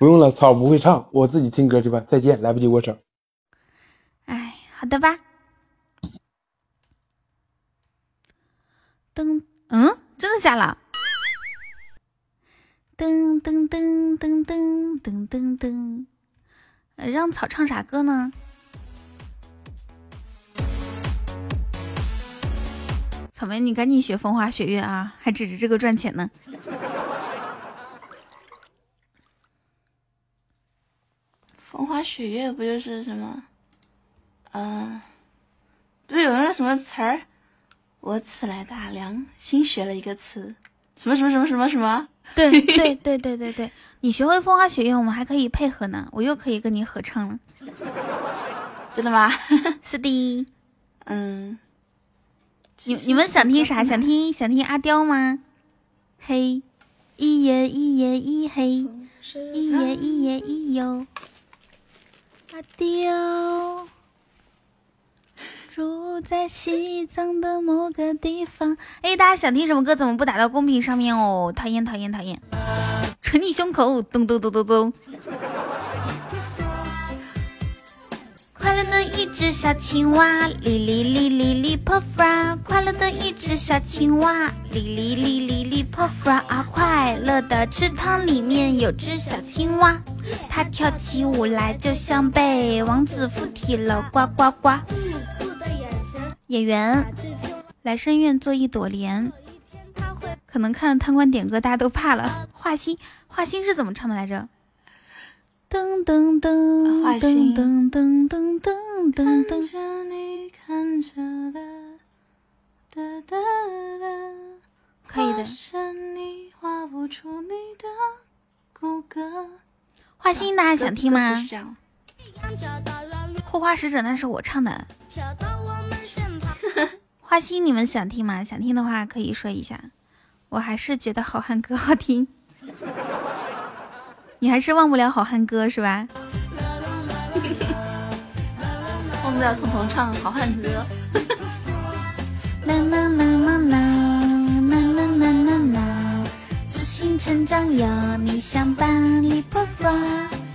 不用了，草不会唱，我自己听歌去吧。再见，来不及我整。哎，好的吧。噔，真的下了。噔噔噔噔噔噔噔噔，让草唱啥歌呢？草莓，你赶紧学风花雪月啊，还指着这个赚钱呢。取悦不就是什么，不是有那什么词儿？我此来大梁，新学了一个词，什么什么什么什么什么？对对对对对对，你学会风花雪月，我们还可以配合呢，我又可以跟你合唱了。真的吗？是的。嗯，你们想听啥？想听阿刁吗？嘿，一爷一爷一嘿，一爷一爷一哟，阿刁。住在西藏的某个地方。哎，大家想听什么歌？怎么不打到公屏上面哦？讨厌讨厌讨厌！捶你胸口，咚咚咚咚咚！快乐的一只小青蛙，哩哩哩哩哩泼fra。快乐的一只小青蛙，哩哩哩哩哩泼fra。啊，快乐的池塘里面有只小青蛙，它跳起舞来就像被王子附体了，呱呱呱！演员来深院做一朵莲，可能看了贪官点歌大家都怕了。华星是怎么唱的来着？噔噔噔噔噔噔噔噔噔噔，可以的。华星大家想听吗？护花使者那是我唱的。花心，你们想听吗？想听的话可以说一下。我还是觉得好汉歌好听。你还是忘不了好汉歌是吧？忘不了彤彤唱好汉歌。啦啦啦啦啦啦啦啦啦啦！自信成长有你相伴，里婆娑。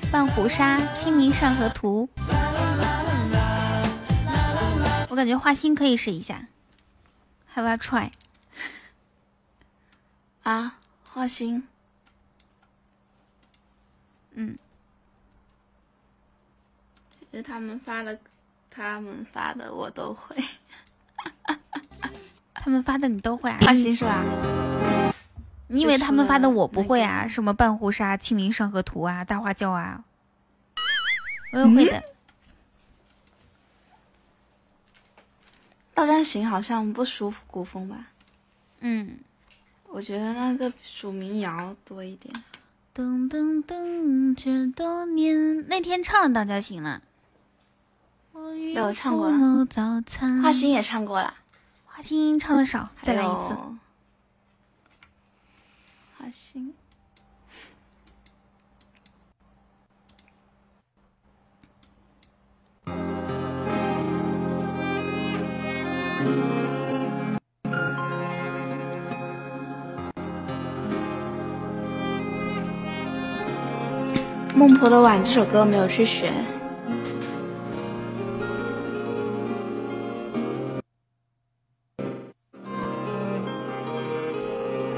半壶纱，清明上河图。我感觉花心可以试一下。Have a try 啊，花心，其实他们发的我都会。他们发的你都会啊？花心是吧？你以为他们发的我不会啊？什么半壶纱、清明上河图啊、大花轿啊，我也会的。《道战行》好像不输古风吧？我觉得那个属民谣多一点。噔噔噔，这多年那天唱了《道战行》了，有唱过了。花心也唱过了，花心唱的少，再来一次。花心，孟婆的碗这首歌没有去学。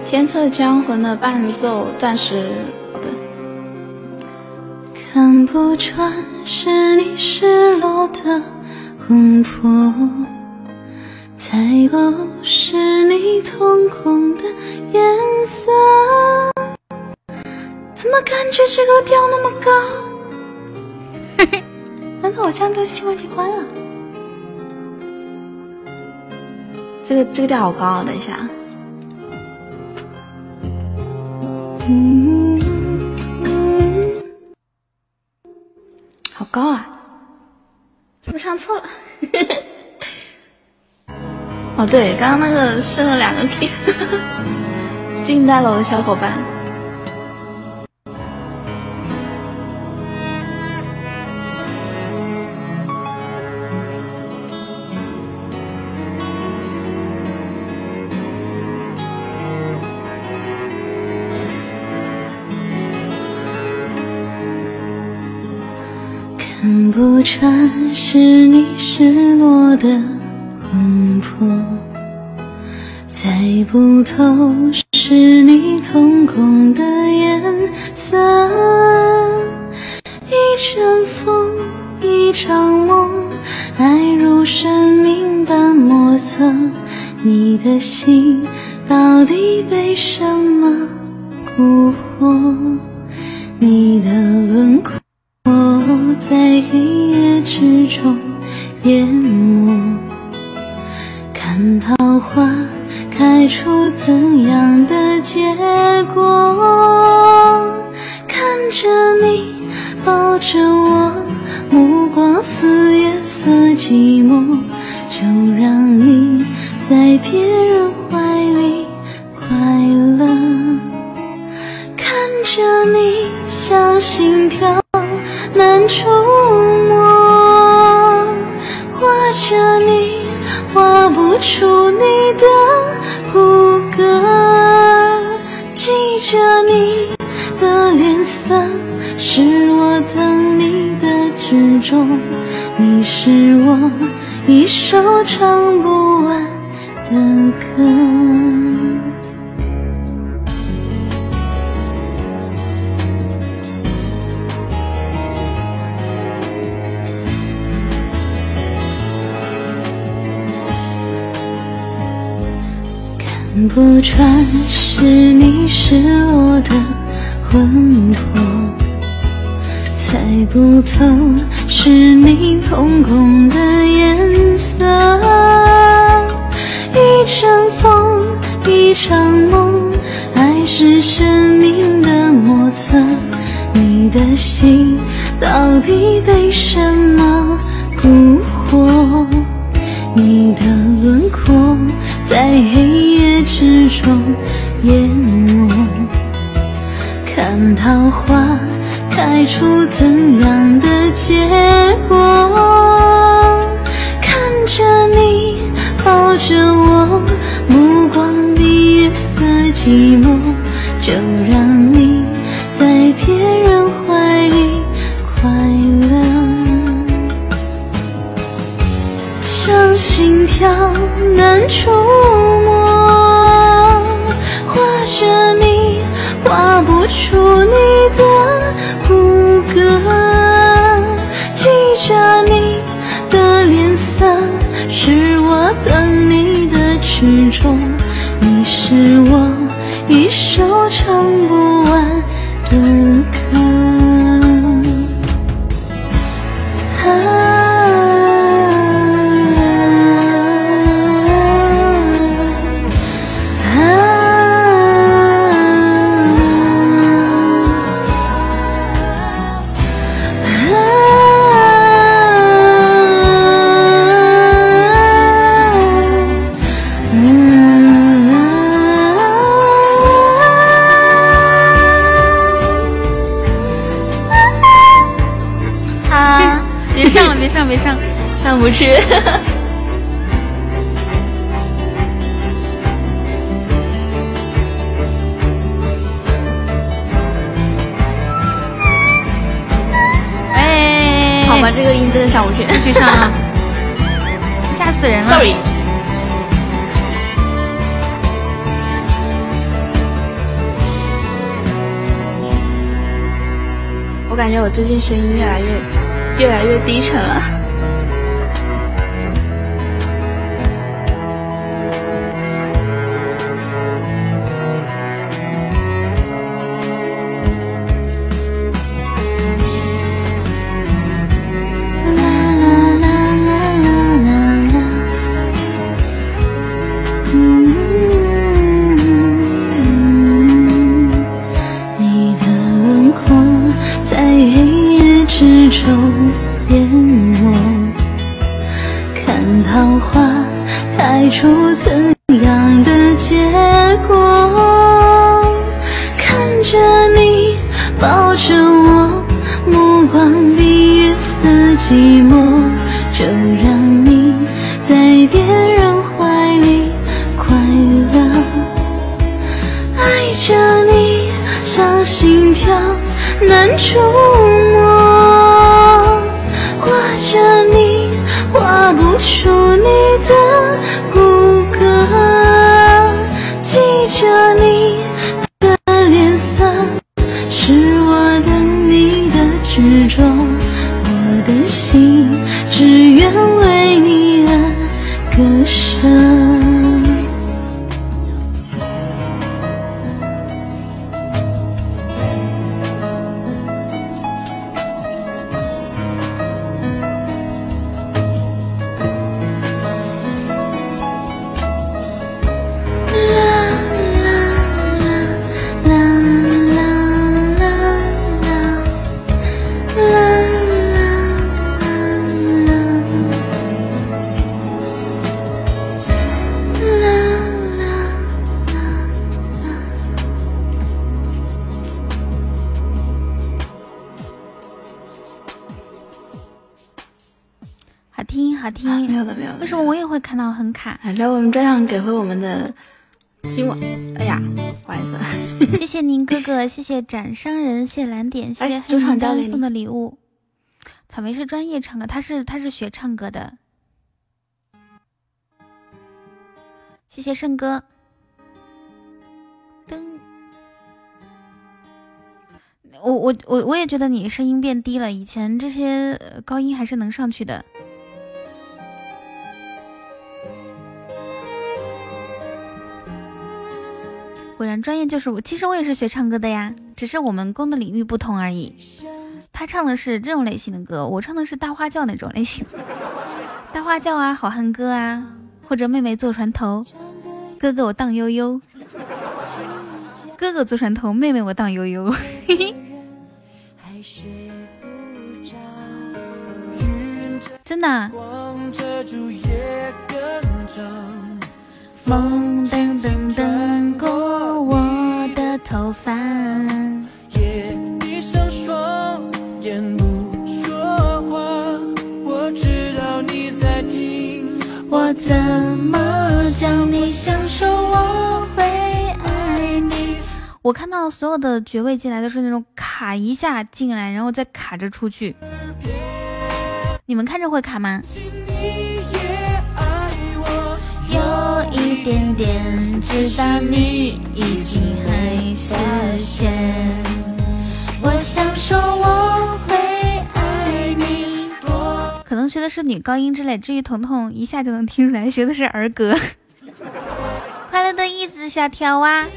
天策江魂的伴奏暂时好的。看不穿是你失落的魂魄，猜不是你瞳孔的颜色。怎么感觉这个调那么高？难道我这样对器官器官了？这个调好高啊！等一下。好高啊！是不是唱错了？哦，对，刚刚那个升了两个 key。惊呆了我的小伙伴。看不穿是你失落的魂魄，猜不透是你瞳孔的颜色。一阵风，一场梦，爱如生命般莫测。你的心到底被什么蛊惑？你的轮廓在黑夜之中淹没，看桃花开出怎样的结果，看着你抱着我，目光似月色寂寞，就让你在别人怀里快乐，看着你像心跳难触摸，画着你画不出你的骨骼，记着你的脸色，是我等你的执着，你是我一首唱不完的歌。看不穿是你失落的魂魄，猜不透是你瞳孔的颜色，一阵风一场梦，爱是生命的莫测，你的心到底被什么蛊惑，你的轮廓在黑夜之中淹没，看桃花开出怎样的结果，看着你抱着我，目光比月色寂寞，就让你在别人怀里快乐，像心跳难触摸，画着你画不出你的骨骼，记着你的脸色，是我等你的执着，你是我一首唱不完的歌啊。上不去哎，好吧，这个音真的上不去，不去上啊吓死人了 sorry。 我感觉我最近声音越来越低沉了。好听、啊、没有的没有的。为什么我也会看到很卡？来，我们照样给回我们的今晚。哎呀，不好意思。谢谢您哥哥，谢谢展商人，谢蓝点，谢谢黑长江送的礼物。草莓是专业唱歌，他是学唱歌的。谢谢盛哥。我也觉得你声音变低了，以前这些高音还是能上去的。果然专业就是我，其实我也是学唱歌的呀，只是我们攻的领域不同而已。他唱的是这种类型的歌，我唱的是大花轿那种类型的，大花轿啊，好汉歌啊，或者妹妹坐船头，哥哥我荡悠悠，哥哥坐船头，妹妹我荡悠悠。真的、啊、风噔噔噔过我的头发，也闭上双眼不说话，我知道你在听我怎么讲，你想说我会爱你。我看到所有的爵位进来都是那种卡一下进来，然后再卡着出去。你们看着会卡吗？有一点点知道你已经很实现，我想说我会爱你。可能学的是女高音之类，至于彤彤一下就能听出来学的是儿歌。快乐的一直下跳啊，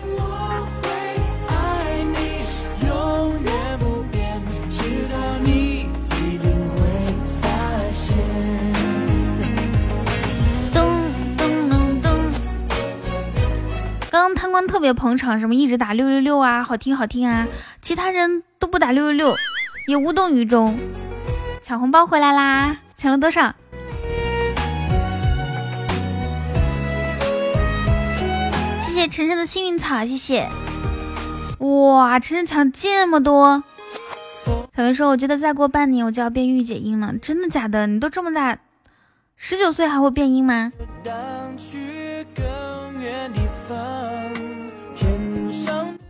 刚刚贪官特别捧场，什么一直打666啊，好听好听啊，其他人都不打666，也无动于衷。抢红包回来啦，抢了多少？谢谢晨晨的幸运草，谢谢。哇，晨晨抢了这么多。小梅说，我觉得再过半年我就要变御姐音了。真的假的？你都这么大，19岁还会变音吗？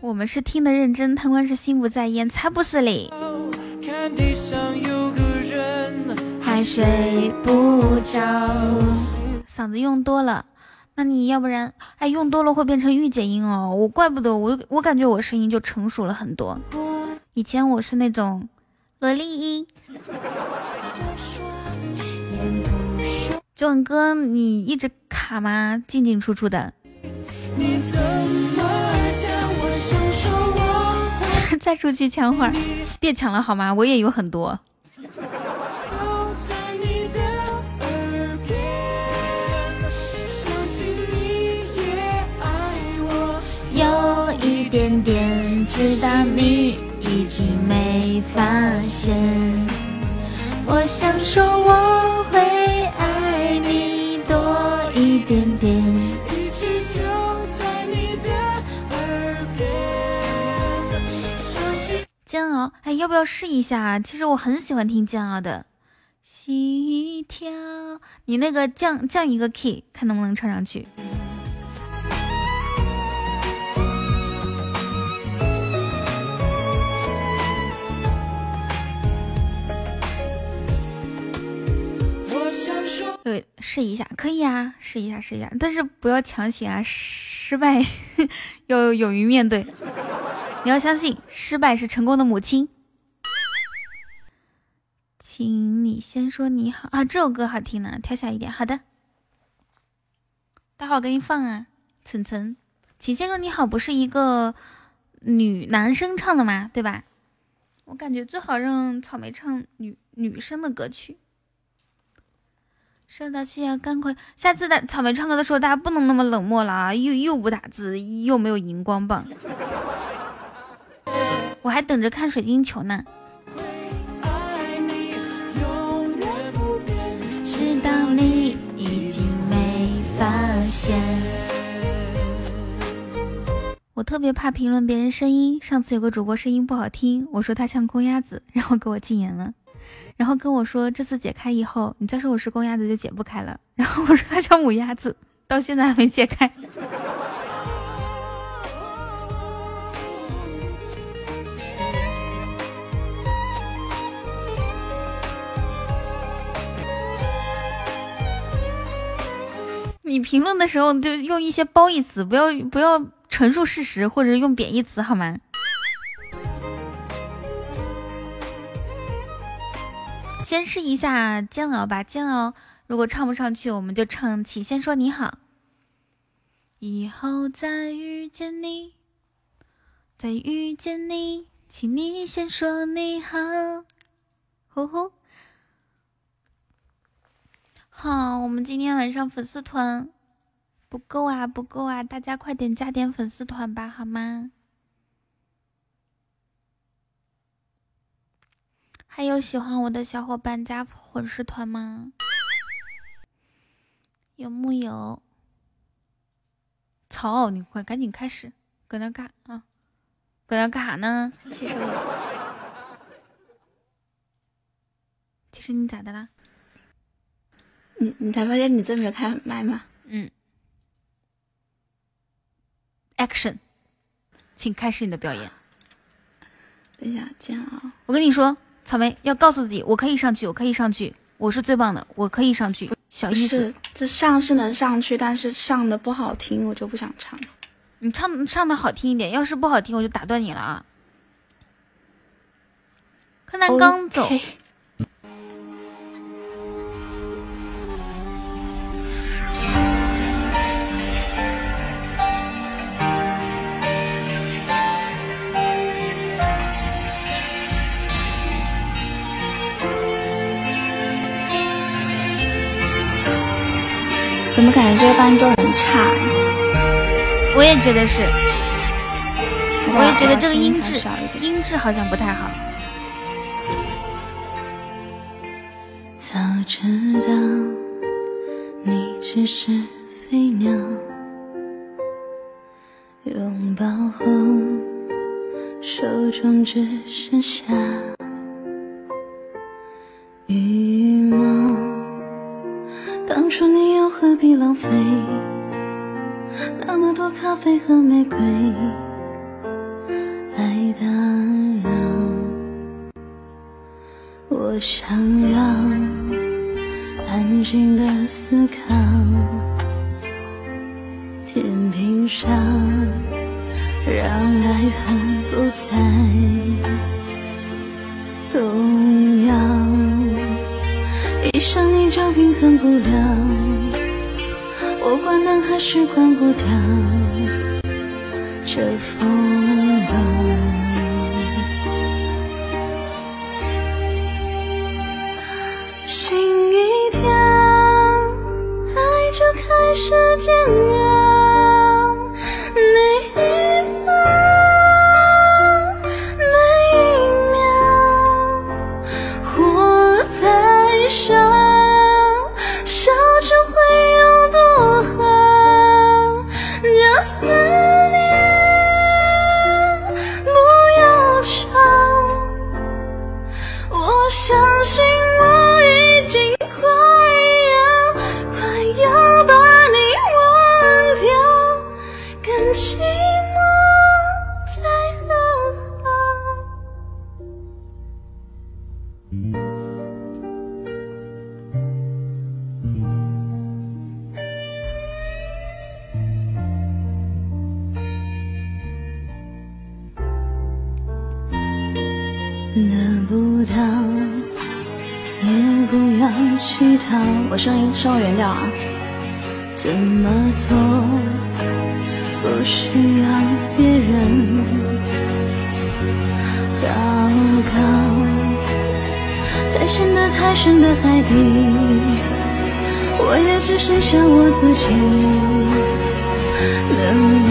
我们是听得认真，贪官是心不在焉，才不是嘞。看地上有个人还睡不着，嗓子用多了。那你要不然，哎，用多了会变成御姐音哦。我怪不得我感觉我声音就成熟了很多。以前我是那种萝莉音。九稳哥，你一直卡吗？进进出出的。你怎么？再出去抢会儿，别抢了好吗？我也有很多。有一点点知道你已经没发现，我想说我会爱你多一点点。煎熬，哎，要不要试一下啊？其实我很喜欢听煎熬的心跳。你那个降一个 key， 看能不能唱上去。对，试一下，可以啊，试一下，但是不要强行啊，失败要勇于面对。你要相信，失败是成功的母亲。请你先说你好啊，这首歌好听呢，调小一点。好的，待会儿给你放啊。岑岑，请先说你好，不是一个男生唱的吗？对吧？我感觉最好让草莓唱女生的歌曲。收到，需要赶快。下次在草莓唱歌的时候，大家不能那么冷漠了啊！又不打字，又没有荧光棒。我还等着看水晶球呢。知道你已经没发现。我特别怕评论别人声音，上次有个主播声音不好听，我说他像公鸭子，然后给我禁言了。然后跟我说这次解开以后你再说我是公鸭子就解不开了，然后我说他叫母鸭子，到现在还没解开。你评论的时候就用一些褒义词，不要陈述事实或者用贬义词好吗？先试一下煎熬吧，煎熬如果唱不上去我们就唱起先说你好。以后再遇见你，再遇见你，请你先说你好。呼呼好，我们今天晚上粉丝团不够啊不够啊，大家快点加点粉丝团吧好吗？还有喜欢我的小伙伴加混世团吗？有木有？草，你快赶紧开始，搁那干啊，搁那干啥呢？其实你咋的啦？你才发现你真没有开麦吗？嗯。Action， 请开始你的表演。等一下，这样啊、哦，我跟你说。草莓要告诉自己，我可以上去，我可以上去，我是最棒的，我可以上去。小意思，这上是能上去，但是上的不好听，我就不想唱。你唱的好听一点，要是不好听，我就打断你了啊！柯南刚走， okay. 怎么感觉这个伴奏很差、啊、我也觉得是，我也觉得这个音质好像不太好。早知道你只是飞鸟，拥抱后手中只剩下羽毛，当初你又何必浪费那么多咖啡和玫瑰来打扰我想要安静的思考，天平上让爱恨不再动摇，一想你就平衡不了，我关灯还是关不掉这风暴。心一跳，爱就开始煎熬，每一分每一秒活在伤。我声音原调啊，怎么做不需要别人祷告，在深得太深的海底，我也只剩下我自己能依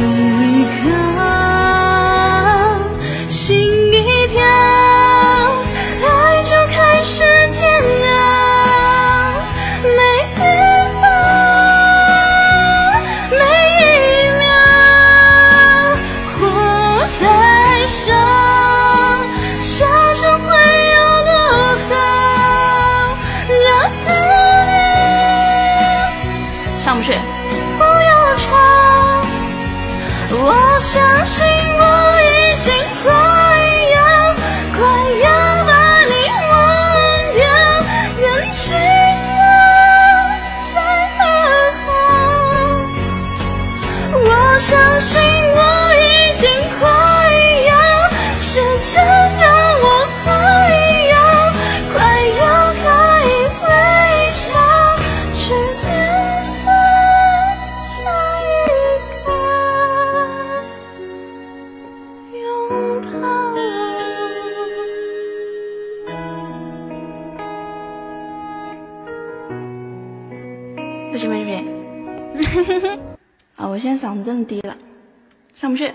靠。心一跳，爱就开始煎熬。伤，笑着会有多好。相信我已经快要把你忘掉，人情人在何方？我相信我已经快要，是真的，我快要可以微笑，去面对下一个拥抱。不行啊，我现在嗓子真的低了，上不去。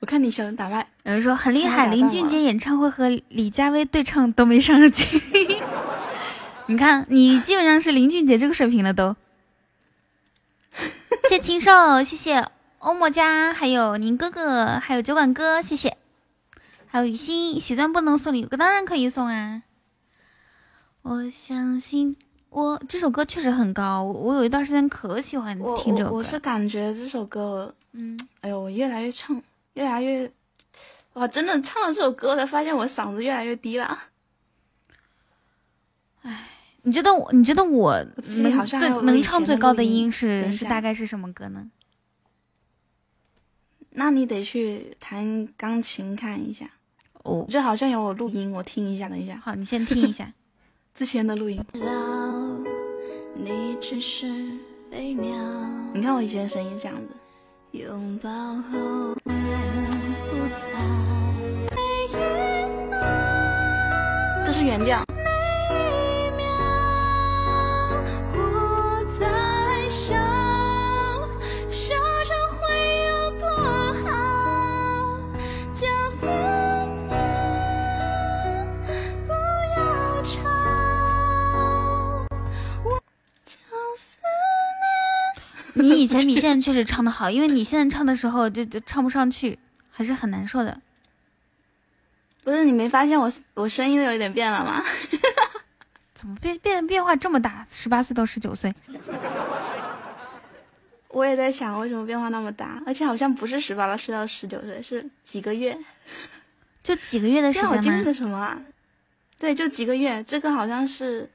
我看你想打败，有人说很厉害，林俊杰演唱会和李佳薇对唱都没上上去。你看，你基本上是林俊杰这个水平了都。谢禽兽，谢谢欧莫家，还有您哥哥，还有酒馆哥，谢谢，还有雨欣。喜钻不能送礼物，当然可以送啊。我相信我这首歌确实很高，我有一段时间可喜欢听这首歌。我是感觉这首歌，哎呦，我越来越，哇，真的唱了这首歌，我才发现我嗓子越来越低了。哎，你觉得我能唱最高的音是大概是什么歌呢？那你得去弹钢琴看一下。哦，这好像有我录音，我听一下，等一下。好，你先听一下。之前的录音，你看我以前的声音这样子。拥抱后人不在，这是原调。你以前比现在确实唱的好，因为你现在唱的时候就唱不上去，还是很难受的。不是，你没发现我声音都有一点变了吗？怎么变化这么大？18岁到19岁。我也在想为什么变化那么大，而且好像不是18岁到19岁，是几个月。就几个月的时间吗？我经历的什么啊？对，就几个月。这个好像是。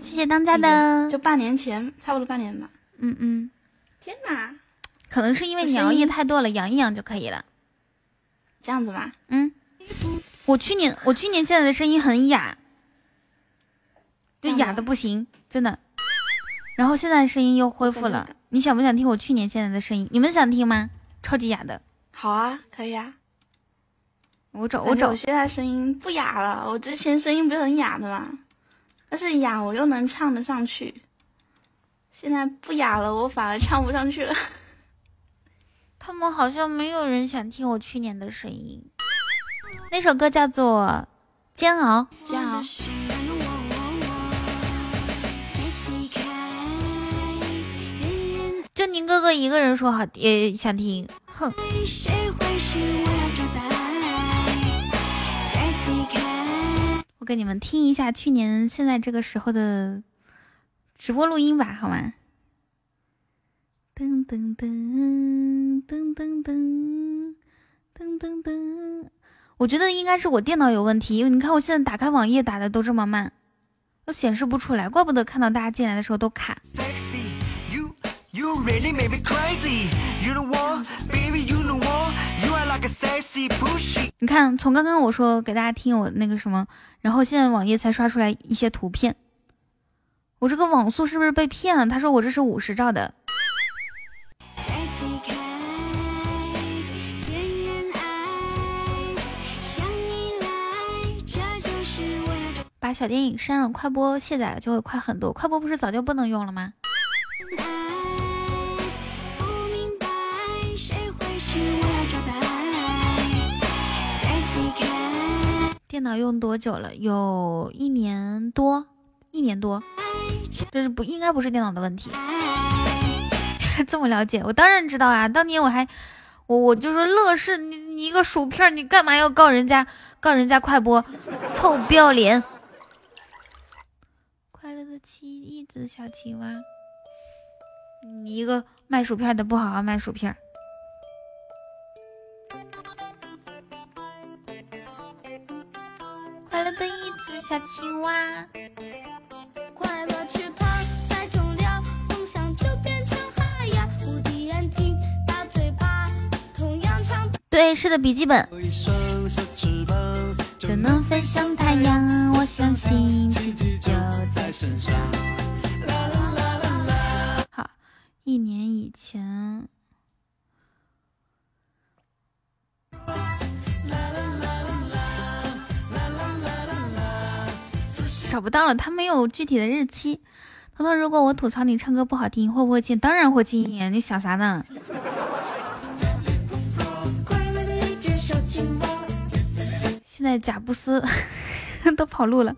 谢谢当家的，就半年前，差不多半年吧。天哪，可能是因为你熬夜太多了，养一养就可以了。这样子吧，我去年现在的声音很哑，就哑的不行，真的。然后现在声音又恢复了，你想不想听我去年现在的声音？你们想听吗？超级哑的。好啊，可以啊。我现在声音不哑了，我之前声音不是很哑的吗？但是哑我又能唱得上去，现在不哑了，我反而唱不上去了。他们好像没有人想听我去年的声音。那首歌叫做《煎熬》，煎熬。就您哥哥一个人说好也想听，哼。给你们听一下去年现在这个时候的直播录音吧，好吗？噔噔噔噔噔噔噔噔噔，我觉得应该是我电脑有问题，因为你看我现在打开网页打的都这么慢，都显示不出来，怪不得看到大家进来的时候都卡。你看，从刚刚我说给大家听我那个什么，然后现在网页才刷出来一些图片，我这个网速是不是被骗了？他说我这是50兆的。把小电影删了，快播卸载了就会快很多。快播不是早就不能用了吗？电脑用多久了？有一年多，这是应该不是电脑的问题。这么了解，我当然知道啊！当年我就说乐视，你一个薯片，你干嘛要告人家快播，臭不要脸！快乐的七亿只小青蛙，你一个卖薯片的不好好卖薯片。快乐的一只小青蛙，快乐翅膀在中了，梦想就变成海洋，无敌眼睛大嘴巴同样长。对，是的，笔记本有一双小翅膀就能飞向太阳，我相信奇迹就在身上。一年以前，找不到了，他没有具体的日期。彤彤，如果我吐槽你唱歌不好听，会不会禁？当然会禁，你想啥呢？现在贾布斯都跑路了，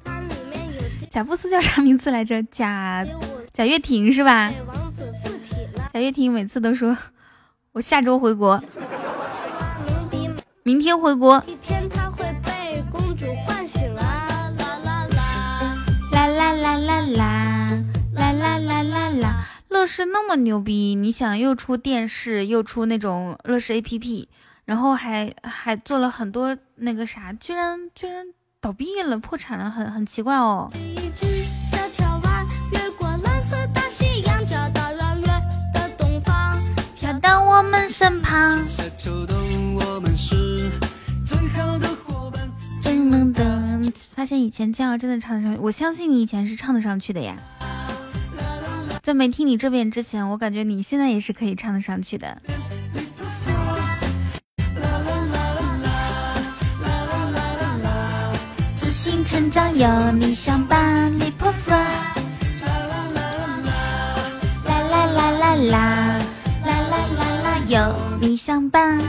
贾布斯叫啥名字来着？贾跃亭是吧？贾跃亭每次都说我下周回国，明天回国，他会被公主唤醒了，啦啦啦啦啦啦啦啦啦啦。乐视那么牛逼，你想又出电视又出那种乐视 APP， 然后还做了很多那个啥，居然倒闭了，破产了，很奇怪哦。到我们身旁，真能等发现以前姜瑶真的唱得上去。我相信你以前是唱得上去的呀，在没听你这边之前，我感觉你现在也是可以唱得上去的。自信成长有你相伴，里普弗拉啦啦啦啦有你相伴。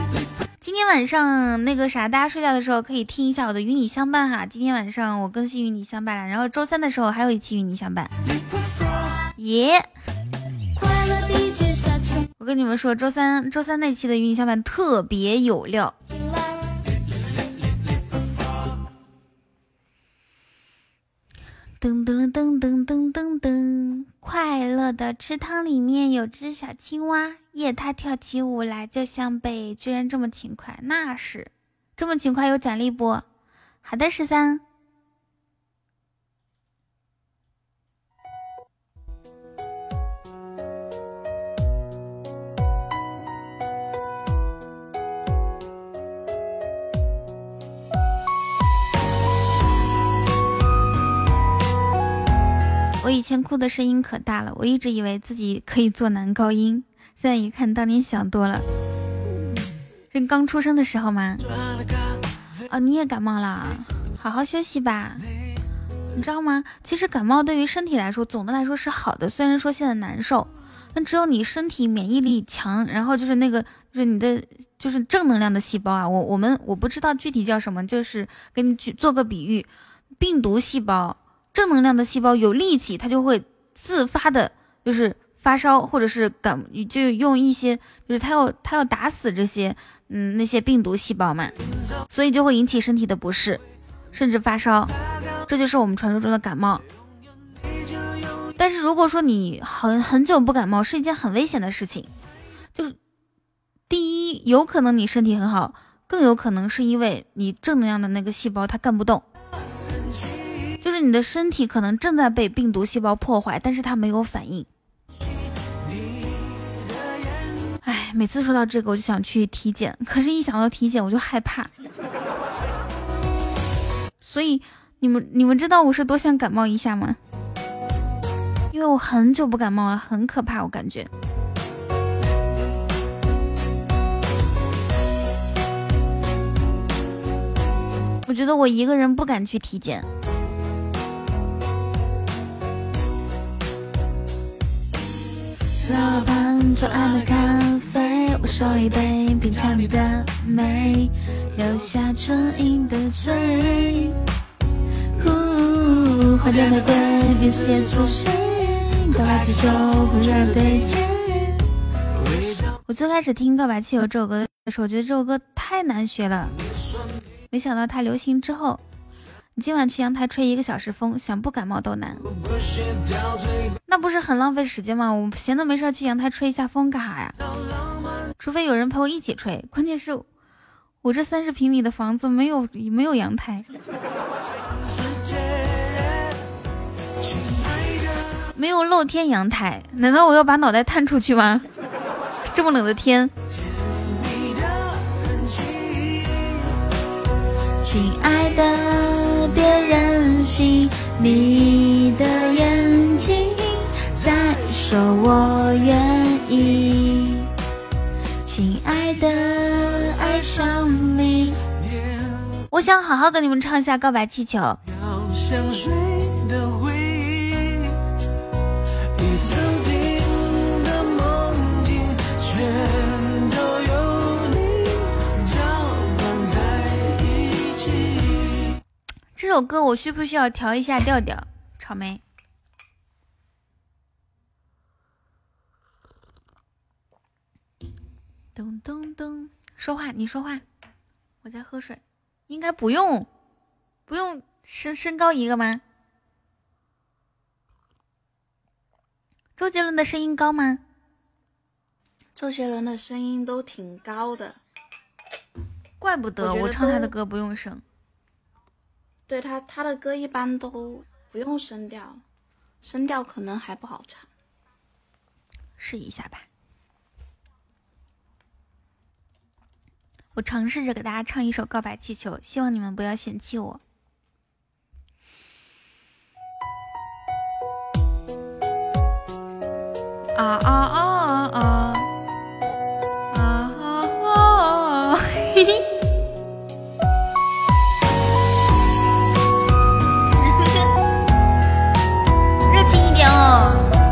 今天晚上那个啥，大家睡觉的时候可以听一下我的与你相伴哈。今天晚上我更新与你相伴了，然后周三的时候还有一期与你相伴。耶！我跟你们说，周三那期的与你相伴特别有料。噔噔噔噔噔噔噔，快乐的池塘里面有只小青蛙，耶，它跳起舞来就像贝，居然这么勤快，那是这么勤快，有奖励不？好的，13。我以前哭的声音可大了，我一直以为自己可以做男高音，现在一看当年想多了。这刚出生的时候吗？哦，你也感冒了，好好休息吧。你知道吗？其实感冒对于身体来说，总的来说是好的，虽然说现在难受，但只有你身体免疫力强，然后就是那个就是你的就是正能量的细胞啊，我不知道具体叫什么，就是给你做个比喻，病毒细胞。正能量的细胞有力气，它就会自发的，就是发烧或者是就用一些，就是它要打死这些那些病毒细胞嘛，所以就会引起身体的不适，甚至发烧，这就是我们传说中的感冒。但是如果说你很久不感冒，是一件很危险的事情，就是第一，有可能你身体很好，更有可能是因为你正能量的那个细胞它干不动。就是你的身体可能正在被病毒细胞破坏，但是它没有反应。哎，每次说到这个我就想去体检，可是一想到体检我就害怕。所以你们知道我是多想感冒一下吗？因为我很久不感冒了，很可怕，我感觉。我觉得我一个人不敢去体检。老板做爱的咖啡，我手一杯品尝你的美，留下唇印的嘴，花店玫瑰彼此也出身，告白气球混乱对接。我最开始听告白气球这首歌的时候，我觉得这首歌太难学了，没想到它流行之后，今晚去阳台吹1个小时风，想不感冒都难。那不是很浪费时间吗？我闲的没事去阳台吹一下风干啥呀？除非有人陪我一起吹，关键是我这30平米的房子没有阳台，没有露天阳台，难道我要把脑袋探出去吗？这么冷的天。亲爱的，别任性，你的眼睛在说我愿意。亲爱的，爱上你。我想好好跟你们唱一下《告白气球》。这首歌我需不需要调一下调调？草莓，咚咚咚，说话，你说话，我在喝水，应该不用升高一个吗？周杰伦的声音高吗？周杰伦的声音都挺高的，怪不得我唱他的歌不用升。对，他的歌一般都不用声调，声调可能还不好唱，试一下吧。我尝试着给大家唱一首《告白气球》，希望你们不要嫌弃我。啊啊啊啊啊！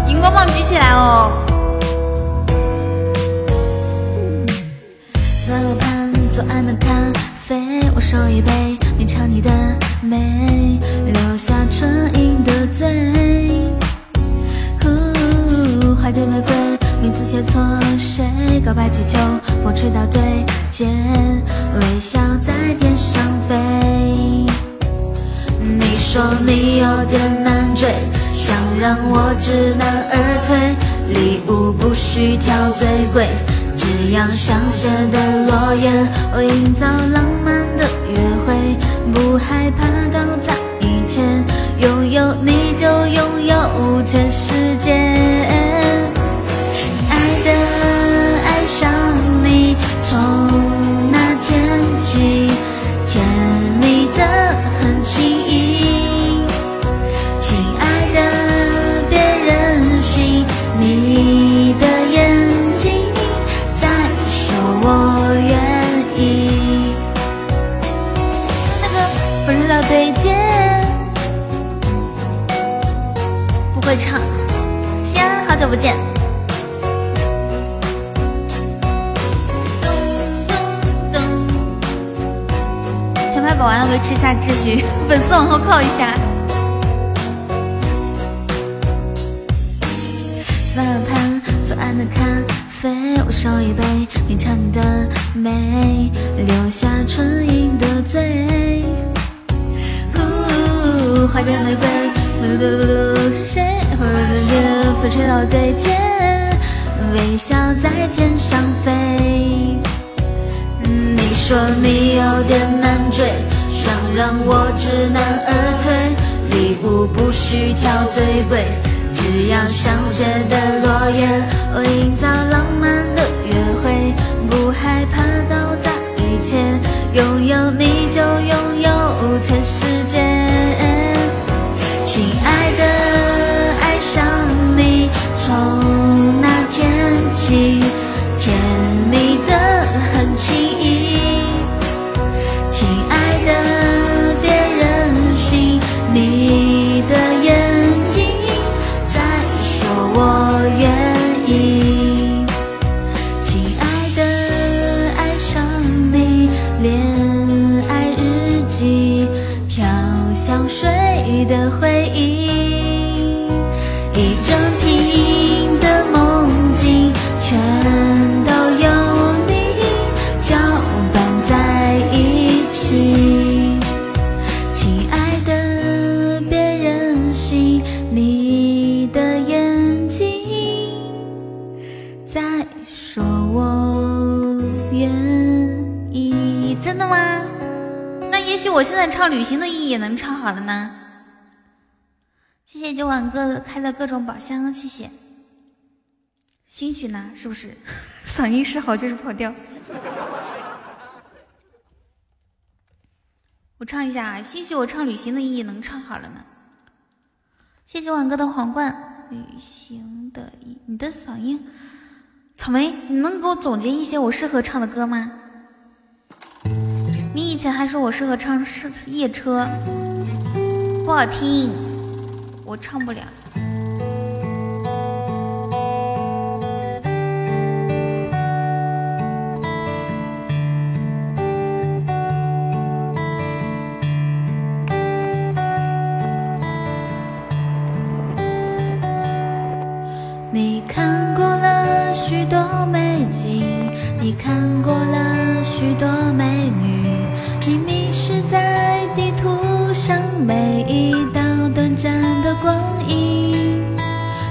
荧光棒举起来哦！左右盼左岸的咖啡，我手一杯，你尝你的美，留下唇印的嘴。花店玫瑰，名字写错谁？告白气球，风吹到对肩，微笑在天上飞。你说你有点难追，想让我知难而退，礼物不需挑最贵，只要香榭的落叶，我营造浪漫的约会，不害怕搞砸一切，拥有你就拥有全世界。爱的爱上你，从那天起，甜蜜的很轻易。你的眼睛在说我愿意，那个不知道对接不会唱。西安，好久不见。咚咚咚，前排保安维持一下秩序，粉丝往后靠一下。左右盼左岸的咖啡，我手一杯，品尝你的美，留下唇印的醉。花店玫瑰，谁会感觉风吹到对街，微笑在天上飞。你说你有点难追，想让我知难而退，礼物不需挑最贵，只要香榭的落叶，我营造浪漫的约会，不害怕搞砸一切，拥有你就拥有全世界。亲爱的，爱上你，从那天起，甜蜜的很轻易。亲爱的，别任性，你的眼我愿意。亲爱的，爱上你，恋爱日记，飘香水的回忆，一整瓶的梦境，全都有你搅拌在一起。亲爱的，再说我愿意。真的吗？那也许我现在唱旅行的意义也能唱好了呢。谢谢今晚各开的各种宝箱，谢谢。兴许呢，是不是嗓音是好就是跑调。我唱一下，兴许我唱旅行的意义能唱好了呢。谢谢晚哥的皇冠，旅行的意义，你的嗓音，草莓，你能给我总结一些我适合唱的歌吗？你以前还说我适合唱夜车，不好听，我唱不了。你看过了许多美景，你看过了许多美女，你迷失在地图上每一道短暂的光影。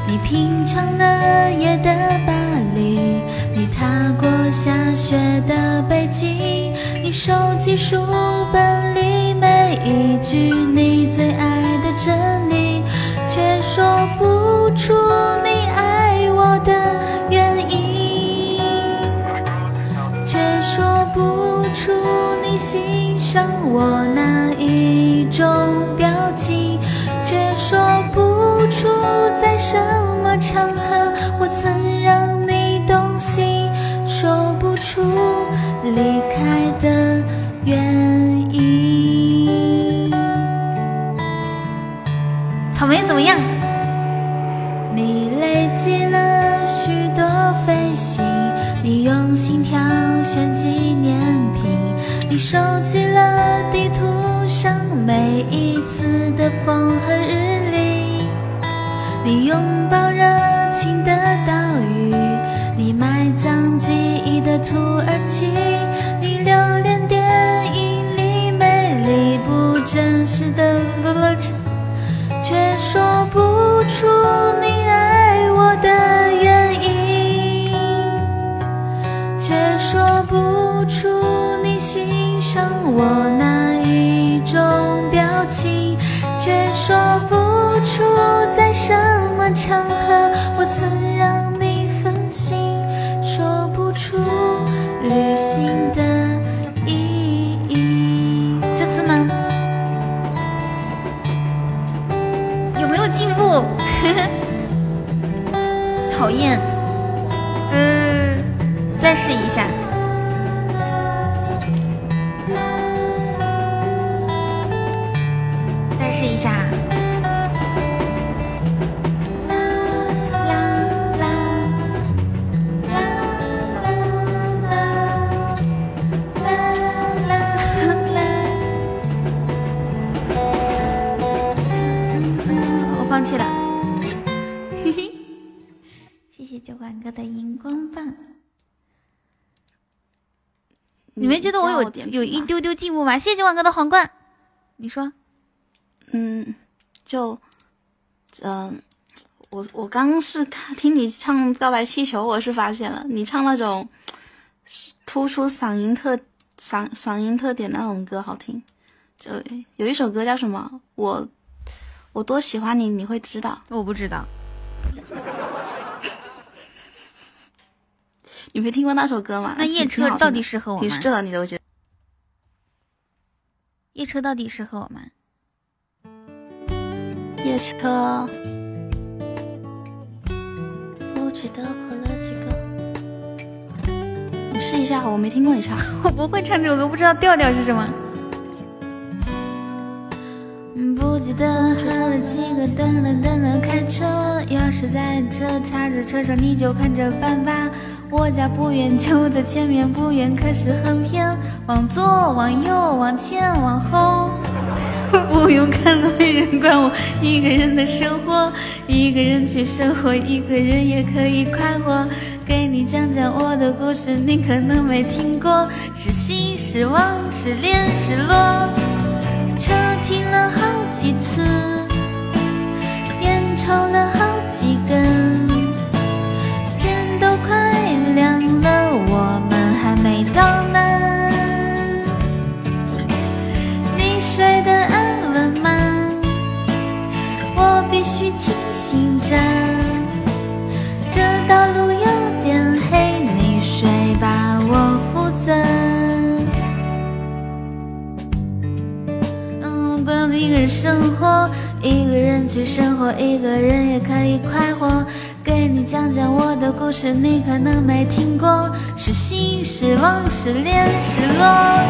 你品尝了夜的巴黎，你踏过下雪的北京，你收集书本里每一句你最爱的真理，却说不出你爱我的原因，却说不出你欣赏我哪一种表情，却说不出在什么场合我曾让你动心，说不出离开的原因。草莓怎么样？你累积了许多飞行，你用心挑选纪念品，你收集了地图上每一次的风和日丽，你拥抱热情的岛屿，你埋葬记忆的土耳其，你留恋电影里美丽不真实的却说不出你爱我的原因，却说不出你欣赏我哪一种表情，却说不出在什么场合我曾让你分心，说不出旅行的意义。这次呢？进步，讨厌，再试一下。你们觉得我有一丢丢进步吗？谢谢万哥的皇冠。你说，我刚是听你唱《告白气球》，我是发现了你唱那种突出嗓音特点那种歌好听。就有一首歌叫什么？我多喜欢你，你会知道？我不知道。你没听过那首歌吗？那夜车到底适合我吗？挺适合你的，我觉得。夜车到底适合我吗？夜车，我觉得喝了几个。你试一下，我没听过你唱。我不会唱这首歌，不知道调调是什么。不记得喝了几个，等了开车，钥匙在这插着车上，你就看着办吧。我家不远就在前面不远，可是很偏，往左往右往前往后。不用看到没人管我一个人的生活，一个人去生活，一个人也可以快活。给你讲讲我的故事，你可能没听过，是喜是望是恋是落。车停了好几次，烟抽了好几根，天都快一个人生活，一个人去生活，一个人也可以快活。给你讲讲我的故事，你可能没听过，是喜是望是恋是落。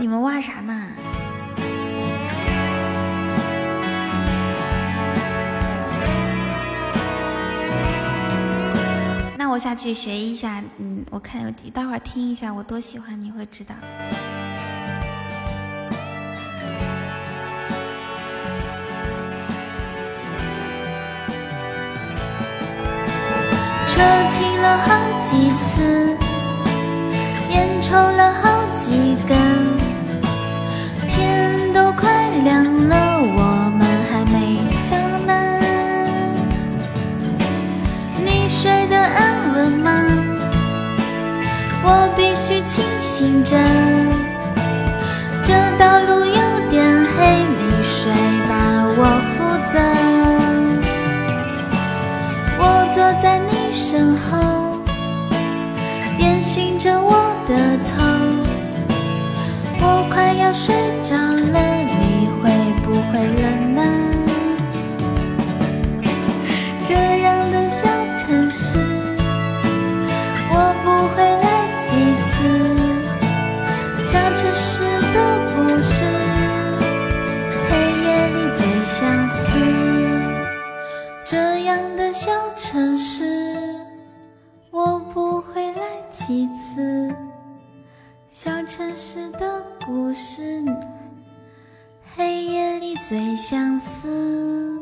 你们挖啥呢？那我下去学一下，我看你待会儿听一下，我多喜欢你会知道。车停了好几次，烟抽了好几根，天都快亮了，我们还没到呢。你睡得安稳吗？我必须清醒着，这道路有点黑，你睡吧，我负责。我坐在你身后，烟熏着我的头，我快要睡着了，你会不会冷呢？这样的小城市，我不会来几次。小城市的故事，黑夜里最相似。这样的小城市，我不会来几次。小城市的故事，黑夜里最相思。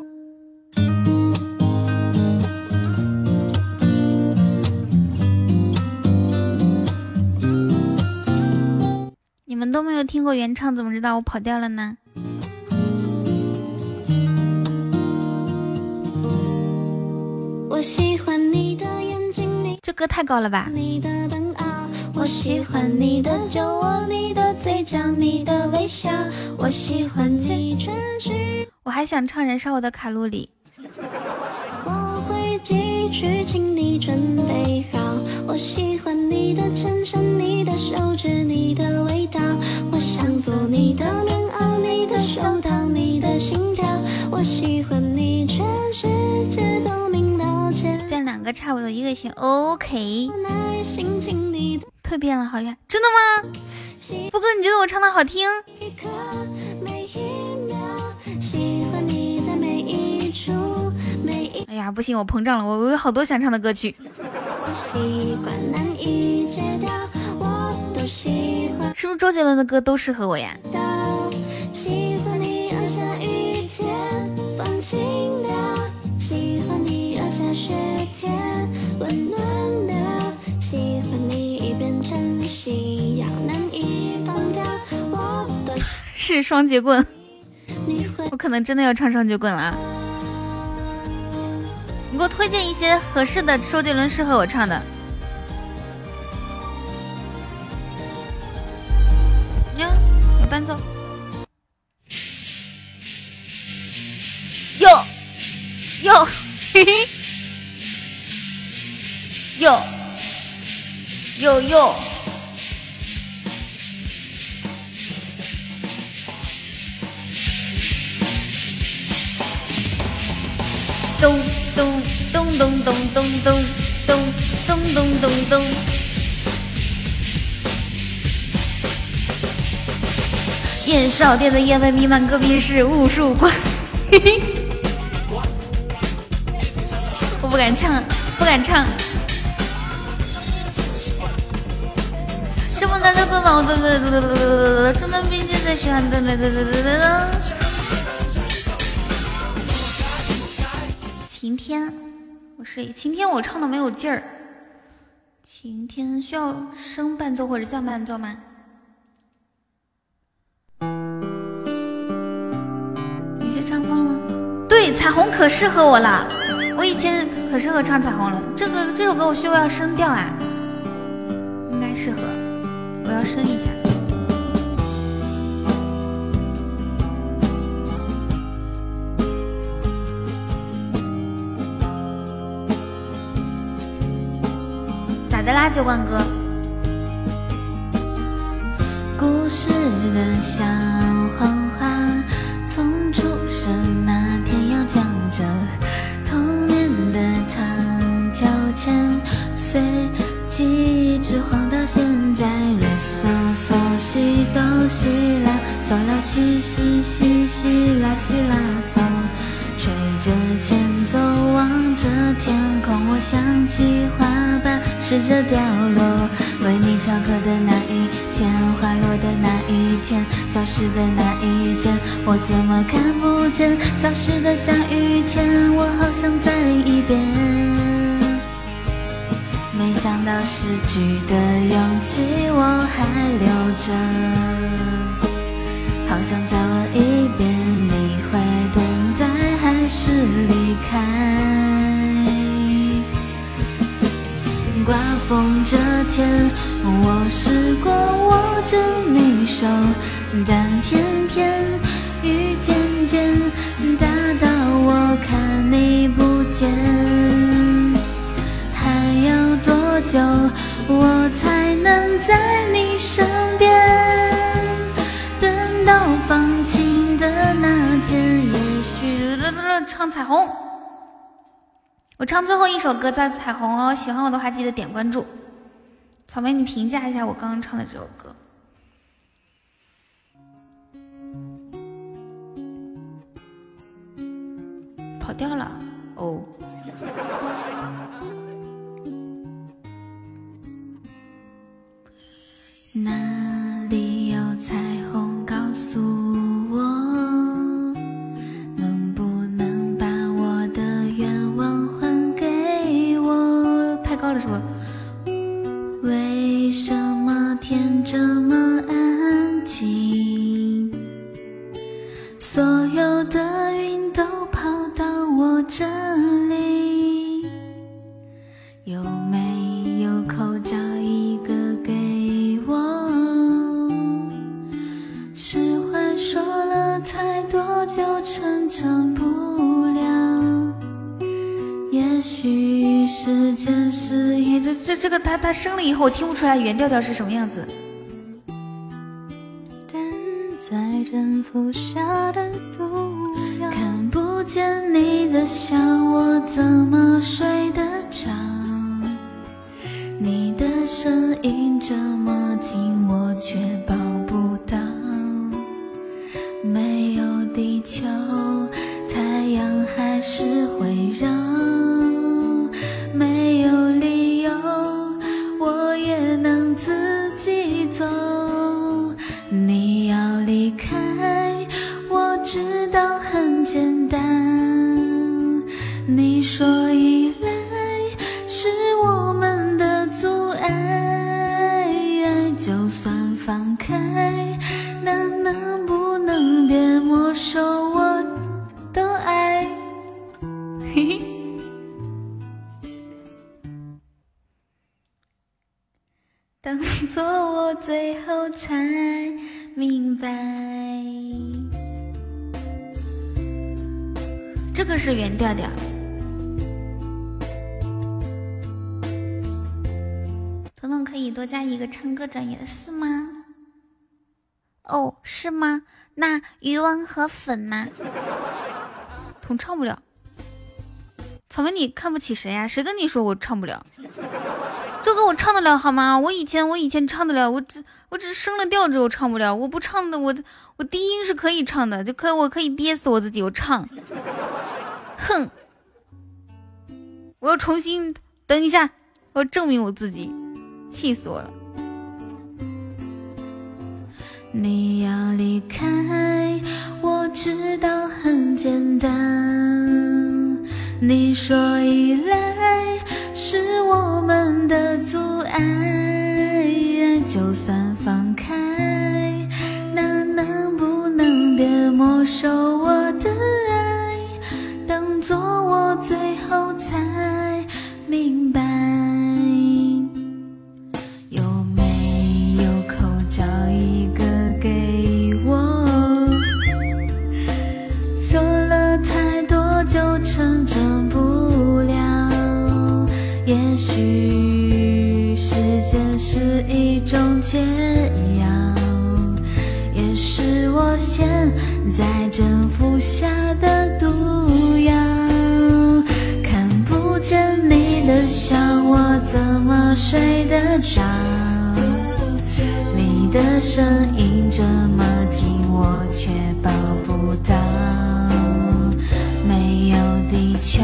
你们都没有听过原唱，怎么知道我跑调了呢？我喜欢你的眼睛，你这歌太高了吧。你的笨傲，我喜欢你的酒窝，你的嘴角，你的微笑，我喜欢你全是。我还想唱燃烧我的卡路里。我会继续，请你准备好。我喜欢你的衬衫，你的手指，你的味道，我想做你的棉袄，你的手套，你的心跳，我喜欢你全是直到明。这两个差不多一个行 ，OK。蜕变了，好呀！真的吗？不过你觉得我唱的好听？哎呀，不行，我膨胀了，我有好多想唱的歌曲。是不是周杰伦的歌都适合我呀？是双节棍，我可能真的要唱双节棍了啊！你给我推荐一些合适的周杰伦适合我唱的。呀，有伴奏。哟，嘿嘿，哟。咚咚咚咚咚咚咚咚咚咚咚咚。燕少店的夜味弥漫，隔壁是武术馆。我不敢唱。什么大家都忙，我出门毕竟在喜欢，晴天，我睡。晴天我唱的没有劲儿。晴天需要升伴奏或者降伴奏吗？有些唱疯了。对，彩虹可适合我了。我以前可适合唱彩虹了。这首歌我需要升调啊，应该适合。我要升一下。咋的啦，酒馆哥？时的小黄花，从出生那天要讲着童年的长脚前，随记忆之晃到现在，瑞嗦嗦西哆西啦，嗦啦西西西西啦西啦嗦，吹着前奏望着天空，我想起花瓣试着掉落，为你翘课的那一天，花落的那一天，教室的那一间，我怎么看不见教室的下雨天，我好想再淋一遍，没想到失去的勇气我还留着，好想再问一遍，你会等待还是离开？刮风这天，我试过握着你手，但偏偏雨渐渐大到我看你不见。还要多久我才能在你身边？等到放晴的那天，也许唱彩虹。我唱最后一首歌叫彩虹哦，喜欢我的话记得点关注。草莓，你评价一下我刚刚唱的这首歌。跑掉了哦。哪里有彩虹告诉我，能不能把我的愿望还高了什么？为什么天这么安静？所有的云都跑到我这里，有没有口罩一个给我？是话说了太多就成不了，也许时间是一直这个他生了以后，我听不出来原调调是什么样子。在征服下的毒药，看不见你的笑，我怎么睡得着？你的声音这么近，我却抱不到。没有地球，太阳还是会绕。没有理由，我也能自己走。你要离开，我知道很简单。你说依赖是我们的阻碍，就算放开，那能不能别没收我的爱？嘿嘿。当作我最后才明白，这个是原调调。彤彤可以多加一个唱歌专业的是吗？哦，是吗？那余文和粉呢？彤唱不了。草莓，你看不起谁呀？谁跟你说我唱不了？这个我唱得了好吗？我以前唱得了，我只是升了调之后唱不了。我不唱的，我低音是可以唱的，我可以憋死我自己，我唱。哼！我要重新等一下，我要证明我自己，气死我了！你要离开，我知道很简单。你说依赖是我们的阻碍，就算放开，那能不能别没收我的爱？当作我最后才明白，有没有口罩一个给我？说了太多就成不了，也许时间是一种解药，在征服下的毒药，看不见你的笑，我怎么睡得着？你的声音这么近，我却抱不到。没有地球，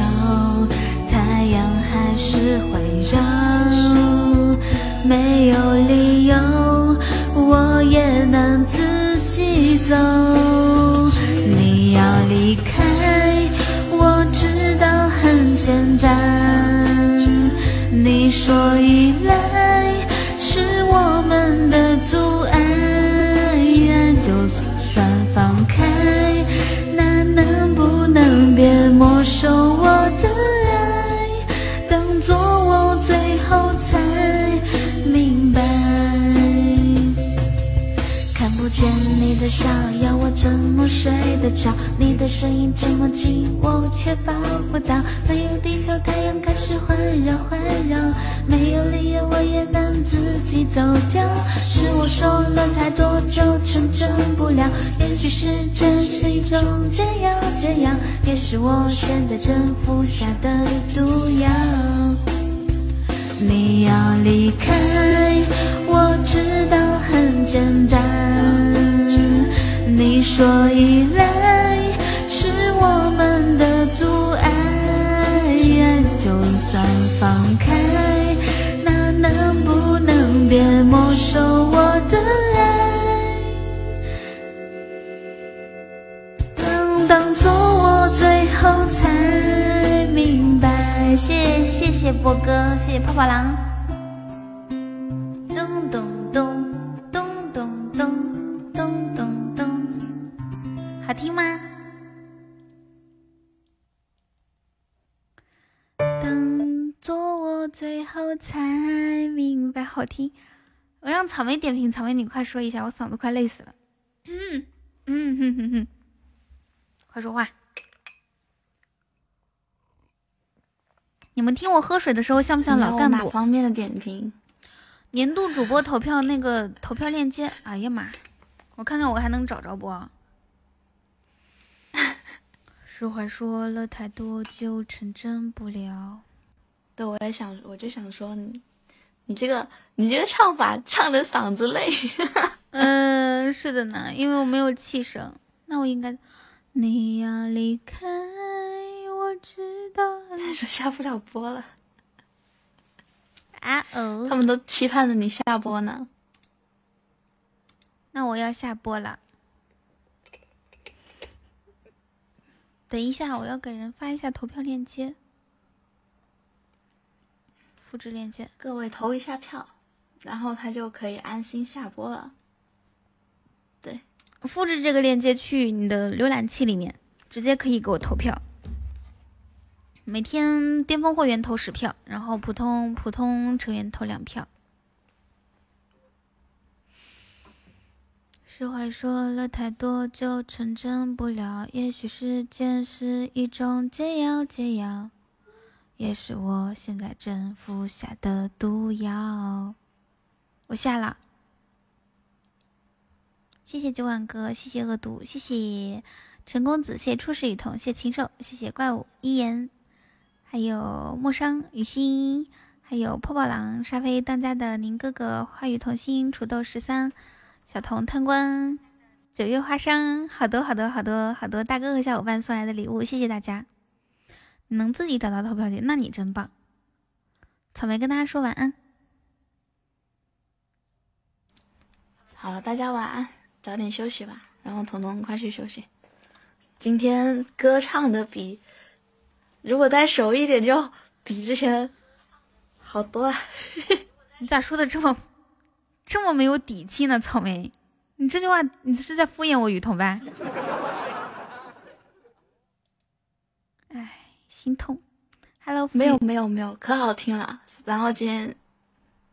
太阳还是会绕，没有理由，我也能自己走。你要离开，我知道很简单，你说依赖是我们的阻碍，就算放开，那能不能别没收我的爱，当作我最后才明白。看不见你的笑，要我怎么睡得着？你的声音这么近，我却抱不到。没有地球，太阳开始环绕环绕，没有理由，我也能自己走掉。是我说了太多，就成真不了。也许是真是一种解药，解药，也是我现在正服下的毒药。你要离开，我知道很简单，你说依赖是我们的阻碍，就算放开，那能不能别没收我的爱，当作我最后才明白。谢谢波哥，谢谢泡泡狼。咚咚咚咚咚咚咚咚咚，好听吗？当做我最后才明白，好听。我让草莓点评，草莓你快说一下，我嗓子快累死了。快说话。你们听我喝水的时候像不像老干部？哪方面的点评？年度主播投票那个投票链接，哎呀妈，我看看我还能找着不？实话说了太多，就成真不了。对，我也想，我就想说你这个唱法唱的嗓子累。是的呢，因为我没有气声。那我应该，你要离开。我知道这首下不了播了啊，哦，他们都期盼着你下播呢。那我要下播了，等一下我要给人发一下投票链接，复制链接，各位投一下票，然后他就可以安心下播了。对，复制这个链接去你的浏览器里面，直接可以给我投票。每天巅峰会员投10票，然后普通成员投2票。实话说了太多，就成真不了。也许时间是一种解药，解药，也是我现在正服下的毒药。我下了，谢谢九万哥，谢谢恶毒，谢谢陈公子，谢谢初始雨桐，谢谢禽兽，谢谢怪物一言。还有莫商、雨欣，还有泡泡狼、沙飞当家的宁哥哥、花语童心、土豆13、小童贪官、九月花生，好多大哥和小伙伴送来的礼物，谢谢大家！你能自己找到投票点，那你真棒！草莓跟大家说晚安。好了，大家晚安，早点休息吧。然后彤彤快去休息。今天歌唱的比。如果再熟一点，就比之前好多了。你咋说的这么没有底气呢？草莓，你这句话你是在敷衍我雨桐吧？哎，心痛。Hello， 没有，可好听了。然后今天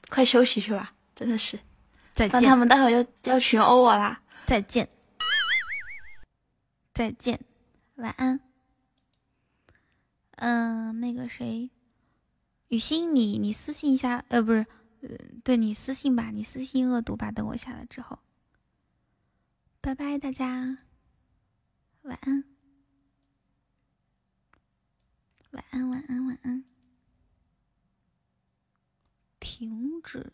快休息去吧，真的是。再见。他们待会要群殴我啦。再见，晚安。那个谁，雨欣，你私信一下，不是，对，你私信吧，你私信恶毒吧，等我下了之后，拜拜大家。晚安，晚安，晚安，晚安。停止。